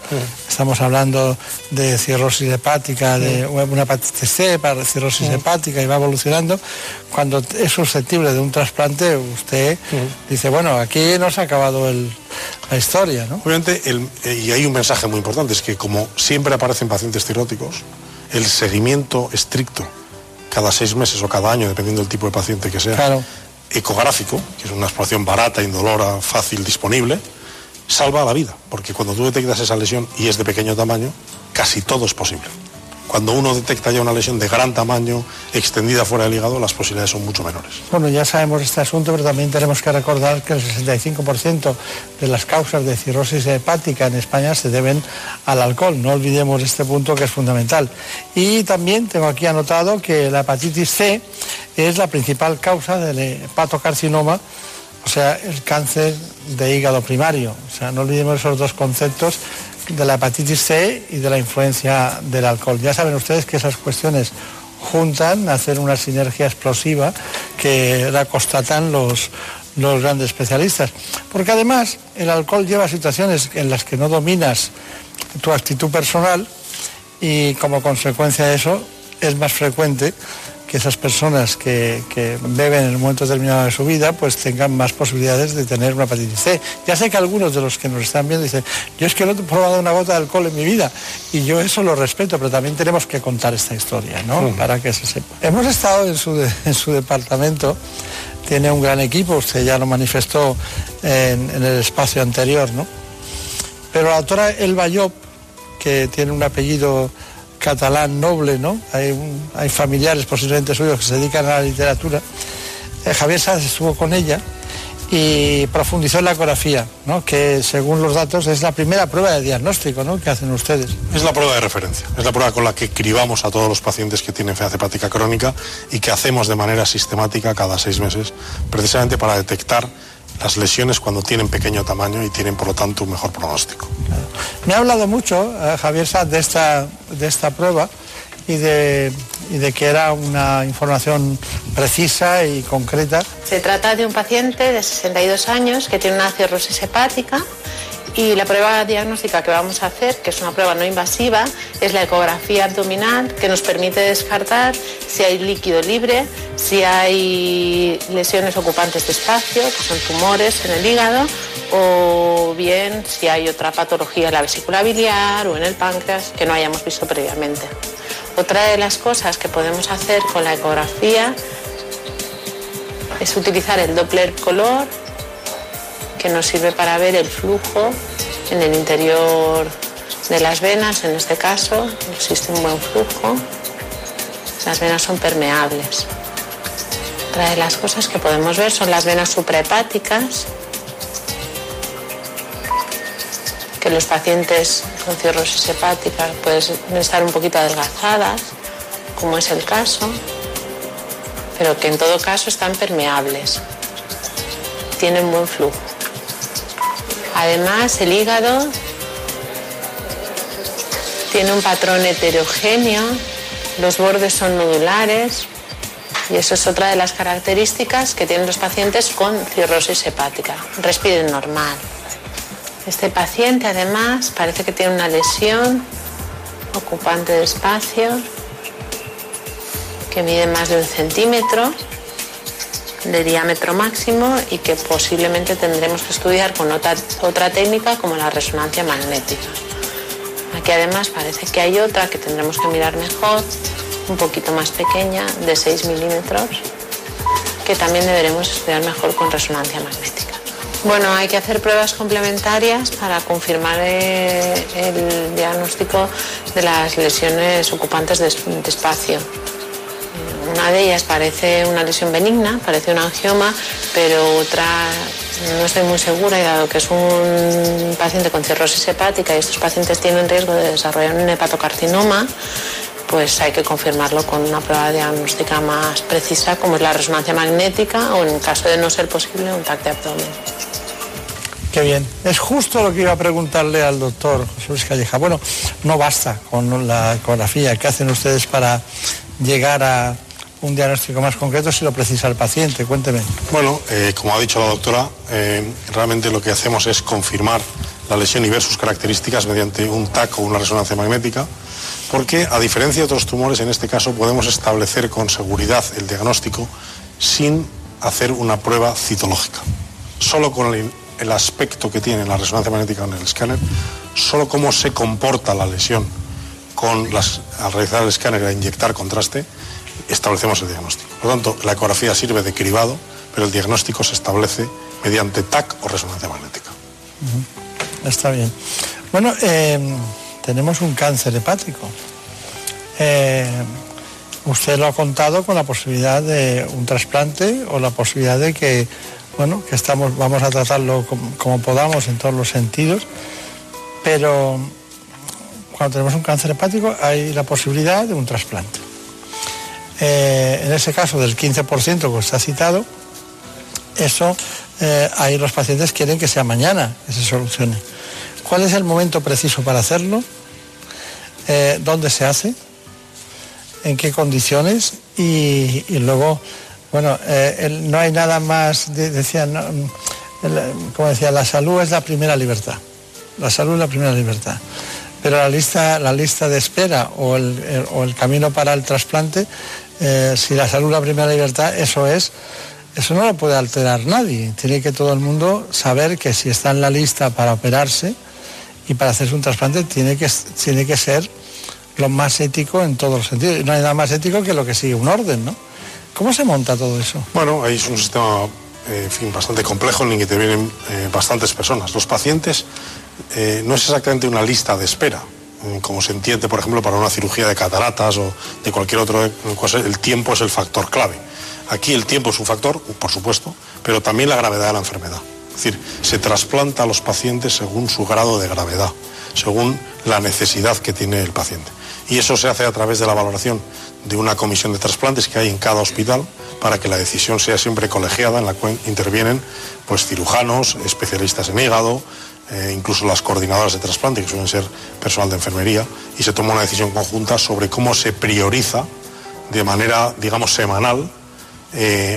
estamos hablando de cirrosis hepática, de una hepatitis C para cirrosis hepática, y va evolucionando. Cuando es susceptible de un trasplante, usted dice, bueno, aquí no se ha acabado la historia, ¿no? Obviamente, y hay un mensaje muy importante, es que como siempre aparecen pacientes cirróticos, el seguimiento estricto, cada 6 meses o cada año, dependiendo del tipo de paciente que sea, ecográfico, que es una exploración barata, indolora, fácil, disponible, salva la vida, porque cuando tú detectas esa lesión y es de pequeño tamaño, casi todo es posible. Cuando uno detecta ya una lesión de gran tamaño, extendida fuera del hígado, las posibilidades son mucho menores. Bueno, ya sabemos este asunto, pero también tenemos que recordar que el 65% de las causas de cirrosis hepática en España se deben al alcohol. No olvidemos este punto, que es fundamental. Y también tengo aquí anotado que la hepatitis C es la principal causa del hepatocarcinoma, o sea, el cáncer de hígado primario. O sea, no olvidemos esos dos conceptos, de la hepatitis C y de la influencia del alcohol. Ya saben ustedes que esas cuestiones juntan, hacen una sinergia explosiva que la constatan los grandes especialistas. Porque además el alcohol lleva a situaciones en las que no dominas tu actitud personal y como consecuencia de eso es más frecuente que esas personas que beben en un momento determinado de su vida, pues tengan más posibilidades de tener una hepatitis C. Ya sé que algunos de los que nos están viendo dicen, yo es que no he probado una gota de alcohol en mi vida, y yo eso lo respeto, pero también tenemos que contar esta historia, ¿no? Uh-huh. Para que se sepa. Hemos estado en su departamento, tiene un gran equipo, usted ya lo manifestó en el espacio anterior, ¿no? Pero la doctora Elba Llop, que tiene un apellido catalán noble, ¿no? Hay familiares posiblemente suyos que se dedican a la literatura. Javier Saz estuvo con ella y profundizó en la ecografía, ¿no? Que según los datos es la primera prueba de diagnóstico, ¿no? Que hacen ustedes. Es la prueba de referencia, es la prueba con la que cribamos a todos los pacientes que tienen enfermedad hepática crónica y que hacemos de manera sistemática cada 6 meses, precisamente para detectar las lesiones cuando tienen pequeño tamaño y tienen por lo tanto un mejor pronóstico. Claro. Me ha hablado mucho Javier Saz de esta prueba y de que era una información precisa y concreta. Se trata de un paciente de 62 años que tiene una cirrosis hepática y la prueba diagnóstica que vamos a hacer, que es una prueba no invasiva, es la ecografía abdominal, que nos permite descartar si hay líquido libre, si hay lesiones ocupantes de espacio, que son tumores en el hígado, o bien si hay otra patología en la vesícula biliar o en el páncreas que no hayamos visto previamente. Otra de las cosas que podemos hacer con la ecografía es utilizar el Doppler color, que nos sirve para ver el flujo en el interior de las venas. En este caso existe un buen flujo, las venas son permeables. Otra de las cosas que podemos ver son las venas suprahepáticas, que los pacientes con cirrosis hepática pueden estar un poquito adelgazadas, como es el caso, pero que en todo caso están permeables, tienen buen flujo. Además, el hígado tiene un patrón heterogéneo, los bordes son nodulares, y eso es otra de las características que tienen los pacientes con cirrosis hepática. Respiren normal. Este paciente, además, parece que tiene una lesión ocupante de espacio que mide más de 1 centímetro de diámetro máximo y que posiblemente tendremos que estudiar con otra técnica como la resonancia magnética. Aquí además parece que hay otra que tendremos que mirar mejor, un poquito más pequeña, de 6 milímetros, que también deberemos estudiar mejor con resonancia magnética. Bueno, hay que hacer pruebas complementarias para confirmar el diagnóstico de las lesiones ocupantes de espacio. Una de ellas parece una lesión benigna, parece un angioma, pero otra no estoy muy segura, y dado que es un paciente con cirrosis hepática y estos pacientes tienen riesgo de desarrollar un hepatocarcinoma, pues hay que confirmarlo con una prueba diagnóstica más precisa, como es la resonancia magnética, o en caso de no ser posible, un TAC de abdomen. Qué bien. Es justo lo que iba a preguntarle al doctor José Luis Calleja. Bueno, no basta con la ecografía. ¿Qué hacen ustedes para llegar a un diagnóstico más concreto si lo precisa el paciente? Cuénteme. Bueno, como ha dicho la doctora, realmente lo que hacemos es confirmar la lesión y ver sus características mediante un TAC o una resonancia magnética, porque a diferencia de otros tumores, en este caso podemos establecer con seguridad el diagnóstico sin hacer una prueba citológica. Solo con el aspecto que tiene la resonancia magnética en el escáner, solo cómo se comporta la lesión al realizar el escáner y a inyectar contraste, establecemos el diagnóstico. Por lo tanto, la ecografía sirve de cribado, pero el diagnóstico se establece mediante TAC o resonancia magnética. Está bien. Bueno, tenemos un cáncer hepático. usted lo ha contado con la posibilidad de un trasplante o la posibilidad de que, bueno, que estamos, vamos a tratarlo como podamos en todos los sentidos, pero cuando tenemos un cáncer hepático hay la posibilidad de un trasplante. En ese caso del 15% que usted ha citado, eso ahí los pacientes quieren que sea mañana que se solucione. ¿Cuál es el momento preciso para hacerlo? ¿Dónde se hace? ¿En qué condiciones? Y luego, bueno, no hay nada más, como decía, la salud es la primera libertad. La salud es la primera libertad. Pero la lista de espera o el camino para el trasplante, si la salud es la primera libertad, eso no lo puede alterar nadie. Tiene que todo el mundo saber que si está en la lista para operarse y para hacerse un trasplante, tiene que ser lo más ético en todos los sentidos. No hay nada más ético que lo que sigue un orden, ¿no? ¿Cómo se monta todo eso? Bueno, ahí es un sistema, en fin, bastante complejo en el que intervienen bastantes personas. Los pacientes no es exactamente una lista de espera, como se entiende, por ejemplo, para una cirugía de cataratas o de cualquier otro cosa. El tiempo es el factor clave. Aquí el tiempo es un factor, por supuesto, pero también la gravedad de la enfermedad. Es decir, se trasplanta a los pacientes según su grado de gravedad, según la necesidad que tiene el paciente. Y eso se hace a través de la valoración de una comisión de trasplantes que hay en cada hospital para que la decisión sea siempre colegiada, en la cual intervienen pues cirujanos, especialistas en hígado, incluso las coordinadoras de trasplante, que suelen ser personal de enfermería, y se toma una decisión conjunta sobre cómo se prioriza de manera, digamos, semanal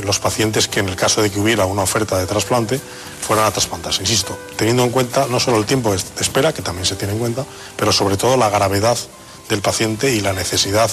los pacientes que, en el caso de que hubiera una oferta de trasplante, fueran a trasplantarse, insisto, teniendo en cuenta no solo el tiempo de espera, que también se tiene en cuenta, pero sobre todo la gravedad del paciente y la necesidad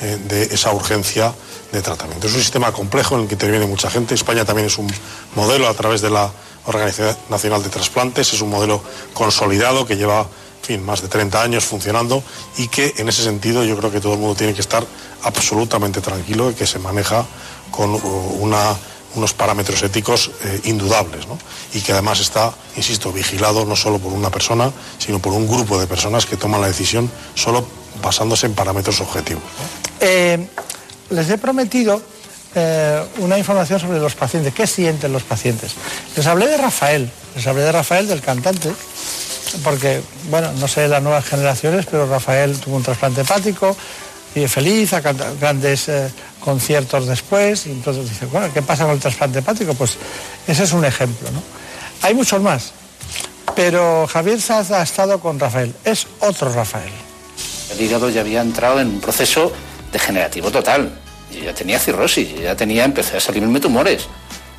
de esa urgencia de tratamiento. Es un sistema complejo en el que interviene mucha gente. España también es un modelo a través de la Organización Nacional de Trasplantes, es un modelo consolidado que lleva, en fin, más de 30 años funcionando, y que en ese sentido yo creo que todo el mundo tiene que estar absolutamente tranquilo de que se maneja con unos parámetros éticos indudables, ¿no? Y que además está, insisto, vigilado no solo por una persona, sino por un grupo de personas que toman la decisión solo basándose en parámetros objetivos, ¿no? Les he prometido una información sobre los pacientes, qué sienten los pacientes. Les hablé de Rafael, del cantante, porque, bueno, no sé las nuevas generaciones, pero Rafael tuvo un trasplante hepático, vive feliz, a grandes conciertos después, y entonces dice, bueno, ¿qué pasa con el trasplante hepático? Pues ese es un ejemplo, ¿no? Hay muchos más, pero Javier Saz ha estado con Rafael, es otro Rafael. El hígado ya había entrado en un proceso degenerativo total, yo ya tenía cirrosis, empecé a salirme tumores,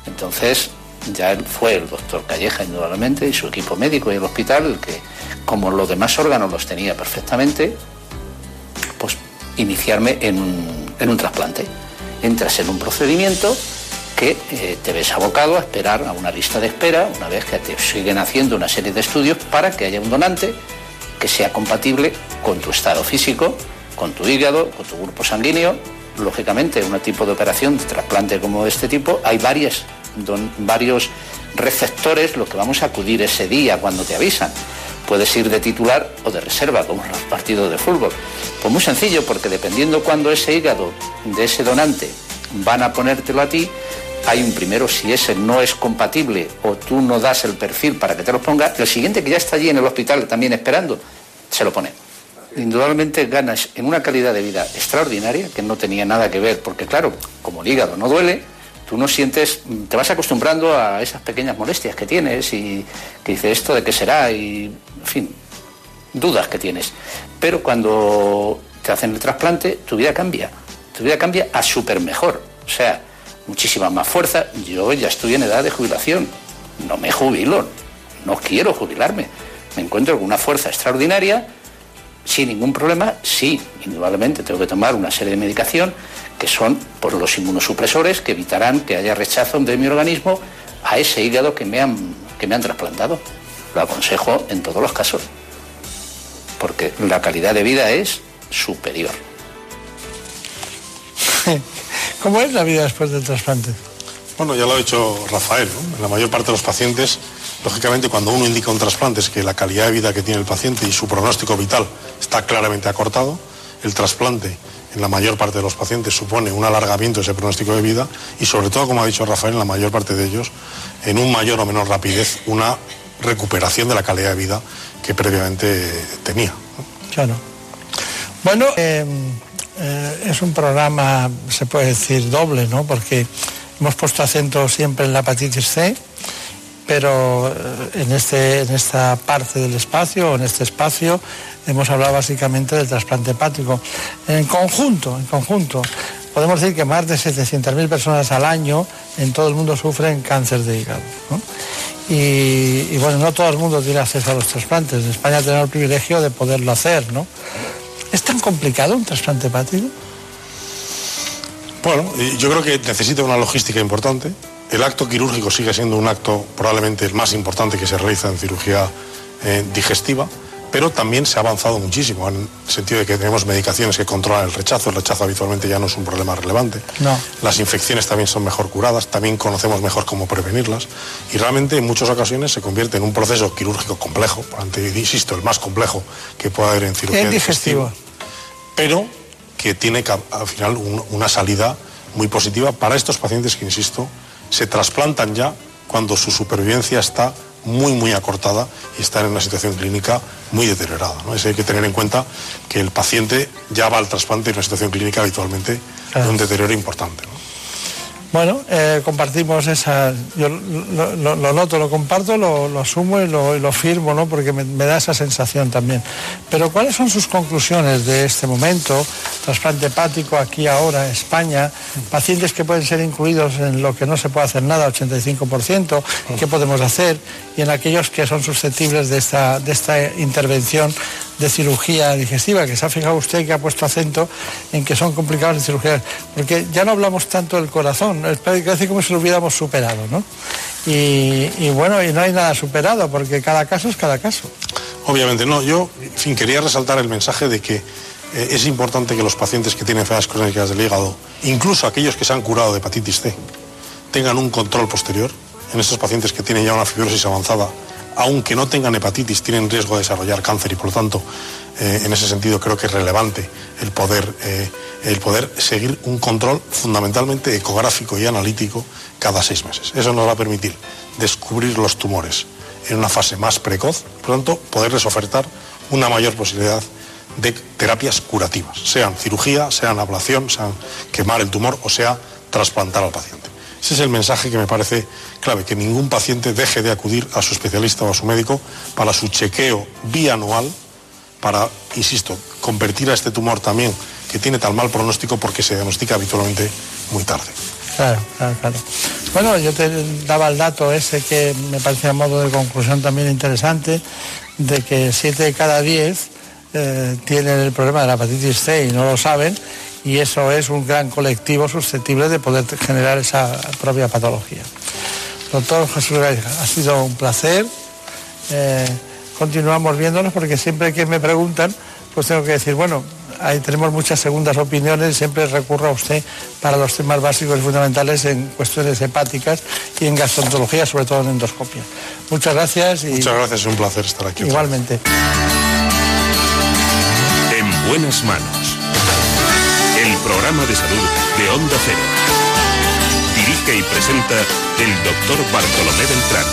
entonces ya fue el doctor Calleja, indudablemente, y su equipo médico y el hospital, el que, como los demás órganos los tenía perfectamente, pues iniciarme en un trasplante. Entras en un procedimiento que te ves abocado a esperar a una lista de espera, una vez que te siguen haciendo una serie de estudios para que haya un donante que sea compatible con tu estado físico, con tu hígado, con tu grupo sanguíneo. Lógicamente, en un tipo de operación de trasplante como este tipo, hay varios receptores los que vamos a acudir ese día cuando te avisan. Puedes ir de titular o de reserva, como en los partidos de fútbol. Pues muy sencillo, porque dependiendo cuándo ese hígado de ese donante van a ponértelo a ti, hay un primero, si ese no es compatible o tú no das el perfil para que te lo ponga, el siguiente que ya está allí en el hospital también esperando, se lo pone. Indudablemente ganas en una calidad de vida extraordinaria, que no tenía nada que ver, porque claro, como el hígado no duele, tú no sientes, te vas acostumbrando a esas pequeñas molestias que tienes y que dices, ¿esto de qué será? Y, en fin, dudas que tienes. Pero cuando te hacen el trasplante, tu vida cambia a súper mejor. O sea, muchísima más fuerza. Yo ya estoy en edad de jubilación, no me jubilo, no quiero jubilarme. Me encuentro con una fuerza extraordinaria, sin ningún problema. Sí, indudablemente tengo que tomar una serie de medicación que son por los inmunosupresores, que evitarán que haya rechazo de mi organismo a ese hígado que me han trasplantado. Lo aconsejo en todos los casos, porque la calidad de vida es superior. ¿Cómo es la vida después del trasplante? Bueno, ya lo ha dicho Rafael, ¿no? En la mayor parte de los pacientes, lógicamente, cuando uno indica un trasplante es que la calidad de vida que tiene el paciente y su pronóstico vital está claramente acortado. el trasplante en la mayor parte de los pacientes supone un alargamiento de ese pronóstico de vida y sobre todo, como ha dicho Rafael, en la mayor parte de ellos, en un mayor o menor rapidez, una recuperación de la calidad de vida que previamente tenía. Claro. Bueno, es un programa, se puede decir, doble, ¿no? Porque hemos puesto acento siempre en la hepatitis C, pero en esta parte del espacio, o en este espacio, hemos hablado básicamente del trasplante hepático. En conjunto, podemos decir que más de 700.000 personas al año en todo el mundo sufren cáncer de hígado, ¿no? Y bueno, no todo el mundo tiene acceso a los trasplantes. En España tenemos el privilegio de poderlo hacer, ¿no? ¿Es tan complicado un trasplante hepático? Bueno, yo creo que necesita una logística importante. El acto quirúrgico sigue siendo un acto probablemente el más importante que se realiza en cirugía digestiva, pero también se ha avanzado muchísimo, en el sentido de que tenemos medicaciones que controlan el rechazo. El rechazo habitualmente ya no es un problema relevante. No. Las infecciones también son mejor curadas, también conocemos mejor cómo prevenirlas, y realmente en muchas ocasiones se convierte en un proceso quirúrgico complejo, insisto, el más complejo que pueda haber en cirugía digestiva, pero que tiene al final una salida muy positiva para estos pacientes que, insisto, se trasplantan ya cuando su supervivencia está muy, muy acortada y están en una situación clínica muy deteriorada, ¿no? Eso hay que tener en cuenta, que el paciente ya va al trasplante en una situación clínica habitualmente de un deterioro importante, ¿no? Bueno, compartimos esa... Yo lo noto, lo comparto, lo asumo y lo firmo, ¿no? Porque me da esa sensación también. Pero ¿cuáles son sus conclusiones de este momento? Trasplante hepático aquí, ahora, España, pacientes que pueden ser incluidos en lo que no se puede hacer nada, 85%, ¿qué podemos hacer? Y en aquellos que son susceptibles de esta intervención de cirugía digestiva, que se ha fijado usted que ha puesto acento en que son complicados en cirugía, porque ya no hablamos tanto del corazón, parece como si lo hubiéramos superado, ¿no? Y bueno, y no hay nada superado, porque cada caso es cada caso. Obviamente no, yo quería resaltar el mensaje de que es importante que los pacientes que tienen enfermedades crónicas del hígado, incluso aquellos que se han curado de hepatitis C, tengan un control posterior. En estos pacientes que tienen ya una fibrosis avanzada, aunque no tengan hepatitis, tienen riesgo de desarrollar cáncer y, por lo tanto, en ese sentido creo que es relevante el poder seguir un control fundamentalmente ecográfico y analítico cada 6 meses. Eso nos va a permitir descubrir los tumores en una fase más precoz, por lo tanto, poderles ofertar una mayor posibilidad de terapias curativas, sean cirugía, sean ablación, sean quemar el tumor o sea trasplantar al paciente. Ese es el mensaje que me parece clave, que ningún paciente deje de acudir a su especialista o a su médico para su chequeo bianual, para, insisto, convertir a este tumor también, que tiene tan mal pronóstico porque se diagnostica habitualmente muy tarde. Claro. Bueno, yo te daba el dato ese que me parece a modo de conclusión también interesante, de que 7 de cada 10 tienen el problema de la hepatitis C y no lo saben. Y eso es un gran colectivo susceptible de poder generar esa propia patología. Doctor José Luis Calleja, ha sido un placer. Continuamos viéndonos, porque siempre que me preguntan, pues tengo que decir, bueno, ahí tenemos muchas segundas opiniones, siempre recurro a usted para los temas básicos y fundamentales en cuestiones hepáticas y en gastroenterología, sobre todo en endoscopia. Muchas gracias. Muchas gracias, es un placer estar aquí. Igualmente. En buenas manos. El programa de salud de Onda Cero. Dirige y presenta el Dr. Bartolomé Beltrán.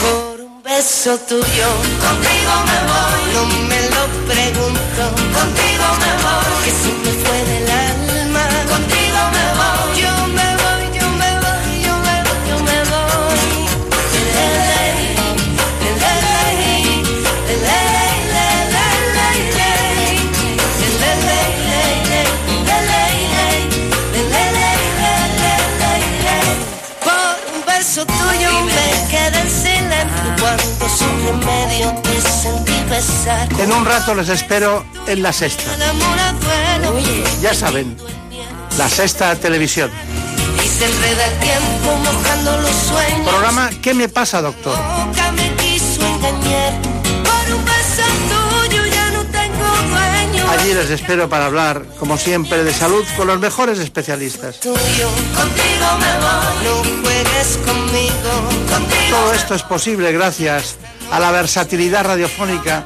Por un beso tuyo, contigo me voy. No me lo pregunto, contigo me voy. Que si me fue del alma, contigo me voy. Yo me voy, yo me voy, yo me voy, yo me voy. En un rato les espero en La Sexta. Ya saben, La Sexta Televisión. Programa ¿Qué me pasa, doctor? Allí les espero para hablar, como siempre, de salud con los mejores especialistas. Todo esto es posible gracias a la versatilidad radiofónica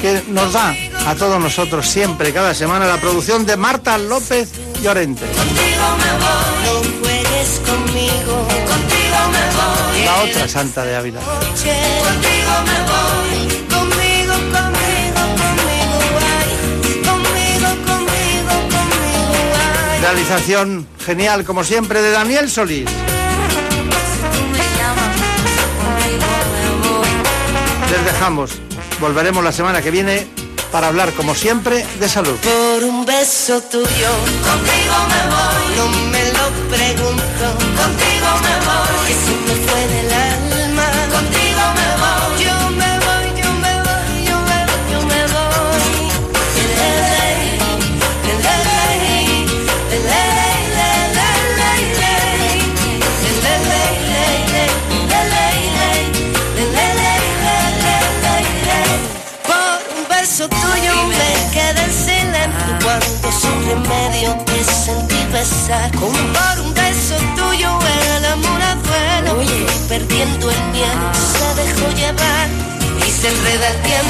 que nos da a todos nosotros siempre, cada semana, la producción de Marta López Llorente. La otra santa de Ávila. Realización genial, como siempre, de Daniel Solís. Les dejamos. Volveremos la semana que viene para hablar, como siempre, de salud. Por un beso tuyo, contigo me voy. No me lo pregunto, contigo me voy. Que se me fue del alma, contigo me voy. Yo me voy, yo me voy, yo me voy, yo me voy. Le, le, le, le, le, le, le, le, le, le, le, le, le, le, le, le, le. Por un beso tuyo me quedé en silencio cuando sin remedio te sentí besar. Por un beso tuyo el amor a duelo, perdiendo el miedo se dejó llevar y se enreda el tiempo.